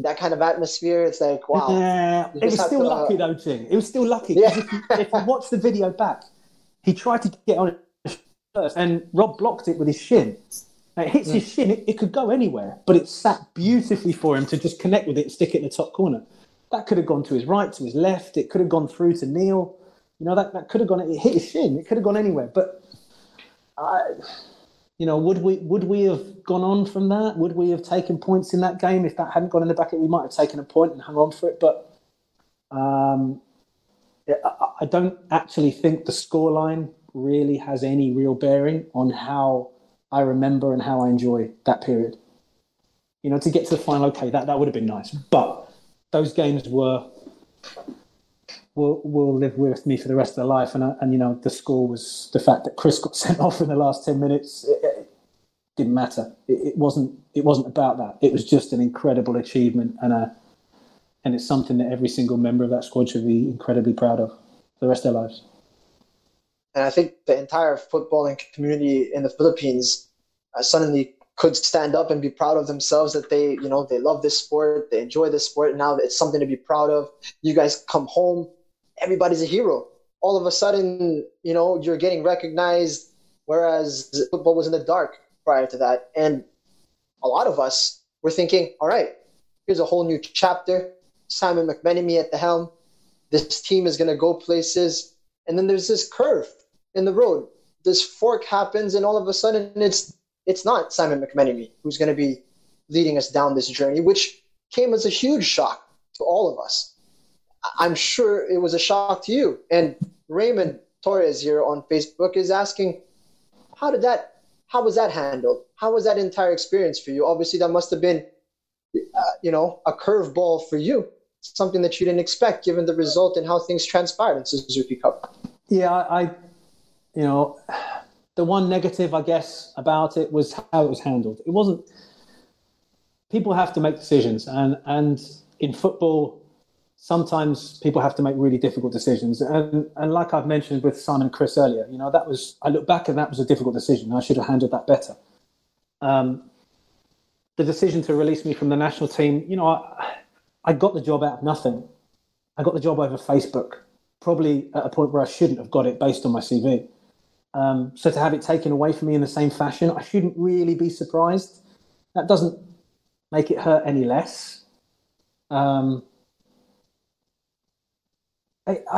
That kind of atmosphere, it's like, wow. It was still lucky, though, Jim. It was still lucky. Yeah. If you watch the video back, he tried to get on it first, and Rob blocked it with his shin. Now, it hits his shin, it could go anywhere, but it sat beautifully for him to just connect with it and stick it in the top corner. That could have gone to his right, to his left. It could have gone through to Neil. You know, that could have gone, it hit his shin. It could have gone anywhere. But, you know, would we have gone on from that? Would we have taken points in that game? If that hadn't gone in the back, we might have taken a point and hung on for it. But I don't actually think the scoreline really has any real bearing on how I remember and how I enjoy that period. You know, to get to the final, okay, that would have been nice. But those games will live with me for the rest of their life. And you know, the score was the fact that Chris got sent off in the last 10 minutes. It didn't matter. It wasn't about that. It was just an incredible achievement. And it's something that every single member of that squad should be incredibly proud of for the rest of their lives. And I think the entire footballing community in the Philippines suddenly could stand up and be proud of themselves that they, you know, they love this sport, they enjoy this sport. And now it's something to be proud of. You guys come home. Everybody's a hero. All of a sudden, you know, you're getting recognized, whereas football was in the dark prior to that. And a lot of us were thinking, all right, Here's a whole new chapter. Simon McMenemy at the helm. This team is going to go places. And then there's this curve in the road. This fork happens, and all of a sudden it's not Simon McMenemy who's going to be leading us down this journey, which came as a huge shock to all of us. I'm sure it was a shock to you. And Raymond Torres here on Facebook is asking, how was that handled? How was that entire experience for you? Obviously, that must have been, a curveball for you, something that you didn't expect given the result and how things transpired in Suzuki Cup. Yeah, the one negative, I guess, about it was how it was handled. It wasn't... People have to make decisions, and in football, sometimes people have to make really difficult decisions. And like I've mentioned with Simon and Chris earlier, I look back and that was a difficult decision. I should have handled that better. The decision to release me from the national team, I got the job out of nothing. I got the job over Facebook, probably at a point where I shouldn't have got it based on my CV. So to have it taken away from me in the same fashion, I shouldn't really be surprised. That doesn't make it hurt any less. I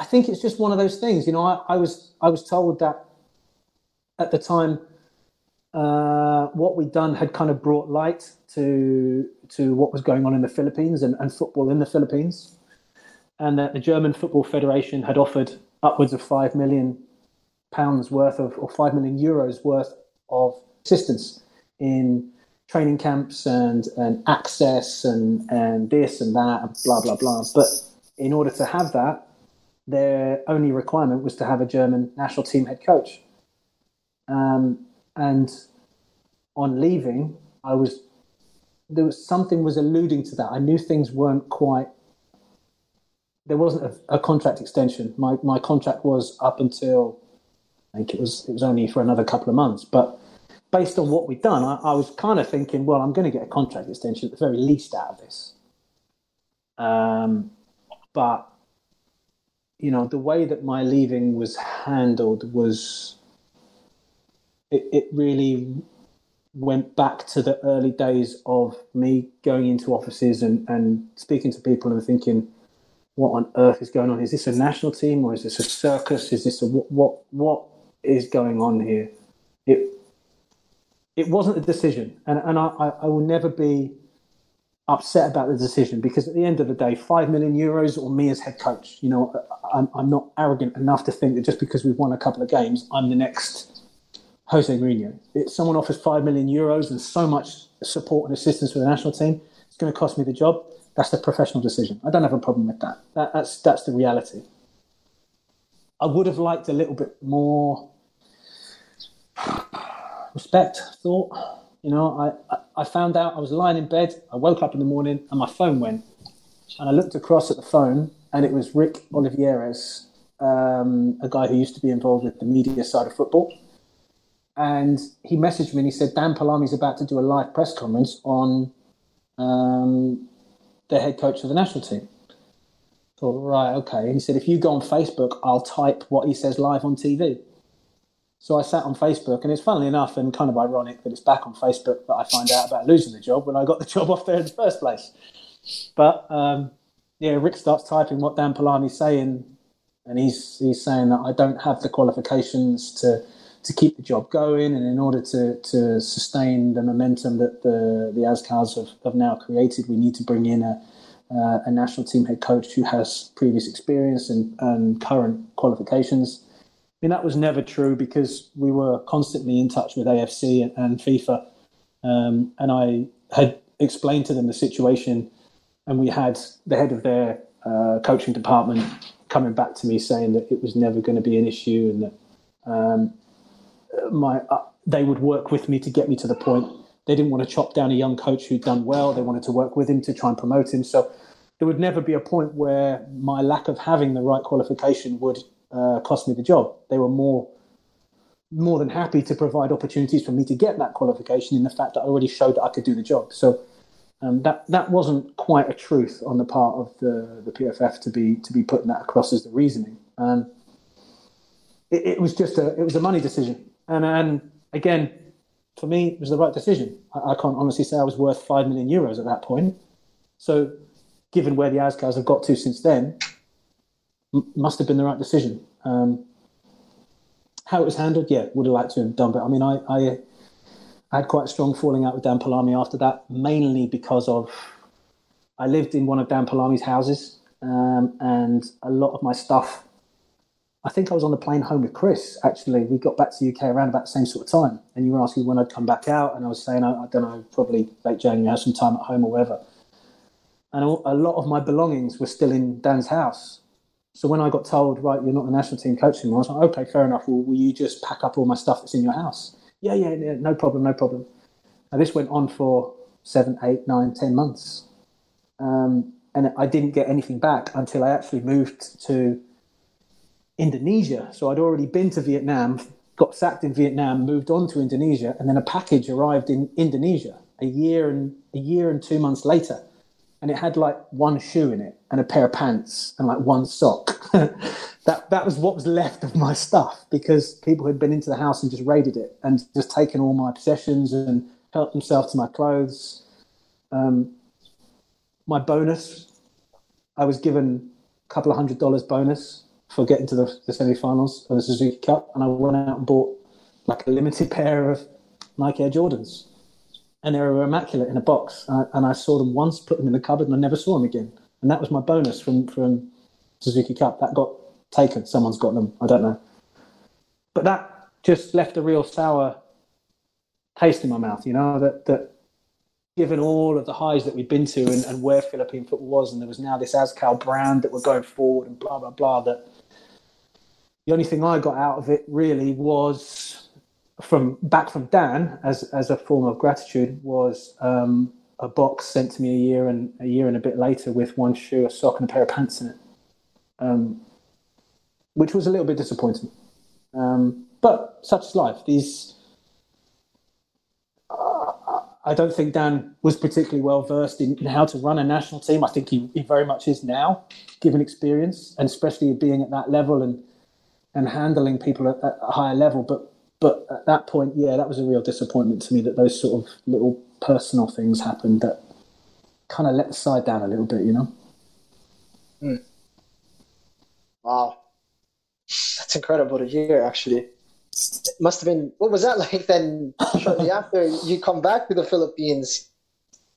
think it's just one of those things. I was told that at the time what we'd done had kind of brought light to what was going on in the Philippines and football in the Philippines, and that the German Football Federation had offered upwards of £5 million worth of, or €5 million worth of assistance in training camps and access and this and that and blah, blah, blah. But in order to have that, their only requirement was to have a German national team head coach. And on leaving, something was alluding to that. I knew things weren't quite... There wasn't a contract extension. My contract was up until, I think it was only for another couple of months, but based on what we'd done, I was kind of thinking, well, I'm going to get a contract extension at the very least out of this. But, the way that my leaving was handled was, it really went back to the early days of me going into offices and speaking to people and thinking, what on earth is going on? Is this a national team or is this a circus? Is this what is going on here? It wasn't a decision, and I will never be upset about the decision, because at the end of the day, €5 million or me as head coach, I'm not arrogant enough to think that just because we've won a couple of games, I'm the next Jose Mourinho. If someone offers €5 million and so much support and assistance for the national team, it's going to cost me the job. That's the professional decision. I don't have a problem with that. That's the reality. I would have liked a little bit more respect, thought. I found out I was lying in bed. I woke up in the morning and my phone went, and I looked across at the phone, and it was Rick Olivieres, a guy who used to be involved with the media side of football, and he messaged me and he said, Dan Palami's about to do a live press conference on the head coach of the national team. I thought, right, okay. He said, if you go on Facebook, I'll type what he says live on TV. So I sat on Facebook, and it's funnily enough and kind of ironic that it's back on Facebook that I find out about losing the job when I got the job off there in the first place. But, Rick starts typing what Dan Palami's saying, and he's saying that I don't have the qualifications to keep the job going, and in order to sustain the momentum that the Azkals have now created, we need to bring in a national team head coach who has previous experience and current qualifications. I mean, that was never true, because we were constantly in touch with AFC and FIFA, and I had explained to them the situation, and we had the head of their coaching department coming back to me saying that it was never going to be an issue, and that they would work with me to get me to the point. They didn't want to chop down a young coach who'd done well. They wanted to work with him to try and promote him. So there would never be a point where my lack of having the right qualification would cost me the job. They were more than happy to provide opportunities for me to get that qualification in the fact that I already showed that I could do the job. So that wasn't quite a truth on the part of the PFF to be putting that across as the reasoning. It was a money decision, and again, for me, it was the right decision. I can't honestly say I was worth €5 million at that point. So given where the Azkals have got to since then, must have been the right decision. How it was handled, would have liked to have done. But I mean, I had quite a strong falling out with Dan Palami after that, mainly because of I lived in one of Dan Palami's houses, and a lot of my stuff, I think I was on the plane home with Chris, actually. We got back to the UK around about the same sort of time. And you were asking when I'd come back out. And I was saying, I don't know, probably late January, I had some time at home or wherever. And a lot of my belongings were still in Dan's house. So when I got told, right, you're not the national team coach anymore, I was like, okay, fair enough. Well, will you just pack up all my stuff that's in your house? Yeah, no problem. And this went on for 7, 8, 9, 10 months. And I didn't get anything back until I actually moved to Indonesia. So I'd already been to Vietnam, got sacked in Vietnam, moved on to Indonesia, and then a package arrived in Indonesia a year and 2 months later. And it had like one shoe in it and a pair of pants and like one sock. That was what was left of my stuff, because people had been into the house and just raided it and just taken all my possessions and helped themselves to my clothes. My bonus, I was given a couple of $100 bonus for getting to the semi-finals of the Suzuki Cup, and I went out and bought like a limited pair of Nike Air Jordans. And they were immaculate in a box. And I saw them once, put them in the cupboard, and I never saw them again. And that was my bonus from Suzuki Cup. That got taken. Someone's got them. I don't know. But that just left a real sour taste in my mouth, you know, that given all of the highs that we'd been to and where Philippine football was, and there was now this Azcal brand that were going forward and blah, blah, blah, that the only thing I got out of it really was... From Dan, as a form of gratitude, was a box sent to me a year and a bit later with one shoe, a sock, and a pair of pants in it, which was a little bit disappointing. But such is life. I don't think Dan was particularly well versed in how to run a national team. I think he very much is now, given experience, and especially being at that level and handling people at a higher level, But at that point, that was a real disappointment to me that those sort of little personal things happened that kind of let the side down a little bit, you know? Mm. Wow. That's incredible to hear, actually. It must have been, what was that like then? Shortly after you come back to the Philippines,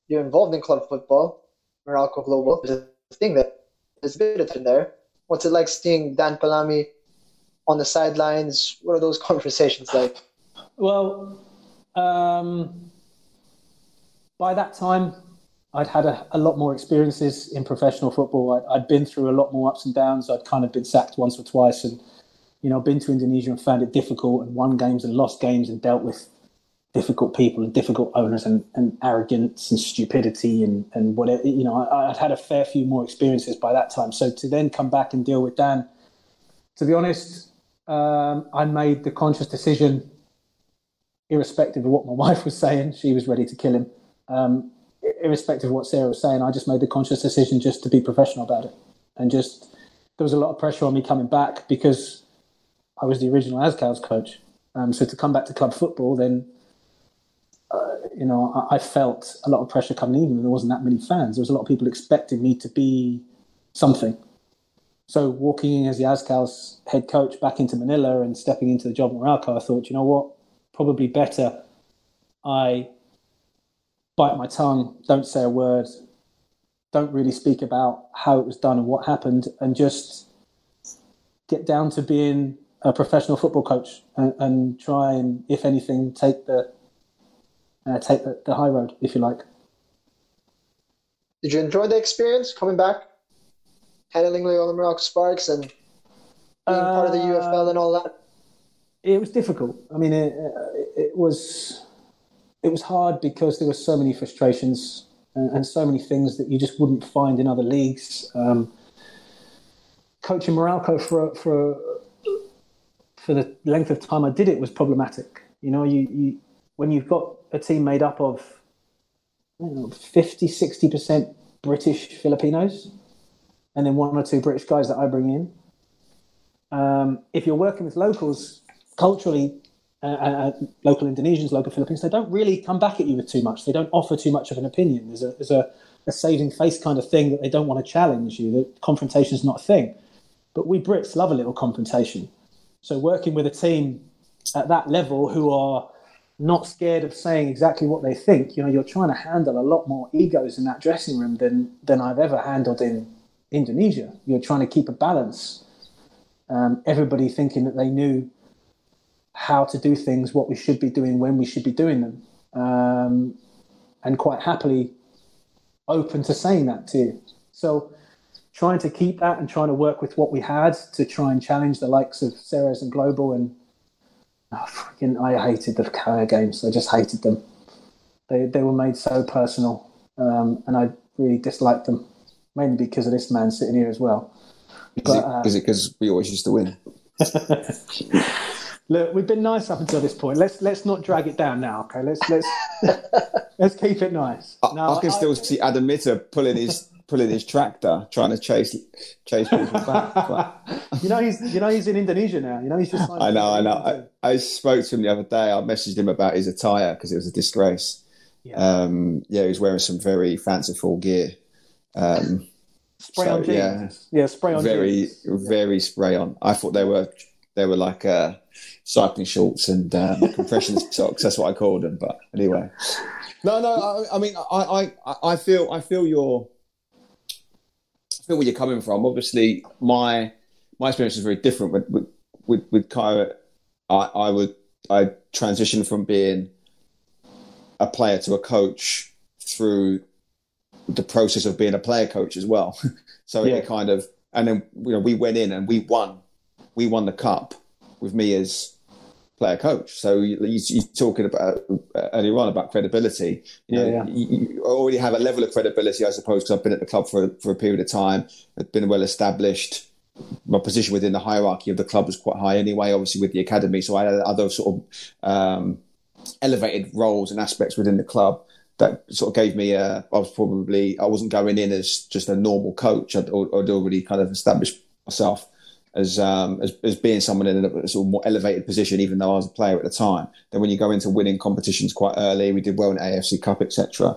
you're involved in club football, Muralco Global. There's a thing that there's a bit of in there. What's it like seeing Dan Palami on the sidelines? What are those conversations like? Well, by that time, I'd had a lot more experiences in professional football. I'd been through a lot more ups and downs. I'd kind of been sacked once or twice, and you know, been to Indonesia and found it difficult, and won games and lost games, and dealt with difficult people and difficult owners, and arrogance and stupidity and whatever. You know, I'd had a fair few more experiences by that time. So to then come back and deal with Dan, to be honest. I made the conscious decision, irrespective of what my wife was saying, she was ready to kill him. Irrespective of what Sarah was saying, I just made the conscious decision just to be professional about it. And just, there was a lot of pressure on me coming back because I was the original Azkals coach. So to come back to club football, then, you know, I felt a lot of pressure coming in. There wasn't that many fans. There was a lot of people expecting me to be something. So walking in as the Azkals head coach back into Manila and stepping into the job at Muralco, I thought, you know what, probably better I bite my tongue, don't say a word, don't really speak about how it was done and what happened, and just get down to being a professional football coach and try and, if anything, take the high road, if you like. Did you enjoy the experience coming back? Handling Loyola Muralco Sparks and being part of the UFL and all that? It was difficult. I mean, it was hard because there were so many frustrations and so many things that you just wouldn't find in other leagues. Coaching Muralco for the length of time I did it was problematic. You know, you when you've got a team made up of 50, 60% British Filipinos, and then one or two British guys that I bring in. If you're working with locals, culturally, local Indonesians, local Philippines, they don't really come back at you with too much. They don't offer too much of an opinion. There's a a saving face kind of thing that they don't want to challenge you. That confrontation is not a thing. But we Brits love a little confrontation. So working with a team at that level who are not scared of saying exactly what they think, you know, you're trying to handle a lot more egos in that dressing room than I've ever handled in Indonesia. You're trying to keep a balance. Everybody thinking that they knew how to do things, what we should be doing, when we should be doing them. And quite happily open to saying that to you. So trying to keep that and trying to work with what we had to try and challenge the likes of Ceres and Global. And I hated the Kaya games. I just hated them. They were made so personal, and I really disliked them, mainly because of this man sitting here as well. Is it because we always used to win? Look, we've been nice up until this point. Let's not drag it down now, okay? Let's keep it nice. Now, I can still see Adam Mitter pulling his tractor, trying to chase people back. But... he's in Indonesia now. You know, he's just. I know. I spoke to him the other day. I messaged him about his attire because it was a disgrace. Yeah, he was wearing some very fanciful gear. Spray on jeans. Yeah, spray on. Very spray on. I thought they were. They were like cycling shorts and compression socks. That's what I called them. But anyway, no. I feel where you're coming from. Obviously, my experience was very different with Kaya. I transitioned from being a player to a coach through the process of being a player coach as well. So yeah. It kind of, and then we went in and we won. We won the cup with me as player coach. So you're talking about earlier on about credibility. You already have a level of credibility, I suppose, because I've been at the club for a period of time. I've been well established. My position within the hierarchy of the club was quite high anyway, obviously with the academy. So I had other sort of elevated roles and aspects within the club that sort of gave me I wasn't going in as just a normal coach. I'd already kind of established myself as being someone in a sort of more elevated position, even though I was a player at the time. Then when you go into winning competitions quite early, we did well in AFC Cup, etc.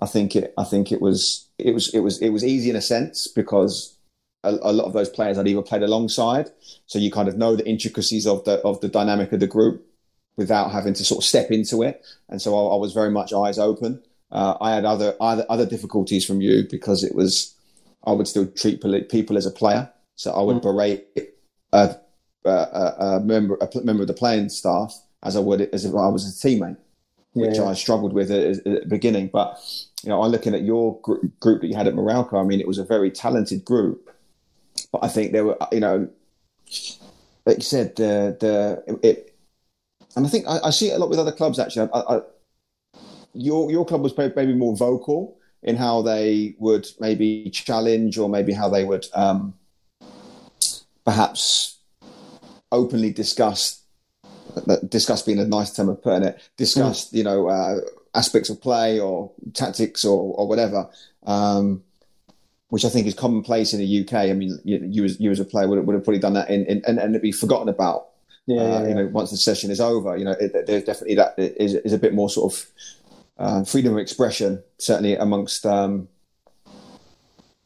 I think it was easy in a sense because a lot of those players I'd either played alongside, so you kind of know the intricacies of the dynamic of the group without having to sort of step into it. And so I was very much eyes open. I had other difficulties from you because it was I would still treat people as a player. So I would berate a member of the playing staff as if I was a teammate, which I struggled with at the beginning. But I'm looking at your group that you had at Muralco. I mean, it was a very talented group, but I think there were, like you said, and I think I see it a lot with other clubs actually. Your club was maybe more vocal in how they would maybe challenge or maybe how they would. Perhaps openly discuss being a nice term of putting it, aspects of play or tactics or whatever, which I think is commonplace in the UK. I mean, you as a player would have probably done that and it'd be forgotten about, once the session is over. There's definitely that is a bit more sort of freedom of expression, certainly amongst people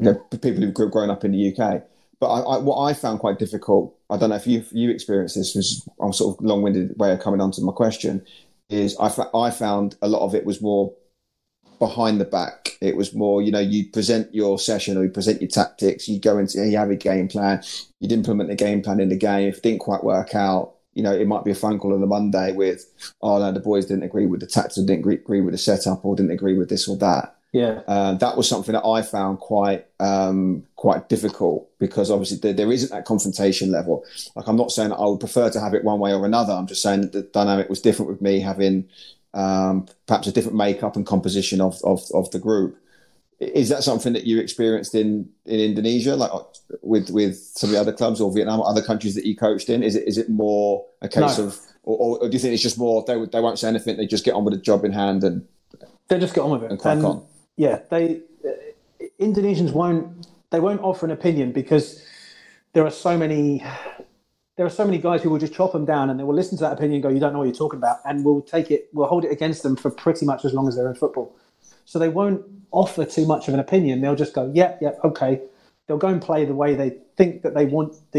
who've grown up in the UK. But what I found quite difficult, I don't know if you experienced this, was I'm sort of long-winded way of coming on to my question, is I found a lot of it was more behind the back. It was more, you present your session or you present your tactics, you go into, you have a game plan, you'd implement the game plan in the game. If it didn't quite work out, it might be a phone call on a Monday with, oh no, the boys didn't agree with the tactics, didn't agree with the setup or didn't agree with this or that. Yeah, that was something that I found quite quite difficult because obviously there isn't that confrontation level. Like I'm not saying that I would prefer to have it one way or another. I'm just saying that the dynamic was different with me having perhaps a different makeup and composition of the group. Is that something that you experienced in Indonesia, like with some of the other clubs or Vietnam, or other countries that you coached in? Is it more a case of, or do you think it's just more they won't say anything, they just get on with the job in hand and they just get on with it and crack on? Yeah, Indonesians won't offer an opinion because there are so many guys who will just chop them down and they will listen to that opinion and go, you don't know what you're talking about, and we'll hold it against them for pretty much as long as they're in football. So they won't offer too much of an opinion. They'll just go, yeah, yeah, okay. They'll go and play the way they think that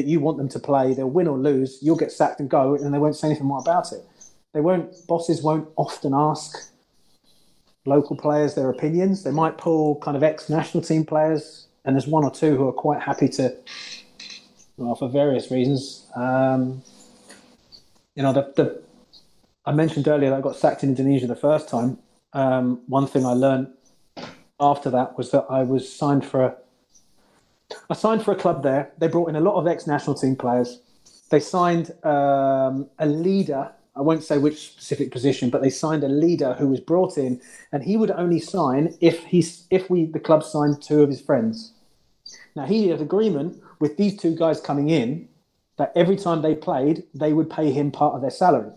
you want them to play. They'll win or lose. You'll get sacked and go, and they won't say anything more about it. Bosses won't often ask local players their opinions. They might pull kind of ex-national team players, and there's one or two who are quite happy to, well, for various reasons. I mentioned earlier that I got sacked in Indonesia the first time. One thing I learned after that was that I signed for a club there. They brought in a lot of ex-national team players. They signed a leader. I won't say which specific position, but they signed a leader who was brought in, and he would only sign if the club signed two of his friends. Now, he had an agreement with these two guys coming in that every time they played, they would pay him part of their salary.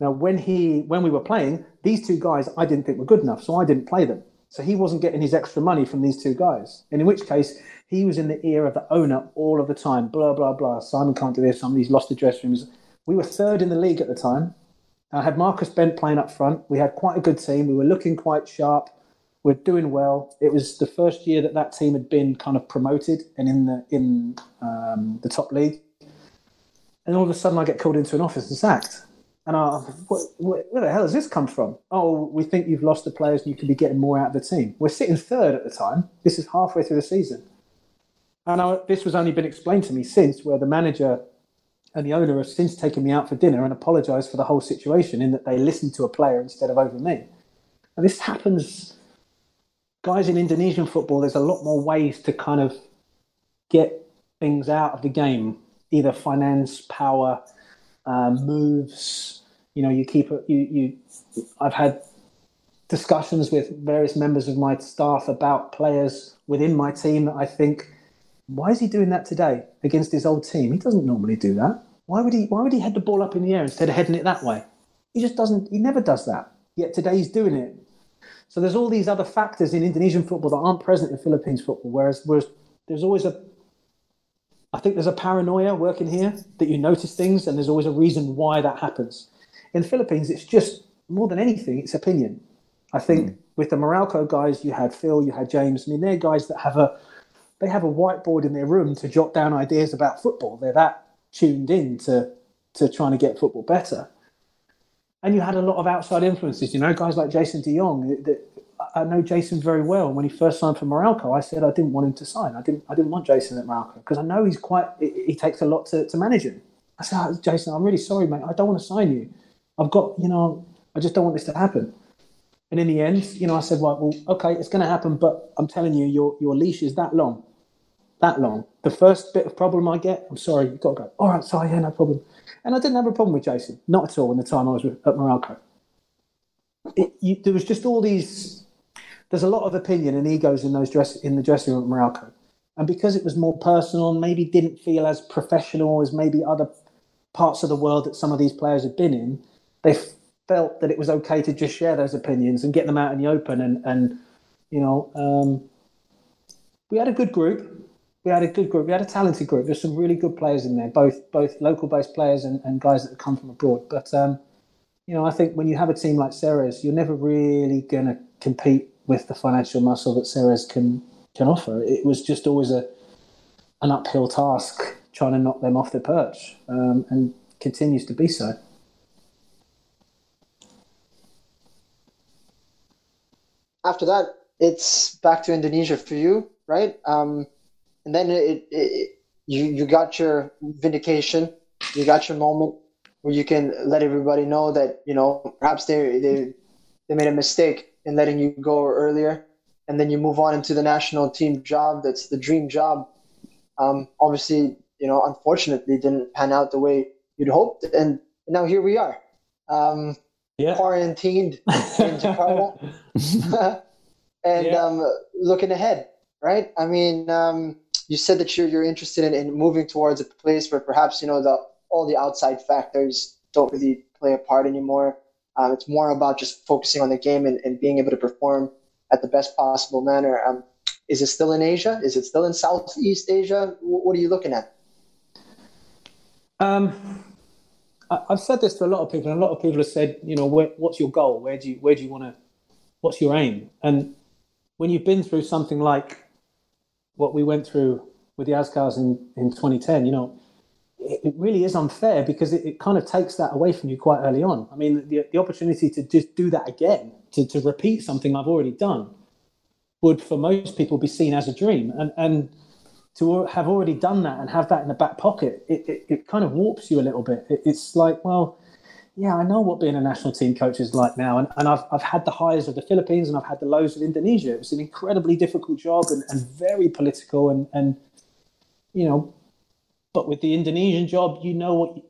Now, when we were playing, these two guys I didn't think were good enough, so I didn't play them. So he wasn't getting his extra money from these two guys. And in which case, he was in the ear of the owner all of the time. Blah, blah, blah. Simon can't do this. Somebody's lost the dressing rooms. We were third in the league at the time. I had Marcus Bent playing up front. We had quite a good team. We were looking quite sharp. We're doing well. It was the first year that team had been kind of promoted and in the top league. And all of a sudden, I get called into an office and sacked. And I where the hell has this come from? Oh, we think you've lost the players and you could be getting more out of the team. We're sitting third at the time. This is halfway through the season. And this was only been explained to me since, where the manager and the owner have since taken me out for dinner and apologised for the whole situation, in that they listened to a player instead of over me. And this happens. Guys, in Indonesian football, there's a lot more ways to kind of get things out of the game, either finance, power, moves. I've had discussions with various members of my staff about players within my team that I think, why is he doing that today against his old team? He doesn't normally do that. Why would he head the ball up in the air instead of heading it that way? He never does that. Yet today he's doing it. So there's all these other factors in Indonesian football that aren't present in Philippines football, whereas there's always there's a paranoia working here that you notice things and there's always a reason why that happens. In the Philippines, it's just, more than anything, it's opinion. I think with the Muralco guys, you had Phil, you had James. I mean, they're guys that have a whiteboard in their room to jot down ideas about football. They're that tuned in to trying to get football better. And you had a lot of outside influences, guys like Jason De Jong. I know Jason very well. When he first signed for Muralco, I said I didn't want him to sign. I didn't want Jason at Muralco because I know he takes a lot to manage him. I said, oh, Jason, I'm really sorry, mate. I don't want to sign you. I've got, I just don't want this to happen. And in the end, I said, well, okay, it's going to happen, but I'm telling you, your leash is that long. That long. The first bit of problem I get, I'm sorry, you've got to go. All right, sorry, yeah, no problem. And I didn't have a problem with Jason, not at all, in the time I was at Muralco. There was just all these. There's a lot of opinion and egos in the dressing room at Muralco, and because it was more personal, maybe didn't feel as professional as maybe other parts of the world that some of these players had been in. They felt that it was okay to just share those opinions and get them out in the open. And we had a good group. We had a talented group. There's some really good players in there, both local-based players and guys that have come from abroad. But, I think when you have a team like Ceres, you're never really going to compete with the financial muscle that Ceres can offer. It was just always an uphill task trying to knock them off their perch, and continues to be so. After that, it's back to Indonesia for you, right? And then you got your vindication, you got your moment where you can let everybody know that, perhaps they made a mistake in letting you go earlier. And then you move on into the national team job. That's the dream job. Obviously, unfortunately, didn't pan out the way you'd hoped. And now here we are, quarantined in Jakarta. And looking ahead, right? I mean, you said that you're interested in moving towards a place where perhaps all the outside factors don't really play a part anymore. It's more about just focusing on the game and being able to perform at the best possible manner. Is it still in Asia? Is it still in Southeast Asia? What are you looking at? I've said this to a lot of people, and a lot of people have said, what's your goal? Where do you want to what's your aim? And when you've been through something like what we went through with the Azkals in 2010, you know, it really is unfair because it kind of takes that away from you quite early on. I mean, the opportunity to just do that again, to repeat something I've already done, would for most people be seen as a dream. And to have already done that and have that in the back pocket, it kind of warps you a little bit. It's like, well, yeah, I know what being a national team coach is like now. And I've had the highs of the Philippines and I've had the lows of Indonesia. It was an incredibly difficult job and very political and, you know, but with the Indonesian job, you know what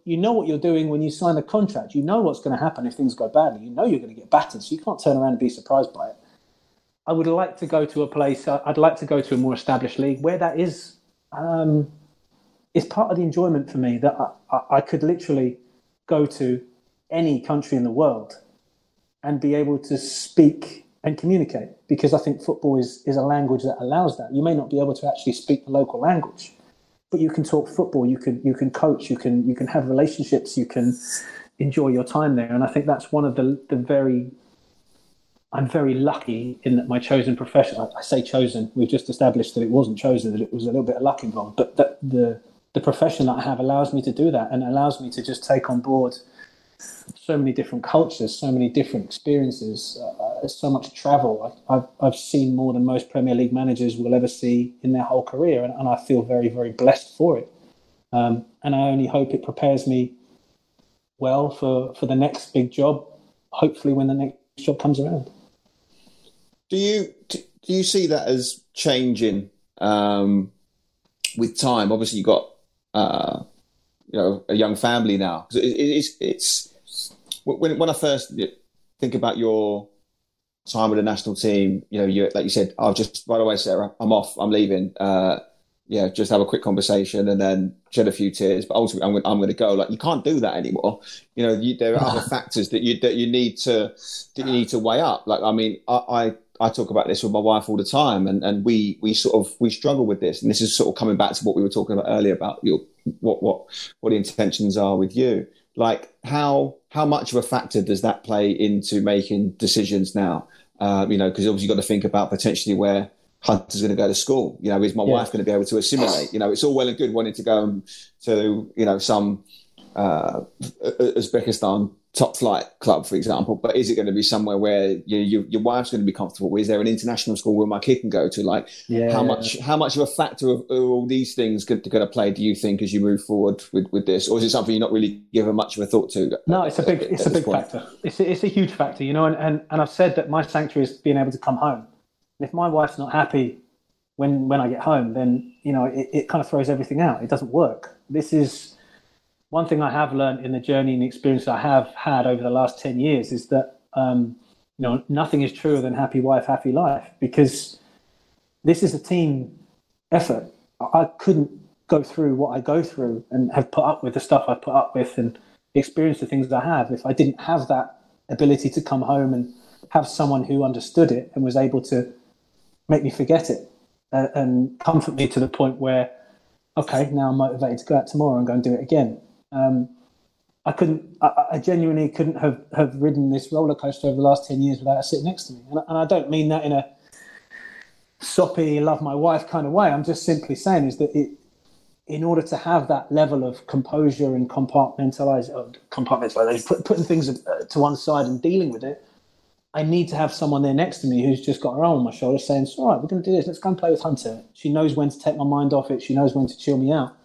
you're doing when you sign a contract. You know what's going to happen if things go badly. You know you're going to get battered, so you can't turn around and be surprised by it. I would like to go to a place, I'd like to go to a more established league where that is, it's part of the enjoyment for me that I could literally go to any country in the world and be able to speak and communicate, because I think football is a language that allows that. You may not be able to actually speak the local language, but you can talk football, you can coach, you can have relationships, you can enjoy your time there. And I think that's one of I'm very lucky in that my chosen profession, I say chosen, we've just established that it wasn't chosen, that it was a little bit of luck involved, but that the profession that I have allows me to do that and allows me to just take on board so many different cultures, so many different experiences, so much travel. I've seen more than most Premier League managers will ever see in their whole career, and I feel very, very blessed for it. And I only hope it prepares me well for the next big job, hopefully when the next job comes around. Do you see that as changing with time? Obviously, you've got a young family now. It's when I first think about your time with the national team, you know, you like you said, I'll just right away, Sarah, I'm off, I'm leaving. Just have a quick conversation and then shed a few tears. But ultimately, I'm going to go. Like, you can't do that anymore. You know, there are other factors that you need to weigh up. Like, I mean, I talk about this with my wife all the time, and we struggle with this. And this is sort of coming back to what we were talking about earlier about your what the intentions are with you. Like, how much of a factor does that play into making decisions now? You know, because obviously you've got to think about potentially where Hunter's going to go to school. You know, is my wife going to be able to assimilate? You know, it's all well and good wanting to go to, you know, some Uzbekistan top flight club, for example, but is it going to be somewhere where your wife's going to be comfortable with? Is there an international school where my kid can go to? Like, how much of a factor of all these things going to play, do you think, as you move forward with this? Or is it something you're not really giving much of a thought to? No, it's a big factor. It's a huge factor, you know, and I've said that my sanctuary is being able to come home. And if my wife's not happy when I get home, then, you know, it kind of throws everything out. It doesn't work. This is one thing I have learned in the journey and the experience I have had over the last 10 years is that, you know, nothing is truer than happy wife, happy life, because this is a team effort. I couldn't go through what I go through and have put up with the stuff I put up with and experience the things that I have if I didn't have that ability to come home and have someone who understood it and was able to make me forget it and comfort me to the point where, okay, now I'm motivated to go out tomorrow and go and do it again. I genuinely couldn't have ridden this roller coaster over the last 10 years without her sitting next to me. And I don't mean that in a soppy, love my wife kind of way. I'm just simply saying is that in order to have that level of composure and compartmentalization, putting things to one side and dealing with it, I need to have someone there next to me who's just got her arm on my shoulder saying, it's all right, we're going to do this. Let's go and play with Hunter. She knows when to take my mind off it. She knows when to chill me out.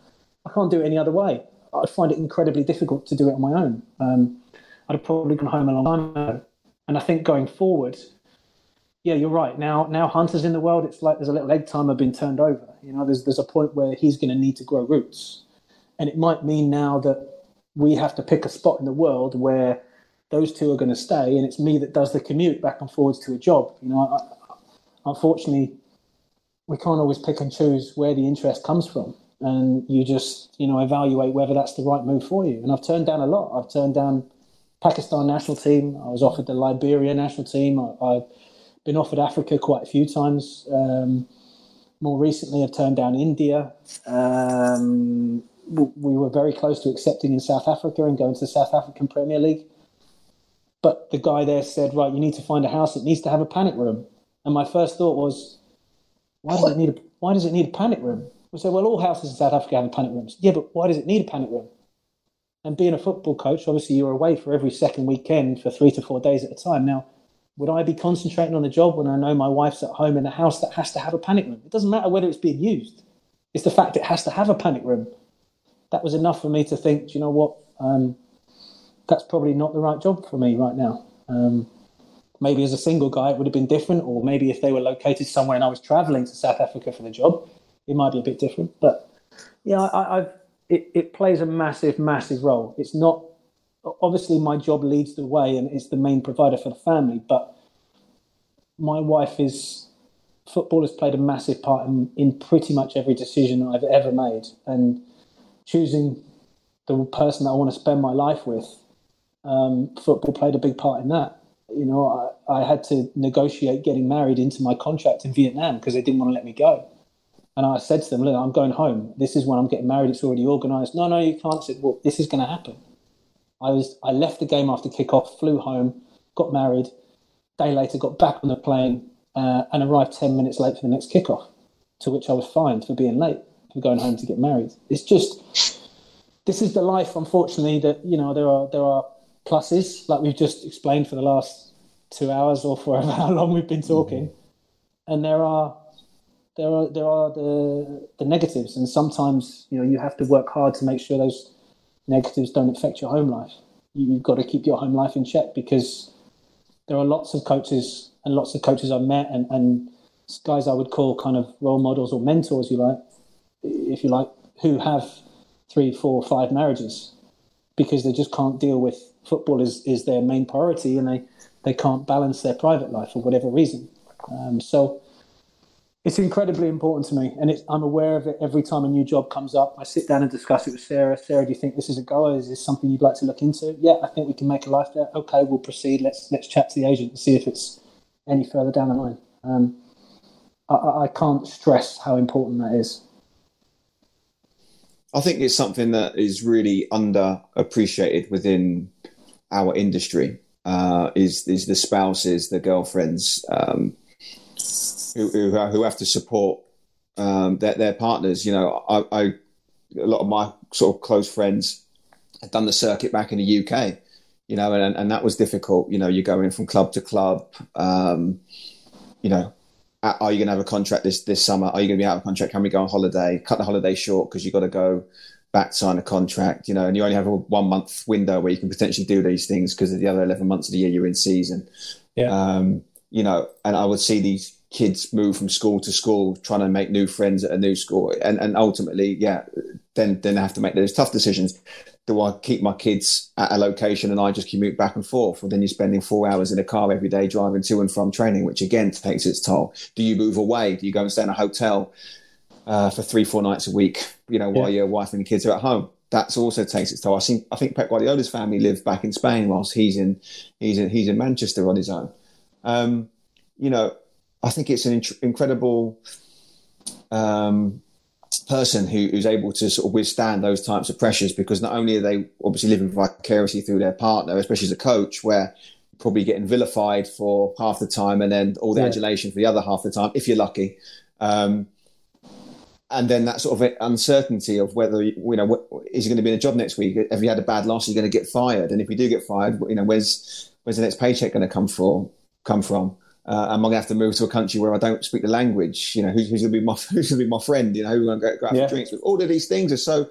I can't do it any other way. I find it incredibly difficult to do it on my own. I'd have probably gone home a long time ago. And I think going forward, yeah, you're right. Now Hunter's in the world, it's like there's a little egg timer being turned over. You know, there's a point where he's going to need to grow roots. And it might mean now that we have to pick a spot in the world where those two are going to stay, and it's me that does the commute back and forwards to a job. You know, unfortunately, we can't always pick and choose where the interest comes from. And you just, you know, evaluate whether that's the right move for you. And I've turned down a lot. I've turned down Pakistan national team. I was offered the Liberia national team. I've been offered Africa quite a few times. More recently, I've turned down India. We were very close to accepting in South Africa and going to the South African Premier League. But the guy there said, right, you need to find a house that needs to have a panic room. And my first thought was, why does it need a panic room? We said, well, all houses in South Africa have panic rooms. Yeah, but why does it need a panic room? And being a football coach, obviously you're away for every second weekend for 3 to 4 days at a time. Now, would I be concentrating on a job when I know my wife's at home in a house that has to have a panic room? It doesn't matter whether it's being used. It's the fact it has to have a panic room. That was enough for me to think, do you know what? That's probably not the right job for me right now. Maybe as a single guy, it would have been different. Or maybe if they were located somewhere and I was traveling to South Africa for the job, it might be a bit different. But yeah, it plays a massive, massive role. It's not, obviously my job leads the way and it's the main provider for the family, but my wife is, football has played a massive part in pretty much every decision I've ever made. And choosing the person that I want to spend my life with, football played a big part in that. You know, I had to negotiate getting married into my contract in Vietnam because they didn't want to let me go. And I said to them, look, I'm going home. This is when I'm getting married. It's already organised. No, you can't. I said, well, this is going to happen. I left the game after kickoff, flew home, got married. Day later, got back on the plane and arrived 10 minutes late for the next kickoff, to which I was fined for being late, for going home to get married. It's just, this is the life, unfortunately, that, you know, there are pluses, like we've just explained for the last 2 hours or for how long we've been talking. Mm-hmm. And there are the negatives, and sometimes, you know, you have to work hard to make sure those negatives don't affect your home life. You've got to keep your home life in check, because there are lots of coaches I've met and guys I would call kind of role models or mentors, if you like, who have 3, 4, 5 marriages because they just can't deal with football is their main priority, and they can't balance their private life for whatever reason. So it's incredibly important to me, and I'm aware of it every time a new job comes up. I sit down and discuss it with Sarah. Sarah, do you think this is a goer? Is this something you'd like to look into? Yeah, I think we can make a life there. Okay, we'll proceed. Let's chat to the agent and see if it's any further down the line. I can't stress how important that is. I think it's something that is really underappreciated within our industry, is the spouses, the girlfriends, who have to support their partners. You know, a lot of my sort of close friends have done the circuit back in the UK, you know, and that was difficult. You know, you're going from club to club. You know, are you going to have a contract this summer? Are you going to be out of contract? Can we go on holiday? Cut the holiday short because you've got to go back, sign a contract, you know, and you only have a 1 month window where you can potentially do these things because of the other 11 months of the year you're in season. Yeah. You know, and I would see these kids move from school to school, trying to make new friends at a new school, and ultimately, yeah, then they have to make those tough decisions. Do I keep my kids at a location and I just commute back and forth? Well, then you're spending 4 hours in a car every day driving to and from training, which again takes its toll. Do you move away? Do you go and stay in a hotel for 3-4 nights a week? You know, while your wife and the kids are at home, that also takes its toll. I think Pep Guardiola's family live back in Spain whilst he's in Manchester on his own. You know, I think it's an incredible person who's able to sort of withstand those types of pressures, because not only are they obviously living vicariously through their partner, especially as a coach, where you're probably getting vilified for half the time and then all the adulation for the other half the time, if you're lucky. And then that sort of uncertainty of whether, you know, is he going to be in a job next week? Have you had a bad loss? Are you going to get fired? And if you do get fired, you know, where's the next paycheck going to come from? Am I going to have to move to a country where I don't speak the language? You know, who's going to be my friend? You know, who I'm going to go out for drinks with? All of these things are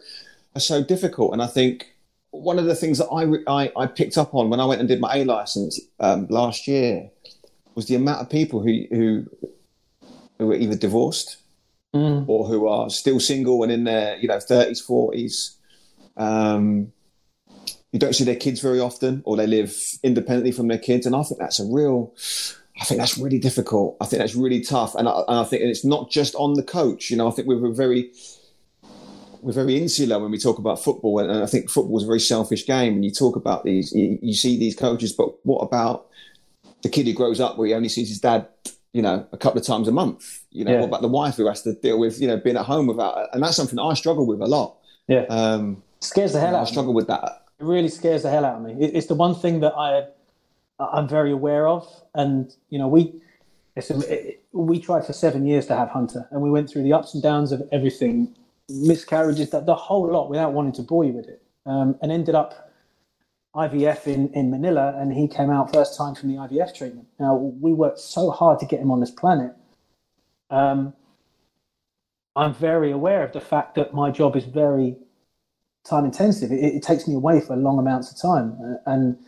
so difficult. And I think one of the things that I picked up on when I went and did my A license last year was the amount of people who were either divorced or who are still single and in their, you know, 30s, 40s. You don't see their kids very often, or they live independently from their kids. And I think that's that's really difficult. I think that's really tough. And I think it's not just on the coach. You know, I think we're very insular when we talk about football. And I think football is a very selfish game. And you talk about these, you see these coaches, but what about the kid who grows up where he only sees his dad, you know, a couple of times a month? You know, what about the wife who has to deal with, you know, being at home without, and that's something I struggle with a lot. Yeah. Scares the hell out of me. I struggle with that. It really scares the hell out of me. It's the one thing that I I'm very aware of. And, you know, we tried for 7 years to have Hunter, and we went through the ups and downs of everything, miscarriages, the whole lot, without wanting to bore you with it, and ended up IVF in Manila, and he came out first time from the IVF treatment. Now, we worked so hard to get him on this planet. I'm very aware of the fact that my job is very time intensive. It takes me away for long amounts of time. And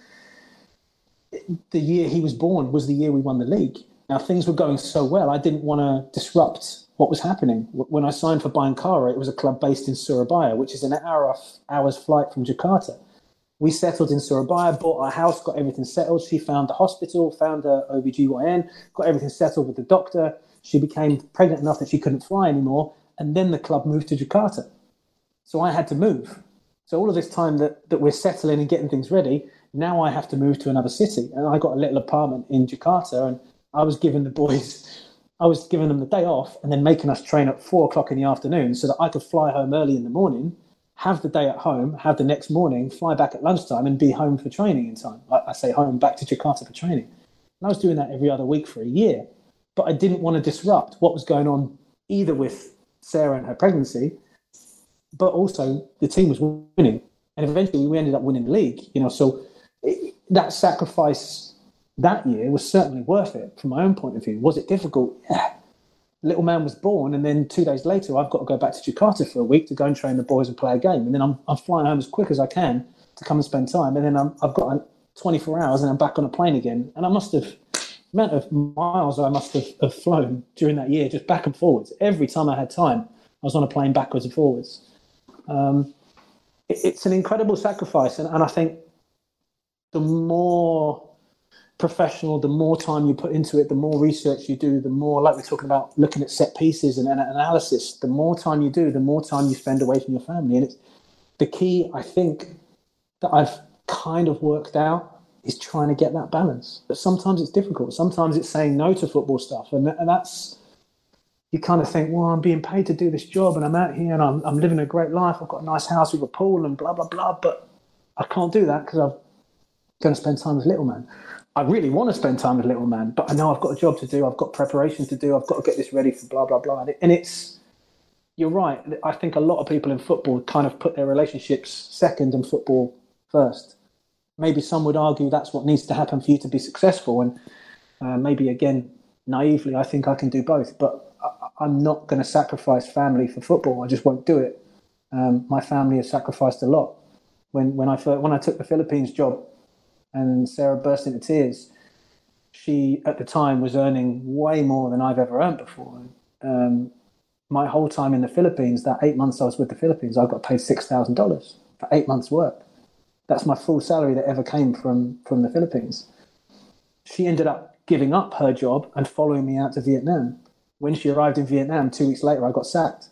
the year he was born was the year we won the league. Now, things were going so well, I didn't want to disrupt what was happening. When I signed for Bhayangkara, it was a club based in Surabaya, which is an hour's flight from Jakarta. We settled in Surabaya, bought our house, got everything settled. She found the hospital, found her OBGYN, got everything settled with the doctor. She became pregnant enough that she couldn't fly anymore. And then the club moved to Jakarta. So I had to move. So all of this time that we're settling and getting things ready, now I have to move to another city. And I got a little apartment in Jakarta, and I was giving the boys, I was giving them the day off and then making us train at 4:00 in the afternoon so that I could fly home early in the morning, have the day at home, have the next morning, fly back at lunchtime and be home for training in time. I say home, back to Jakarta for training. And I was doing that every other week for a year. But I didn't want to disrupt what was going on either with Sarah and her pregnancy, but also the team was winning. And eventually we ended up winning the league. You know, so that sacrifice that year was certainly worth it from my own point of view. Was it difficult? Yeah. Little man was born, and then 2 days later I've got to go back to Jakarta for a week to go and train the boys and play a game. And then I'm flying home as quick as I can to come and spend time. And then I've got 24 hours and I'm back on a plane again. And I must have... the amount of miles I must have flown during that year, just back and forwards. Every time I had time, I was on a plane backwards and forwards. It's an incredible sacrifice. And I think the more professional, the more time you put into it, the more research you do, the more, like we're talking about, looking at set pieces and analysis, the more time you do, the more time you spend away from your family. And it's the key, I think, that I've kind of worked out, is trying to get that balance. But sometimes it's difficult. Sometimes it's saying no to football stuff. And that's, you kind of think, well, I'm being paid to do this job and I'm out here and I'm living a great life. I've got a nice house with a pool and blah, blah, blah. But I can't do that because I'm going to spend time with little man. I really want to spend time with little man, but I know I've got a job to do. I've got preparations to do. I've got to get this ready for blah, blah, blah. And it's, you're right. I think a lot of people in football kind of put their relationships second and football first. Maybe some would argue that's what needs to happen for you to be successful. And maybe, again, naively, I think I can do both. But I'm not going to sacrifice family for football. I just won't do it. My family has sacrificed a lot. When I took the Philippines job and Sarah burst into tears, she, at the time, was earning way more than I've ever earned before. My whole time in the Philippines, that 8 months I was with the Philippines, I got paid $6,000 for 8 months' work. That's my full salary that ever came from the Philippines. She ended up giving up her job and following me out to Vietnam. When she arrived in Vietnam, 2 weeks later, I got sacked.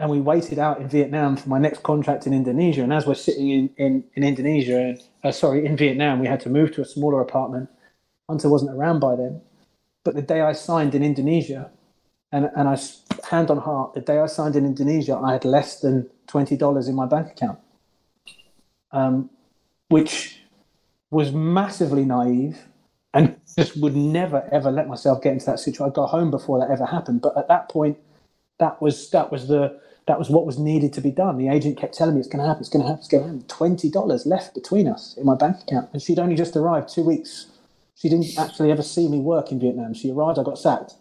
And we waited out in Vietnam for my next contract in Indonesia. And as we're sitting in Vietnam, we had to move to a smaller apartment. Hunter wasn't around by then. But the day I signed in Indonesia, and I, hand on heart, the day I signed in Indonesia, I had less than $20 in my bank account. Which was massively naive and just would never, ever let myself get into that situation. I'd go home before that ever happened. But at that point, that was what was needed to be done. The agent kept telling me, it's going to happen, it's going to happen, it's going to happen. $20 left between us in my bank account. And she'd only just arrived 2 weeks. She didn't actually ever see me work in Vietnam. She arrived, I got sacked.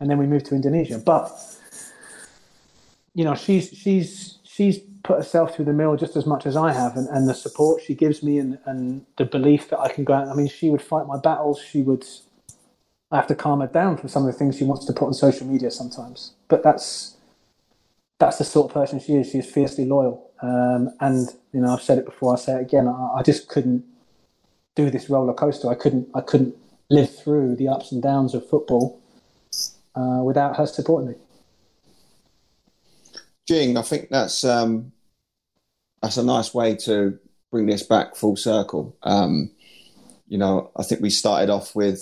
And then we moved to Indonesia. But, you know, she's put herself through the mill just as much as I have, and the support she gives me and the belief that I can go out. I mean, she would fight my battles. I have to calm her down for some of the things she wants to put on social media sometimes, but that's the sort of person she is. She is fiercely loyal. And, you know, I've said it before, I'll say it again. I just couldn't do this roller coaster. I couldn't live through the ups and downs of football without her supporting me. Jing, I think that's a nice way to bring this back full circle. You know, I think we started off with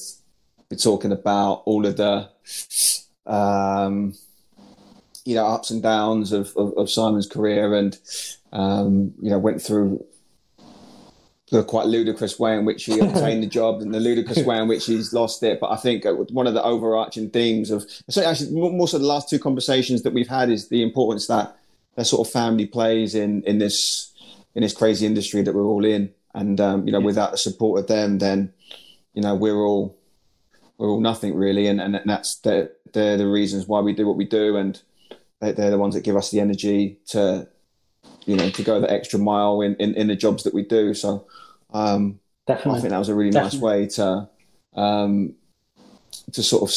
talking about all of the you know, ups and downs of Simon's career, and you know, went through the quite ludicrous way in which he obtained the job and the ludicrous way in which he's lost it. But I think one of the overarching themes of, so actually more so the last two conversations that we've had, is the importance that sort of family plays in this crazy industry that we're all in. And, without the support of them, then, we're all nothing really. And that's they're the reasons why we do what we do. And they're the ones that give us the energy to go the extra mile in the jobs that we do. So I think that was a really nice way to sort of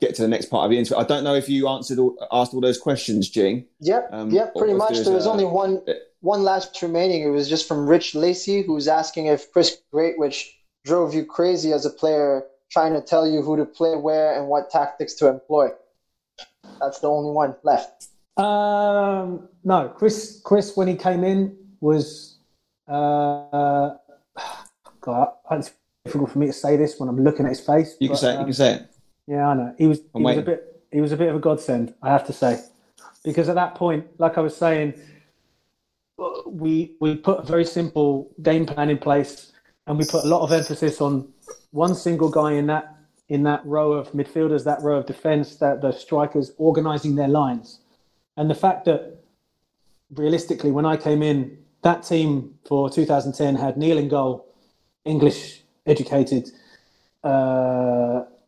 get to the next part of the interview. I don't know if you asked all those questions, Jing. Yep, pretty much. There was only one last remaining. It was just from Rich Lacey, who was asking if Chris Greatwich drove you crazy as a player, trying to tell you who to play where and what tactics to employ. That's the only one left. No, Chris, when he came in, was God. It's difficult for me to say this when I'm looking at his face. You can say it. Yeah, I know. He was a bit of a godsend, I have to say, because at that point, like I was saying, we put a very simple game plan in place, and we put a lot of emphasis on one single guy in that row of midfielders, that row of defence, that the strikers organising their lines. And the fact that, realistically, when I came in, that team for 2010 had Neil in goal, English-educated,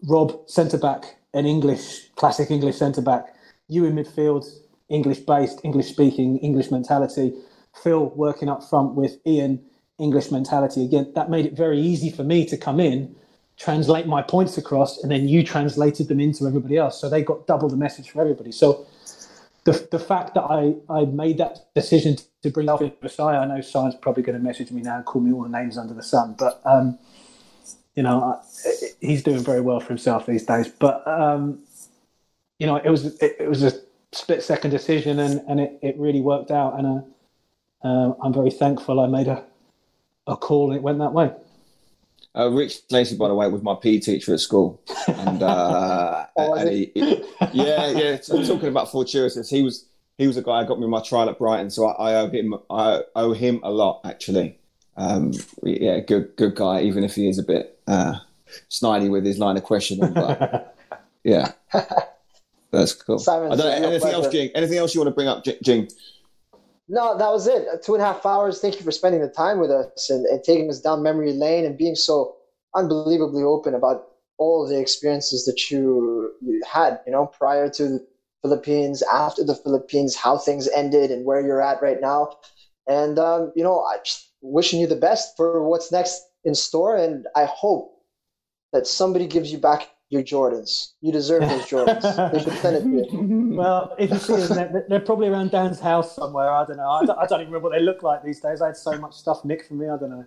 Rob, centre-back, an English, classic English centre-back, you in midfield, English-based, English-speaking, English mentality, Phil working up front with Ian, English mentality. Again, that made it very easy for me to come in, translate my points across, and then you translated them into everybody else. So they got double the message for everybody. So the fact that I made that decision to bring Alfred Messiah, I know Simon's probably going to message me now and call me all the names under the sun, but he's doing very well for himself these days. But it was a split second decision, and it really worked out. And I'm very thankful I made a call and it went that way. Rich Lacey, by the way, was my PE teacher at school. And, so talking about fortuitous, he was a guy who got me my trial at Brighton, so I owe him a lot, actually. Good guy, even if he is a bit snidey with his line of questioning. But yeah, that's cool. Simon, anything else you want to bring up, Jing? No, that was it. 2.5 hours. Thank you for spending the time with us and taking us down memory lane and being so unbelievably open about all of the experiences that you had, prior to the Philippines, after the Philippines, how things ended and where you're at right now. And, I just wishing you the best for what's next in store. And I hope that somebody gives you back your Jordans. You deserve those Jordans. They should send it to you. Well, if you see them, they're probably around Dan's house somewhere. I don't know. I don't even remember what they look like these days. I had so much stuff nicked from me. I don't know.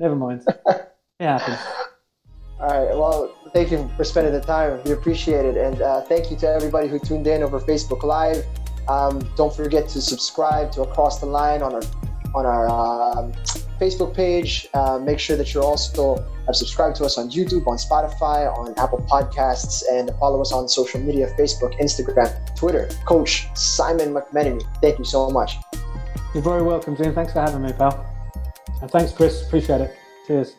Never mind. It happens. All right. Well, thank you for spending the time. We appreciate it. And thank you to everybody who tuned in over Facebook Live. Don't forget to subscribe to Across the Line on our Facebook page. Make sure that you're also subscribed to us on YouTube, on Spotify, on Apple Podcasts, and follow us on social media, Facebook, Instagram, Twitter. Coach Simon McMenemy, thank you so much. You're very welcome, Jim. Thanks for having me, pal. And thanks, Chris. Appreciate it. Cheers.